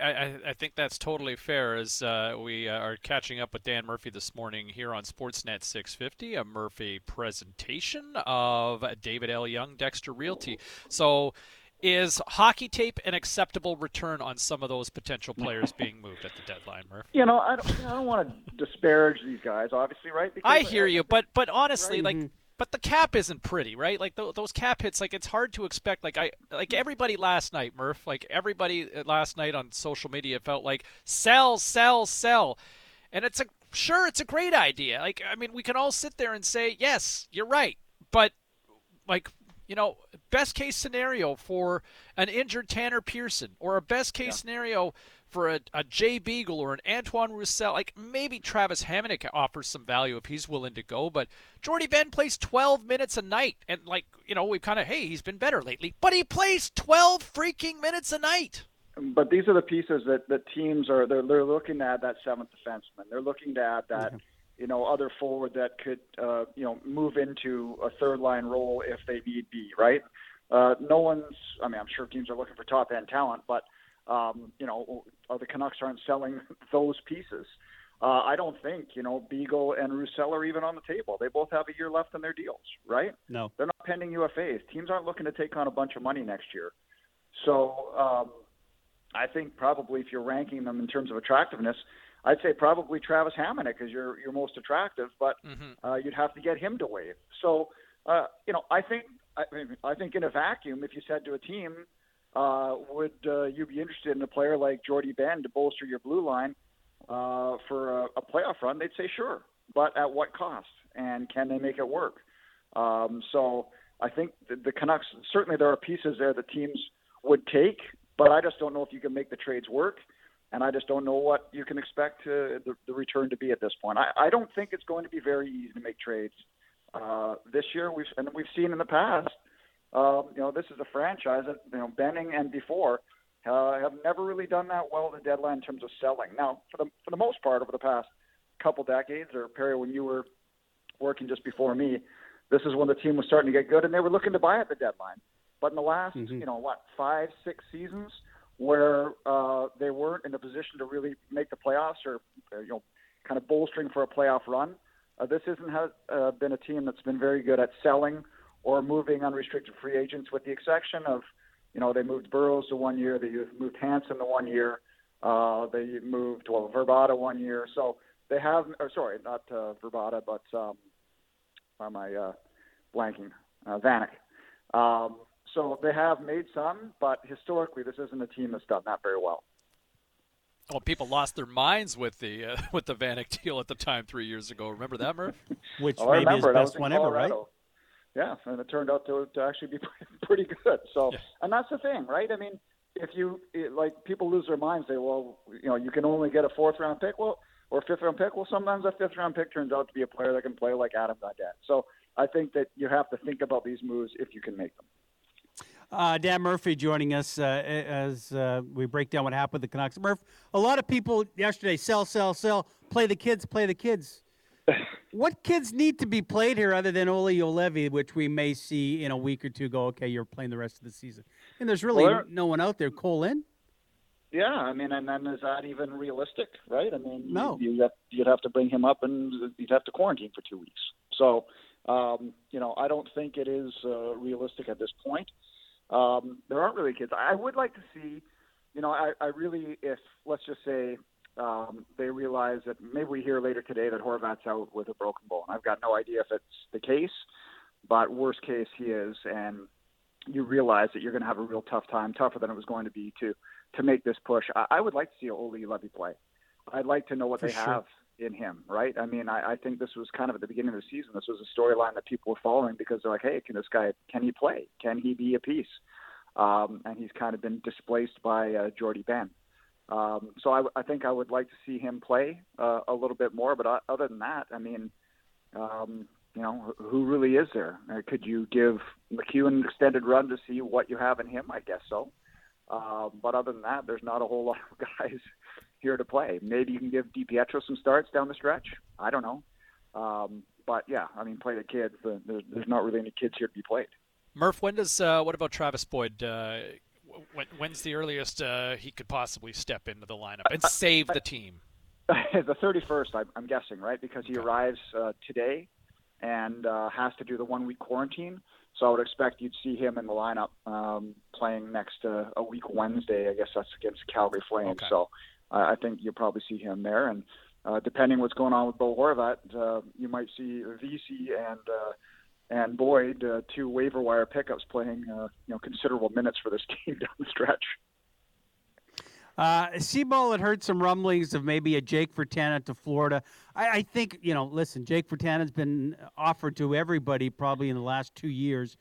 I, I think that's totally fair. As uh, we are catching up with Dan Murphy this morning here on Sportsnet six fifty, a Murphy presentation of David L. Young, Dexter Realty. So is hockey tape an acceptable return on some of those potential players being moved at the deadline, Murph? You know, I don't, I don't want to disparage these guys, obviously, right? Because I hear I, you, but but honestly, right? like, but the cap isn't pretty, right? Like th- those cap hits, like it's hard to expect. Like I, like everybody last night, Murph, like everybody last night on social media felt like sell, sell, sell, and it's a sure, it's a great idea. Like I mean, we can all sit there and say, yes, you're right, but like. You know, best case scenario for an injured Tanner Pearson, or a best case yeah. scenario for a, a Jay Beagle or an Antoine Roussel. Like maybe Travis Hamonic offers some value if he's willing to go, but Jordie Benn plays twelve minutes a night, and like you know, we've kind of hey, he's been better lately, but he plays twelve freaking minutes a night. But these are the pieces that the teams are they're, they're looking to add that seventh defenseman. They're looking to add that. Mm-hmm. you know, other forward that could, uh, you know, move into a third-line role if they need be, right? Uh, no one's – I mean, I'm sure teams are looking for top-end talent, but, um, you know, the Canucks aren't selling those pieces. Uh, I don't think, you know, Beagle and Roussel are even on the table. They both have a year left in their deals, right? No. They're not pending U F As. Teams aren't looking to take on a bunch of money next year. So um, I think probably if you're ranking them in terms of attractiveness – I'd say probably Travis Hamonic is your, your most attractive, but mm-hmm. uh, you'd have to get him to waive. So, uh, you know, I think I, mean, I think in a vacuum, if you said to a team, uh, would uh, you be interested in a player like Jordie Benn to bolster your blue line uh, for a, a playoff run, they'd say sure, but at what cost? And can they make it work? Um, so I think the, the Canucks, certainly there are pieces there that teams would take, but I just don't know if you can make the trades work. And I just don't know what you can expect uh, the, the return to be at this point. I, I don't think it's going to be very easy to make trades uh, this year. We've and we've seen in the past, um, you know, this is a franchise that you know Benning and before uh, have never really done that well at the deadline in terms of selling. Now, for the for the most part, over the past couple decades, or Perry, when you were working just before me, this is when the team was starting to get good and they were looking to buy at the deadline. But in the last, mm-hmm. you know, what five, six seasons. Where uh, they weren't in a position to really make the playoffs or, you know, kind of bolstering for a playoff run. Uh, this isn't has uh, been a team that's been very good at selling or moving unrestricted free agents, with the exception of, you know, they moved Burroughs to one year, they moved Hansen to one year, uh, they moved well Verbata one year. So they have, or sorry, not uh, Verbata, but um, why am I uh, blanking? Uh, Vanek. Um, So they have made some, but historically, this isn't a team that's done that very well. Well, people lost their minds with the uh, with the Vanek deal at the time three years ago. Remember that, Murph? Which oh, maybe is best one ever, right? Yeah, and it turned out to, to actually be pretty good. So, yeah. And that's the thing, right? I mean, if you it, like people lose their minds, they well, you know, you can only get a fourth round pick, well, or fifth round pick. Well, sometimes that fifth round pick turns out to be a player that can play like Adam Gaudette. So, I think that you have to think about these moves if you can make them. Uh, Dan Murphy joining us uh, as uh, we break down what happened with the Canucks. Murph, a lot of people yesterday, sell, sell, sell, play the kids, play the kids. What kids need to be played here other than Olli Juolevi, which we may see in a week or two go, okay, you're playing the rest of the season. And there's really well, no one out there. Cole in? Yeah, I mean, and then is that even realistic, right? I mean, no. you'd, have, you'd have to bring him up and you'd have to quarantine for two weeks. So, um, you know, I don't think it is uh, realistic at this point. Um, there aren't really kids. I would like to see, you know, I, I really, if let's just say um, they realize that maybe we hear later today that Horvat's out with a broken bone. I've got no idea if it's the case, but worst case he is. And you realize that you're going to have a real tough time, tougher than it was going to be to, to make this push. I, I would like to see Olli Juolevi play. I'd like to know what For they sure. have in him, right? I mean, I, I think this was kind of at the beginning of the season. This was a storyline that people were following because they're like, hey, can this guy, can he play? Can he be a piece? Um, and he's kind of been displaced by uh, Jordie Benn. Um, so I, I think I would like to see him play uh, a little bit more. But other than that, I mean, um, you know, who really is there? Uh, could you give McHugh an extended run to see what you have in him? I guess so. Uh, but other than that, there's not a whole lot of guys here to play. Maybe you can give DiPietro some starts down the stretch. I don't know. Um, but, yeah, I mean, play the kids. Uh, there's, there's not really any kids here to be played. Murph, when does uh, – what about Travis Boyd uh... – when's the earliest uh, he could possibly step into the lineup and save the team? The thirty-first, I'm guessing, right? Because he okay. arrives uh, today and uh, has to do the one-week quarantine. So I would expect you'd see him in the lineup um, playing next uh, a week Wednesday. I guess that's against Calgary Flames. Okay. So uh, I think you'll probably see him there. And uh, depending what's going on with Bo Horvat, uh, you might see Vesey and uh, – and Boyd, uh, two waiver wire pickups playing uh, you know, considerable minutes for this team down the stretch. Uh, Seaball had heard some rumblings of maybe a Jake Virtanen to Florida. I, I think, you know, listen, Jake Virtanen's been offered to everybody probably in the last two years.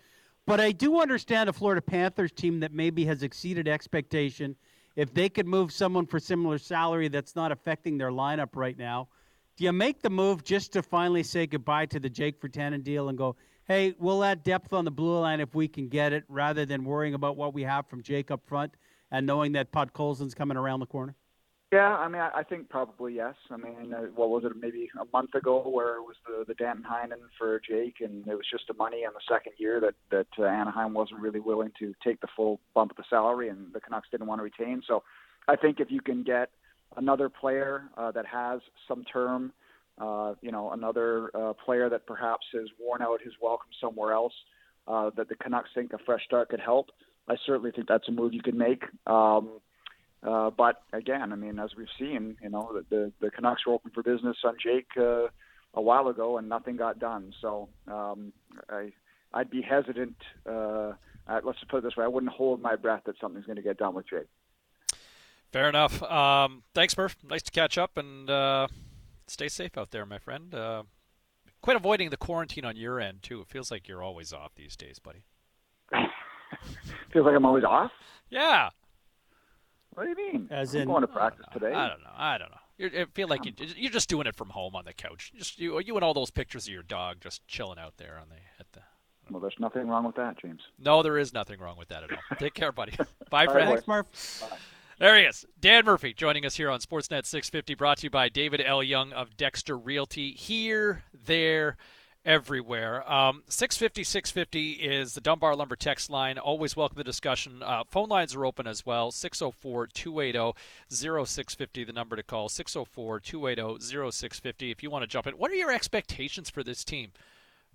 But I do understand a Florida Panthers team that maybe has exceeded expectation. If they could move someone for similar salary that's not affecting their lineup right now, do you make the move just to finally say goodbye to the Jake Virtanen deal and go, hey, we'll add depth on the blue line if we can get it, rather than worrying about what we have from Jake up front and knowing that Podkolzin's coming around the corner? Yeah, I mean, I think probably yes. I mean, what was it, maybe a month ago where it was the, the Danton Heinen for Jake, and it was just the money in the second year that, that uh, Anaheim wasn't really willing to take the full bump of the salary, and the Canucks didn't want to retain. So I think if you can get another player uh, that has some term, uh, you know, another uh, player that perhaps has worn out his welcome somewhere else, uh, that the Canucks think a fresh start could help. I certainly think that's a move you could make. Um, uh, but again, I mean, as we've seen, you know, the, the, the Canucks were open for business on Jake uh, a while ago and nothing got done. So um, I, I'd be hesitant. Uh, let's just put it this way. I wouldn't hold my breath that something's going to get done with Jake. Fair enough. Um, thanks, Murph. Nice to catch up, and uh, stay safe out there, my friend. Uh, quit avoiding the quarantine on your end, too. It feels like you're always off these days, buddy. Feels like I'm always off? Yeah. What do you mean? As I'm in, going to practice I today. I don't know. I don't know. You're, I feel like you, you're just doing it from home on the couch. Just you, you and all those pictures of your dog just chilling out there on the at the. Well, there's nothing wrong with that, James. No, there is nothing wrong with that at all. Take care, buddy. Bye, friend. Thanks, Murph. Bye. There he is, Dan Murphy, joining us here on Sportsnet six fifty, brought to you by David L. Young of Dexter Realty, here, there, everywhere. Um, six fifty, six fifty is the Dunbar Lumber text line. Always welcome to discussion. Uh, phone lines are open as well, six oh four, two eight oh, oh six five oh, the number to call, six oh four, two eight oh, oh six five oh if you want to jump in. What are your expectations for this team?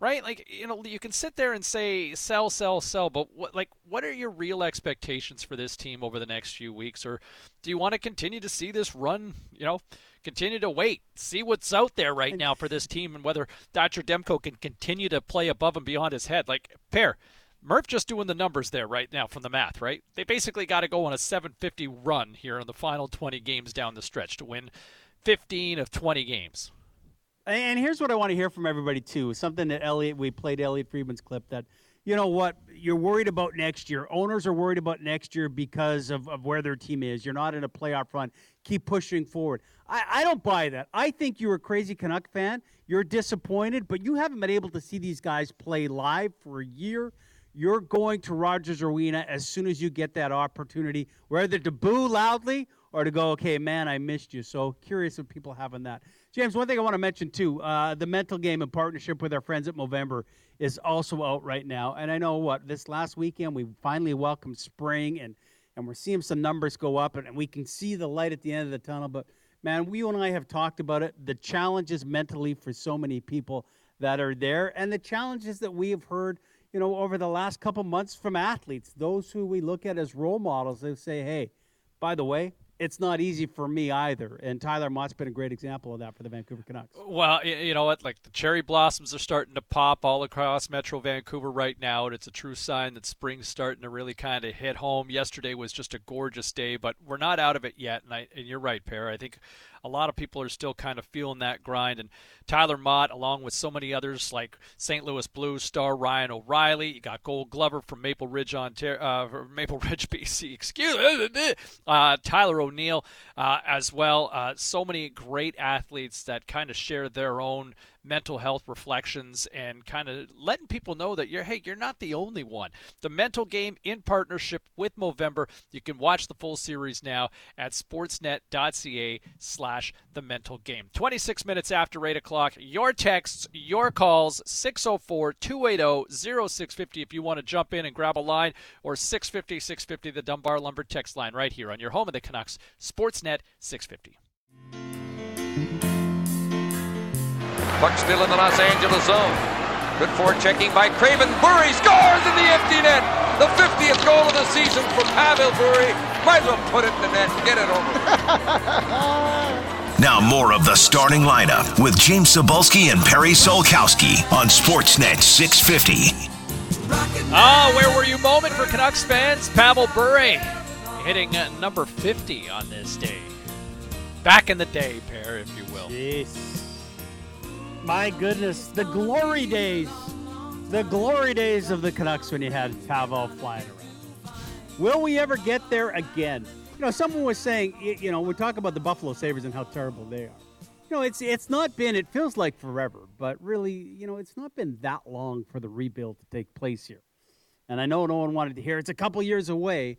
Right? Like, you know, you can sit there and say sell, sell, sell, but what, like, what are your real expectations for this team over the next few weeks? Or do you want to continue to see this run, you know, continue to wait, see what's out there right now for this team and whether Thatcher Demko can continue to play above and beyond his head? Like, Pear, Murph just doing the numbers there right now from the math, right? They basically got to go on a seven fifty run here in the final twenty games down the stretch to win fifteen of twenty games. And here's what I want to hear from everybody, too. Something that Elliot, we played Elliot Friedman's clip that, you know what, you're worried about next year. Owners are worried about next year because of, of where their team is. You're not in a playoff run. Keep pushing forward. I, I don't buy that. I think you're a crazy Canuck fan. You're disappointed, but you haven't been able to see these guys play live for a year. You're going to Rogers Arena as soon as you get that opportunity, whether to boo loudly or to go, okay, man, I missed you. So curious if people having that. James, one thing I want to mention, too, uh, the mental game in partnership with our friends at Movember is also out right now. And I know what, this last weekend we finally welcomed spring, and, and we're seeing some numbers go up, and, and we can see the light at the end of the tunnel. But, man, we and I have talked about it, the challenges mentally for so many people that are there, and the challenges that we have heard, you know, over the last couple months from athletes, those who we look at as role models, they say, hey, by the way, it's not easy for me either. And Tyler Mott's been a great example of that for the Vancouver Canucks. Well, you know what? Like the cherry blossoms are starting to pop all across Metro Vancouver right now, and it's a true sign that spring's starting to really kind of hit home. Yesterday was just a gorgeous day, but we're not out of it yet. And I, and you're right, Per. I think a lot of people are still kind of feeling that grind. And Tyler Mott, along with so many others like Saint Louis Blues star Ryan O'Reilly, you got Gold Glover from Maple Ridge, Ontario, uh, Maple Ridge, B C. Excuse me, uh, Tyler O'Neill uh, as well. Uh, so many great athletes that kind of share their own mental health reflections and kind of letting people know that you're hey you're not the only one. The Mental Game in partnership with Movember. You can watch the full series now at sportsnet dot c a slash the mental game. twenty-six minutes after eight o'clock. Your texts, your calls, six oh four, two eight oh, oh six five oh if you want to jump in and grab a line, or six fifty, six fifty the Dunbar Lumber text line right here on your home of the Canucks, Sportsnet six fifty. Puck still in the Los Angeles zone. Good forechecking by Craven. Bury scores in the empty net. The fiftieth goal of the season for Pavel Bury. Might as well put it in the net and get it over. Now more of the starting lineup with James Cebulski and Perry Solkowski on Sportsnet six fifty. Oh, where were you moment for Canucks fans? Pavel Bury hitting number fifty on this day. Back in the day, Perry, if you will. Yes. My goodness, the glory days, the glory days of the Canucks when you had Pavel flying around. Will we ever get there again? You know, someone was saying, you know, we talk about the Buffalo Sabres and how terrible they are. You know, it's it's not been, it feels like forever, but really, you know, it's not been that long for the rebuild to take place here. And I know no one wanted to hear it's a couple years away,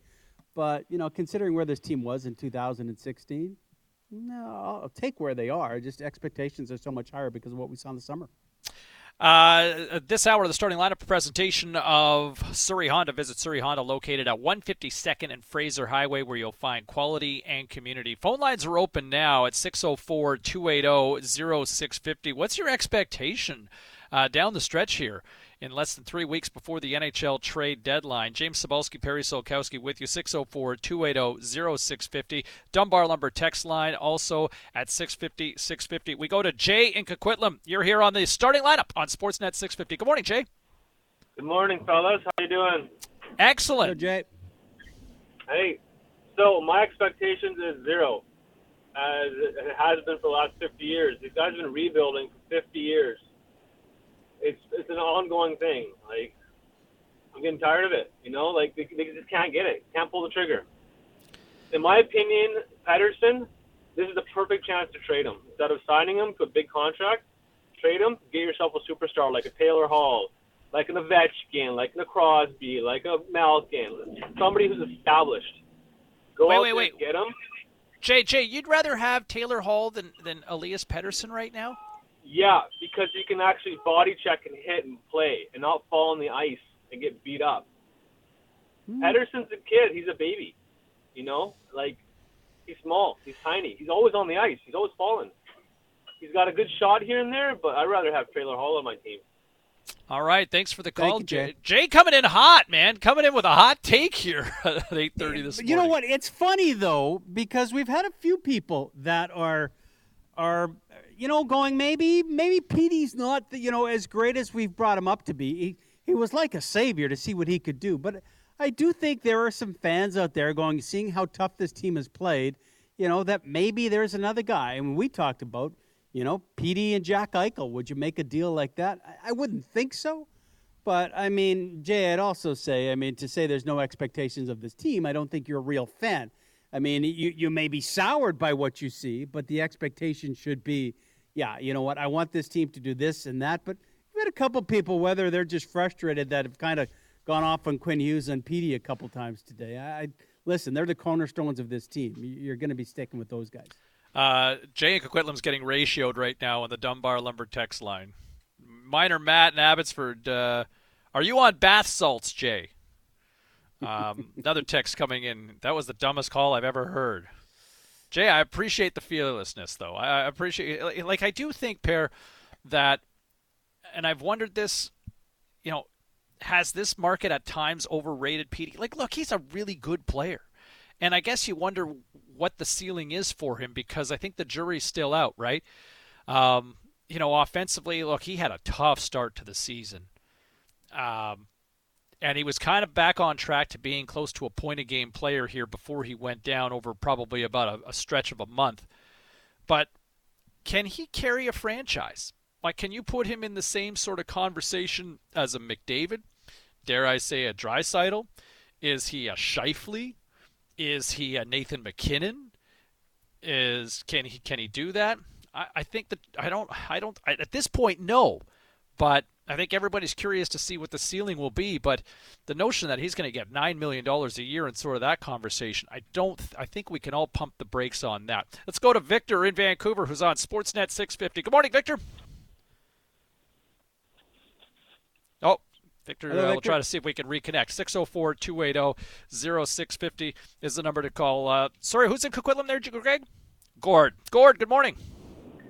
but, you know, considering where this team was in two thousand sixteen, no, I'll take where they are. Just expectations are so much higher because of what we saw in the summer. Uh, this hour, the starting lineup presentation of Surrey Honda. Visit Surrey Honda, located at one fifty-second and Fraser Highway, where you'll find quality and community. Phone lines are open now at six oh four, two eight oh, oh six five oh. What's your expectation uh, down the stretch here in less than three weeks before the N H L trade deadline? James Cebulski, Perry Solkowski with you, six oh four, two eight oh, oh six five oh. Dunbar Lumber text line also at six fifty, six fifty. We go to Jay in Coquitlam. You're here on the starting lineup on Sportsnet six fifty. Good morning, Jay. Good morning, fellas. How you doing? Excellent. Hello, Jay. Hey, so my expectations is zero, as it has been for the last fifty years. These guys have been rebuilding for fifty years. It's it's an ongoing thing. Like, I'm getting tired of it. You know, like they, they just can't get it. Can't pull the trigger. In my opinion, Pettersson, this is the perfect chance to trade him. Instead of signing him to a big contract, trade him. Get yourself a superstar like a Taylor Hall, like an Ovechkin, like a Crosby, like a Malkin. Somebody who's established. Go wait, out wait, wait. Get him. Jay, Jay, you'd rather have Taylor Hall than than Elias Pettersson right now? Yeah, because you can actually body check and hit and play and not fall on the ice and get beat up. Mm. Ederson's a kid. He's a baby, you know? Like, he's small. He's tiny. He's always on the ice. He's always falling. He's got a good shot here and there, but I'd rather have Taylor Hall on my team. All right, thanks for the call, you, Jay. Jay coming in hot, man. Coming in with a hot take here at eight thirty this morning. You know what? It's funny, though, because we've had a few people that are are – you know, going maybe, maybe Petey's not, you know, as great as we've brought him up to be. He, he was like a savior to see what he could do. But I do think there are some fans out there going, seeing how tough this team has played, you know, that maybe there's another guy. And we talked about, you know, Petey and Jack Eichel. Would you make a deal like that? I, I wouldn't think so. But, I mean, Jay, I'd also say, I mean, to say there's no expectations of this team, I don't think you're a real fan. I mean, you, you may be soured by what you see, but the expectation should be, yeah, you know what, I want this team to do this and that. But we've had a couple people, whether they're just frustrated, that have kind of gone off on Quinn Hughes and Petey a couple times today. I listen, they're the cornerstones of this team. You're going to be sticking with those guys. Uh, Jay and Coquitlam's getting ratioed right now on the Dunbar Lumber text line. Minor Matt and Abbotsford, uh, are you on bath salts, Jay? Um, another text coming in. That was the dumbest call I've ever heard. Jay, I appreciate the fearlessness, though. I appreciate, like, I do think, Per, that, and I've wondered this, you know, has this market at times overrated Petey? Like, look, he's a really good player. And I guess you wonder what the ceiling is for him, because I think the jury's still out, right? Um, you know, offensively, look, he had a tough start to the season. Um, and he was kind of back on track to being close to a point-a-game player here before he went down over probably about a, a stretch of a month. But can he carry a franchise? Like, can you put him in the same sort of conversation as a McDavid? Dare I say a Draisaitl? Is he a Scheifele? Is he a Nathan McKinnon? Is can he can he do that? I, I think that I don't I don't I, at this point no, but I think everybody's curious to see what the ceiling will be. But the notion that he's going to get nine million dollars a year and sort of that conversation, I don't I think we can all pump the brakes on that. Let's go to Victor in Vancouver, who's on Sportsnet six fifty. Good morning, Victor. Oh. Victor, Hello, Victor. We'll try to see if we can reconnect. six oh four, two eight oh, oh six five oh is the number to call. Uh, sorry, who's in Coquitlam there, Greg? Gord. Gord, good morning.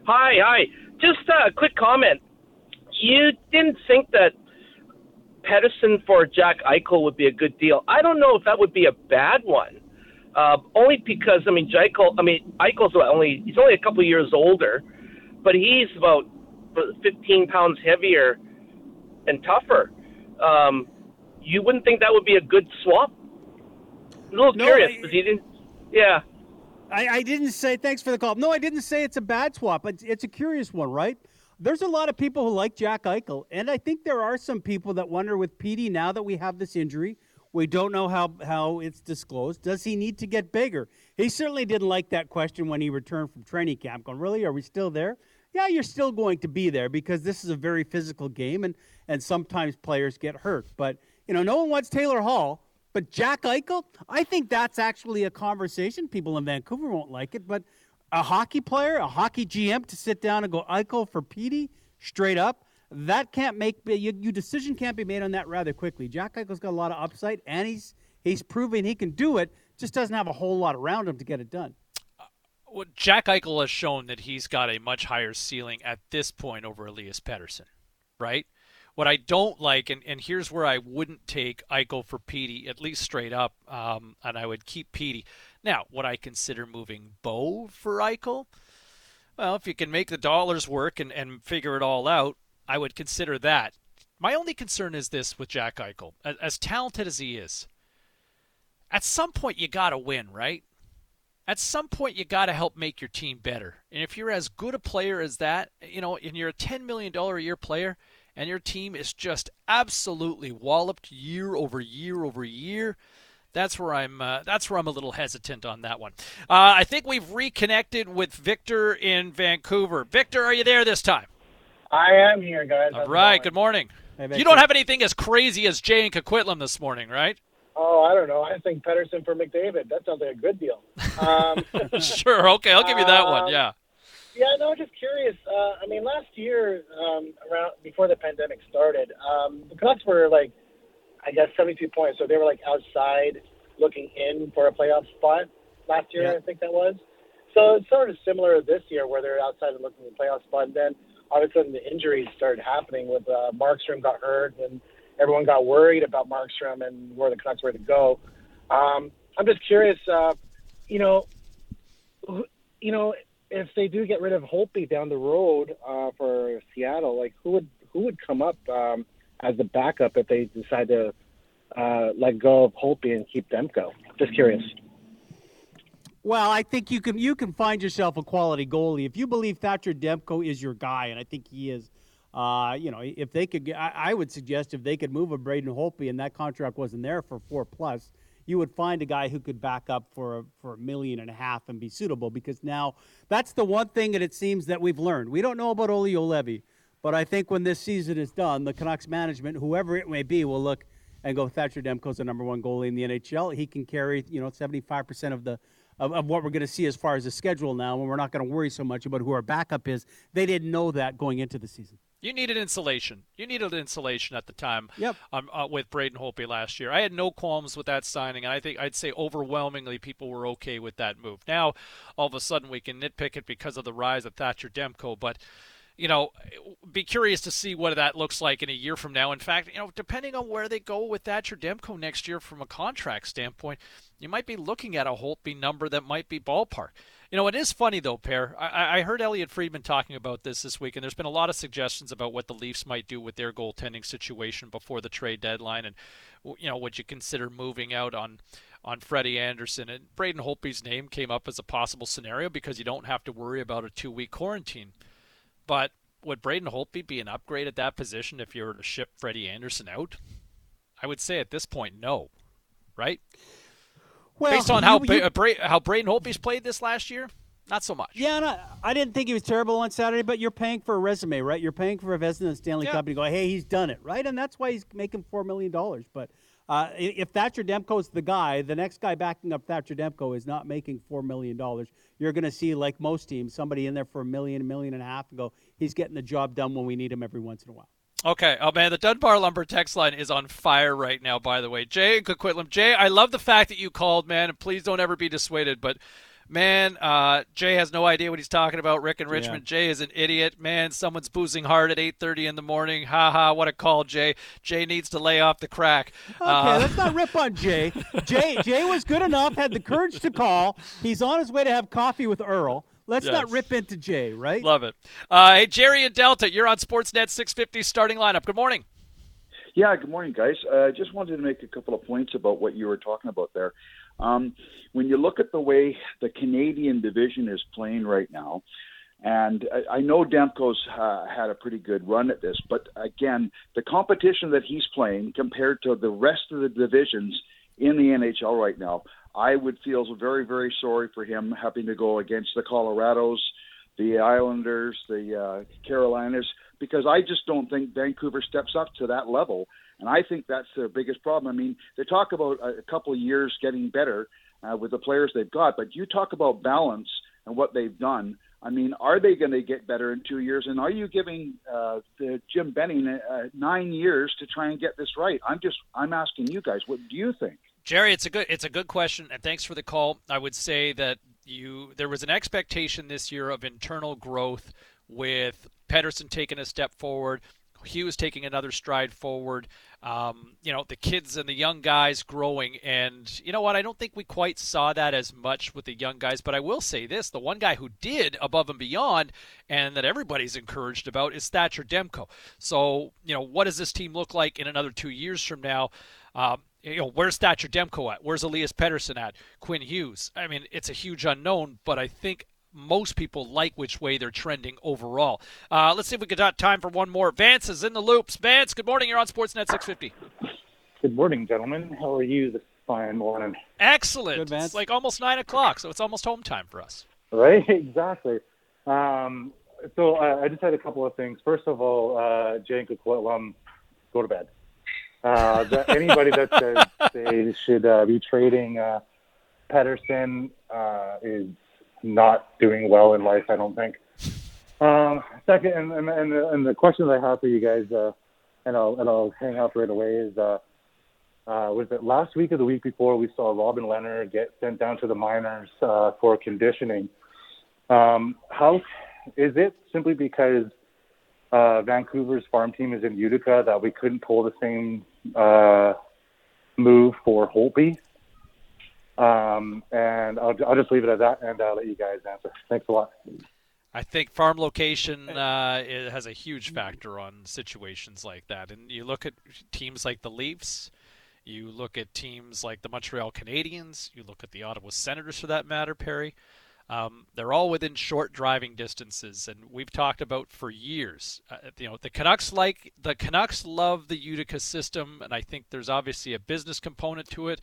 Hi, hi. Just a quick comment. You didn't think that Pettersson for Jack Eichel would be a good deal. I don't know if that would be a bad one, uh, only because, I mean, Eichel, I mean, Eichel's only, he's only a couple years older, but he's about fifteen pounds heavier and tougher. Um, you wouldn't think that would be a good swap? I'm a little no, curious, because you didn't... Yeah. I, I didn't say... Thanks for the call. No, I didn't say it's a bad swap. It's, it's a curious one, right? There's a lot of people who like Jack Eichel, and I think there are some people that wonder with Petey, now that we have this injury, we don't know how, how it's disclosed, does he need to get bigger? He certainly didn't like that question when he returned from training camp, going, really, are we still there? Yeah, you're still going to be there because this is a very physical game, and, and sometimes players get hurt. But, you know, no one wants Taylor Hall, but Jack Eichel, I think that's actually a conversation. People in Vancouver won't like it, but a hockey player, a hockey G M to sit down and go Eichel for Petey, straight up, that can't make – your you decision can't be made on that rather quickly. Jack Eichel's got a lot of upside, and he's, he's proving he can do it, just doesn't have a whole lot around him to get it done. Jack Eichel has shown that he's got a much higher ceiling at this point over Elias Pettersson, right? What I don't like, and, and here's where I wouldn't take Eichel for Petey, at least straight up, um, and I would keep Petey. Now, would I consider moving Bo for Eichel? Well, if you can make the dollars work and, and figure it all out, I would consider that. My only concern is this with Jack Eichel. As, as talented as he is, at some point you got to win, right? At some point, you got to help make your team better. And if you're as good a player as that, you know, and you're a ten million dollars a year player and your team is just absolutely walloped year over year over year, that's where I'm uh, that's where I'm a little hesitant on that one. Uh, I think we've reconnected with Victor in Vancouver. Victor, are you there this time? I am here, guys. All right, good morning. Hey, you don't have anything as crazy as Jay and Coquitlam this morning, right? Oh, I don't know. I think Pettersson for McDavid. That sounds like a good deal. Um, sure. Okay. I'll give you that one. Yeah. Um, yeah. No, just curious. Uh, I mean, last year, um, around before the pandemic started, um, the Canucks were like, I guess, seventy-two points. So they were like outside looking in for a playoff spot last year, yeah. I think that was. So it's sort of similar this year where they're outside and looking for the playoff spot. And then all of a sudden the injuries started happening with uh, Markstrom got hurt and everyone got worried about Markstrom and where the Canucks were to go. Um, I'm just curious, uh, you know, who, you know, if they do get rid of Holtby down the road uh, for Seattle, like who would who would come up um, as the backup if they decide to uh, let go of Holtby and keep Demko? Just curious. Well, I think you can you can find yourself a quality goalie if you believe Thatcher Demko is your guy, and I think he is. Uh, you know, if they could, I, I would suggest if they could move a Braden Holtby and that contract wasn't there for four plus, you would find a guy who could back up for a, for a million and a half and be suitable, because now that's the one thing that it seems that we've learned. We don't know about Olli Juolevi, but I think when this season is done, the Canucks management, whoever it may be, will look and go, Thatcher Demko's the number one goalie in the N H L. He can carry, you know, seventy-five percent of the Of, of what we're going to see as far as the schedule now, and we're not going to worry so much about who our backup is. They didn't know that going into the season. You needed insulation. You needed insulation at the time. Yep. Um, uh, with Braden Holtby last year, I had no qualms with that signing, and I think I'd say overwhelmingly people were okay with that move. Now, all of a sudden, we can nitpick it because of the rise of Thatcher Demko, but you know, be curious to see what that looks like in a year from now. In fact, you know, depending on where they go with Thatcher Demko next year from a contract standpoint, you might be looking at a Holtby number that might be ballpark. You know, it is funny, though, Pear. I, I heard Elliot Friedman talking about this this week, and there's been a lot of suggestions about what the Leafs might do with their goaltending situation before the trade deadline, and, you know, would you consider moving out on – on Freddie Anderson, and Braden Holtby's name came up as a possible scenario because you don't have to worry about a two-week quarantine. But would Braden Holtby be an upgrade at that position if you were to ship Freddie Anderson out? I would say at this point, no, right? Well, based on how you, you, Bra- how Braden Holtby's played this last year, not so much. Yeah, and I, I didn't think he was terrible on Saturday, but you're paying for a resume, right? You're paying for a Vezina and Stanley yeah. Cup and go, hey, he's done it, right? And that's why he's making four million dollars, but... Uh, if Thatcher Demko is the guy, the next guy backing up Thatcher Demko is not making four million dollars. You're going to see, like most teams, somebody in there for a million, a million and a half and go, he's getting the job done when we need him every once in a while. Okay. Oh, man, the Dunbar Lumber text line is on fire right now, by the way. Jay Coquitlam. Jay, I love the fact that you called, man, and please don't ever be dissuaded, but... Man, uh, Jay has no idea what he's talking about. Rick and Richmond, yeah. Jay is an idiot. Man, someone's boozing hard at eight thirty in the morning. Ha ha, what a call, Jay. Jay needs to lay off the crack. Okay, uh, let's not rip on Jay. Jay Jay was good enough, had the courage to call. He's on his way to have coffee with Earl. Let's yes. not rip into Jay, right? Love it. Uh, hey, Jerry and Delta, you're on Sportsnet six fifty starting lineup. Good morning. Yeah, good morning, guys. I uh, just wanted to make a couple of points about what you were talking about there. Um, when you look at the way the Canadian division is playing right now, and I, I know Demko's uh, had a pretty good run at this, but again, the competition that he's playing compared to the rest of the divisions in the N H L right now, I would feel very, very sorry for him having to go against the Colorados, the Islanders, the uh, Carolinas, because I just don't think Vancouver steps up to that level. And I think that's their biggest problem. I mean, they talk about a couple of years getting better uh, with the players they've got, but you talk about balance and what they've done. I mean, are they going to get better in two years? And are you giving uh, the Jim Benning uh, nine years to try and get this right? I'm just, I'm asking you guys, what do you think? Jerry, it's a good, it's a good question, and thanks for the call. I would say that you, there was an expectation this year of internal growth with Pettersson taking a step forward, Hughes taking another stride forward, um, you know, the kids and the young guys growing. And you know what? I don't think we quite saw that as much with the young guys, but I will say this, the one guy who did above and beyond and that everybody's encouraged about is Thatcher Demko. So, you know, what does this team look like in another two years from now? Um, you know, where's Thatcher Demko at? Where's Elias Pettersson at? Quinn Hughes? I mean, it's a huge unknown, but I think most people like which way they're trending overall. Uh, let's see if we got time for one more. Vance is in the loops. Vance, good morning. You're on Sportsnet six fifty. Good morning, gentlemen. How are you this fine morning? Excellent. Good, Vance. It's like almost nine o'clock, so it's almost home time for us. Right? Exactly. Um, so uh, I just had a couple of things. First of all, uh, Jay and Coquitlam, go to bed. Uh, that anybody that says they should uh, be trading uh, Pettersson uh, is not doing well in life, I don't think. Um, second, and, and, and, the, and the questions I have for you guys, uh, and, I'll, and I'll hang up right away, is uh, uh, was it last week or the week before we saw Robin Lehner get sent down to the minors uh, for conditioning? Um, how is it simply because uh, Vancouver's farm team is in Utica that we couldn't pull the same uh, move for Holtby? Um, and I'll, I'll just leave it at that, and I'll let you guys answer. Thanks a lot. I think farm location uh, it has a huge factor on situations like that. And you look at teams like the Leafs, you look at teams like the Montreal Canadiens, you look at the Ottawa Senators for that matter, Perry. Um, they're all within short driving distances, and we've talked about for years. Uh, you know, the Canucks like the Canucks love the Utica system, and I think there's obviously a business component to it.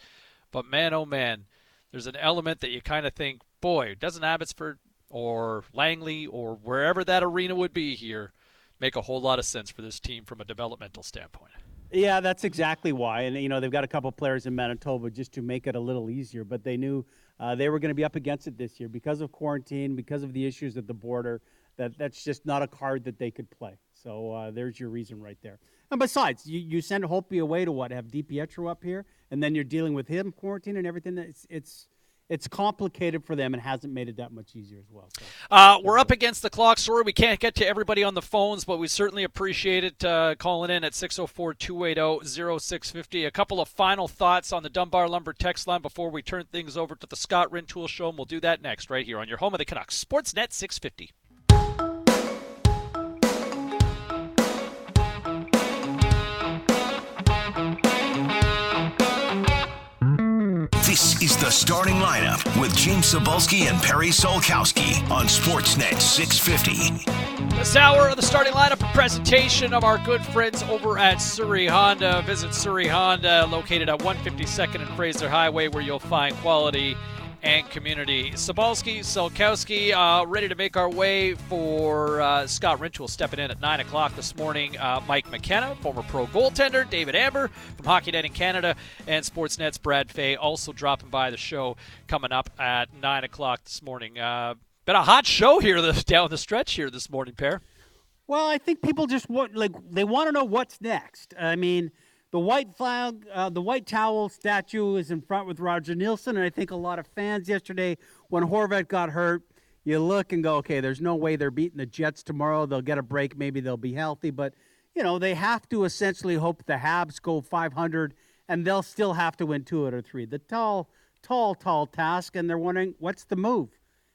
But man, oh man, there's an element that you kind of think, boy, doesn't Abbotsford or Langley or wherever that arena would be here make a whole lot of sense for this team from a developmental standpoint? Yeah, that's exactly why. And, you know, they've got a couple of players in Manitoba just to make it a little easier. But they knew uh, they were going to be up against it this year because of quarantine, because of the issues at the border. That That's just not a card that they could play. So uh, there's your reason right there. And besides, you, you send Holtby away to what, have DiPietro up here, and then you're dealing with him, quarantine and everything. It's it's it's complicated for them and hasn't made it that much easier as well. So. Uh, we're up against the clock, sorry. We can't get to everybody on the phones, but we certainly appreciate it uh, calling in at six oh four, two eight oh, oh six five oh. A couple of final thoughts on the Dunbar Lumber text line before we turn things over to the Scott Rintoul Show, and we'll do that next right here on your home of the Canucks, Sportsnet six fifty. This is the starting lineup with James Cebulski and Perry Solkowski on Sportsnet six fifty. This hour of the starting lineup, a presentation of our good friends over at Surrey Honda. Visit Surrey Honda, located at one fifty-second and Fraser Highway, where you'll find quality and community. Cebulski, Solkowski, uh, ready to make our way for uh, Scott Rintoul stepping in at nine o'clock this morning. Uh, Mike McKenna, former pro goaltender, David Amber from Hockey Night in Canada, and Sportsnet's Brad Fay also dropping by the show coming up at nine o'clock this morning. Uh, been a hot show here this, down the stretch here this morning, Pear. Well, I think people just want, like, they want to know what's next. I mean, The white flag, uh, the white towel statue is in front with Roger Nielsen, and I think a lot of fans yesterday, when Horvat got hurt, you look and go, okay, there's no way they're beating the Jets tomorrow. They'll get a break. Maybe they'll be healthy. But, you know, they have to essentially hope the Habs go five hundred, and they'll still have to win two out of three. The tall, tall, tall task, and they're wondering, what's the move?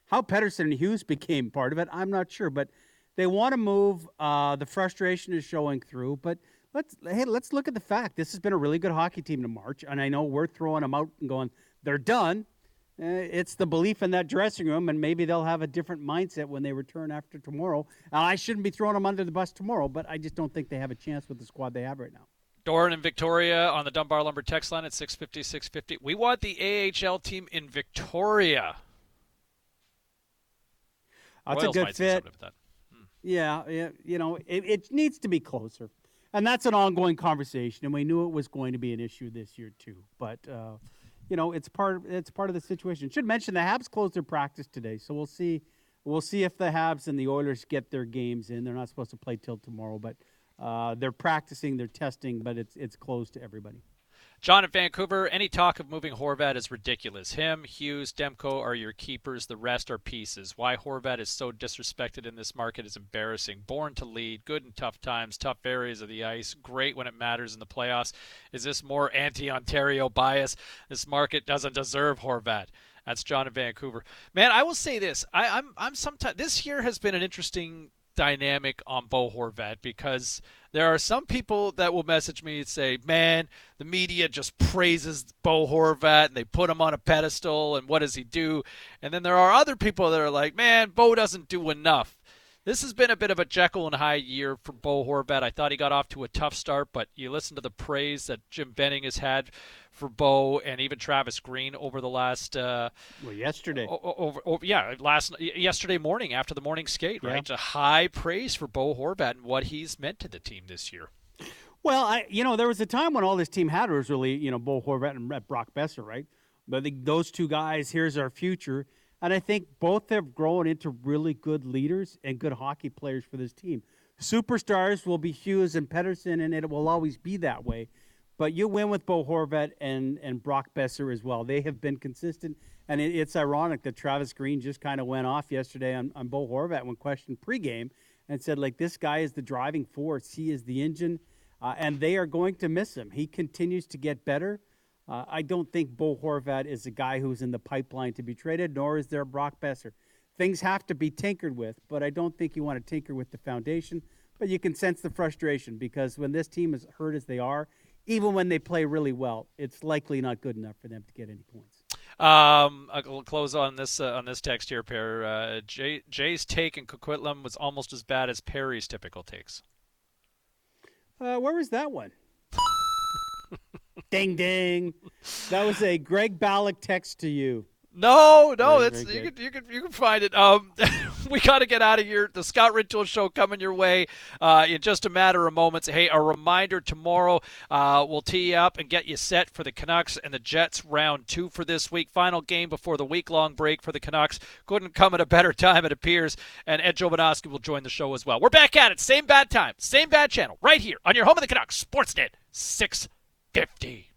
How Pettersson and Hughes became part of it, I'm not sure. But they want to move. Uh, the frustration is showing through, but Let's hey, let's look at the fact. This has been a really good hockey team to March, and I know we're throwing them out and going, they're done. Uh, it's the belief in that dressing room, and maybe they'll have a different mindset when they return after tomorrow. Uh, I shouldn't be throwing them under the bus tomorrow, but I just don't think they have a chance with the squad they have right now. Doran and Victoria on the Dunbar Lumber text line at six fifty, six fifty. We want the A H L team in Victoria. That's Royals a good fit. That. Hmm. Yeah, yeah, you know, it, it needs to be closer. And that's an ongoing conversation, and we knew it was going to be an issue this year too. But uh, you know, it's part it's part of the situation. Should mention the Habs closed their practice today, so we'll see we'll see if the Habs and the Oilers get their games in. They're not supposed to play till tomorrow, but uh, they're practicing, they're testing, but it's it's closed to everybody. John in Vancouver, any talk of moving Horvat is ridiculous. Him, Hughes, Demko are your keepers. The rest are pieces. Why Horvat is so disrespected in this market is embarrassing. Born to lead, good in tough times, tough areas of the ice, great when it matters in the playoffs. Is this more anti-Ontario bias? This market doesn't deserve Horvat. That's John in Vancouver. Man, I will say this. I, I'm I'm sometimes this year has been an interesting dynamic on Bo Horvat, because there are some people that will message me and say, man, the media just praises Bo Horvat and they put him on a pedestal and what does he do? And then there are other people that are like, man, Bo doesn't do enough. This has been a bit of a Jekyll and Hyde year for Bo Horvat. I thought he got off to a tough start, but you listen to the praise that Jim Benning has had for Bo and even Travis Green over the last uh, – Well, yesterday. Over, over, over, yeah, last yesterday morning after the morning skate, right? Yeah. A high praise for Bo Horvat and what he's meant to the team this year. Well, I, you know, there was a time when all this team had was really, you know, Bo Horvat and Brock Boeser, right? But the, those two guys, here's our future – and I think both have grown into really good leaders and good hockey players for this team. Superstars will be Hughes and Pettersson, and it will always be that way. But you win with Bo Horvat and, and Brock Boeser as well. They have been consistent, and it, it's ironic that Travis Green just kind of went off yesterday on, on Bo Horvat when questioned pregame and said, like, this guy is the driving force. He is the engine, uh, and they are going to miss him. He continues to get better. Uh, I don't think Bo Horvat is a guy who's in the pipeline to be traded, nor is there Brock Boeser. Things have to be tinkered with, but I don't think you want to tinker with the foundation. But you can sense the frustration, because when this team is hurt as they are, even when they play really well, it's likely not good enough for them to get any points. Um, I'll close on this uh, on this text here, Pear. Uh, Jay, Jay's take in Coquitlam was almost as bad as Perry's typical takes. Uh, where was that one? Ding, ding. That was a Greg Ballard text to you. No, no, that's you can, you can you can find it. Um, we got to get out of here. The Scott Rintoul Show coming your way uh, in just a matter of moments. Hey, a reminder tomorrow uh, we'll tee you up and get you set for the Canucks and the Jets round two for this week. Final game before the week-long break for the Canucks. Couldn't come at a better time, it appears. And Ed Jovanovski will join the show as well. We're back at it. Same bad time, same bad channel, right here on your home of the Canucks, Sportsnet six fifty.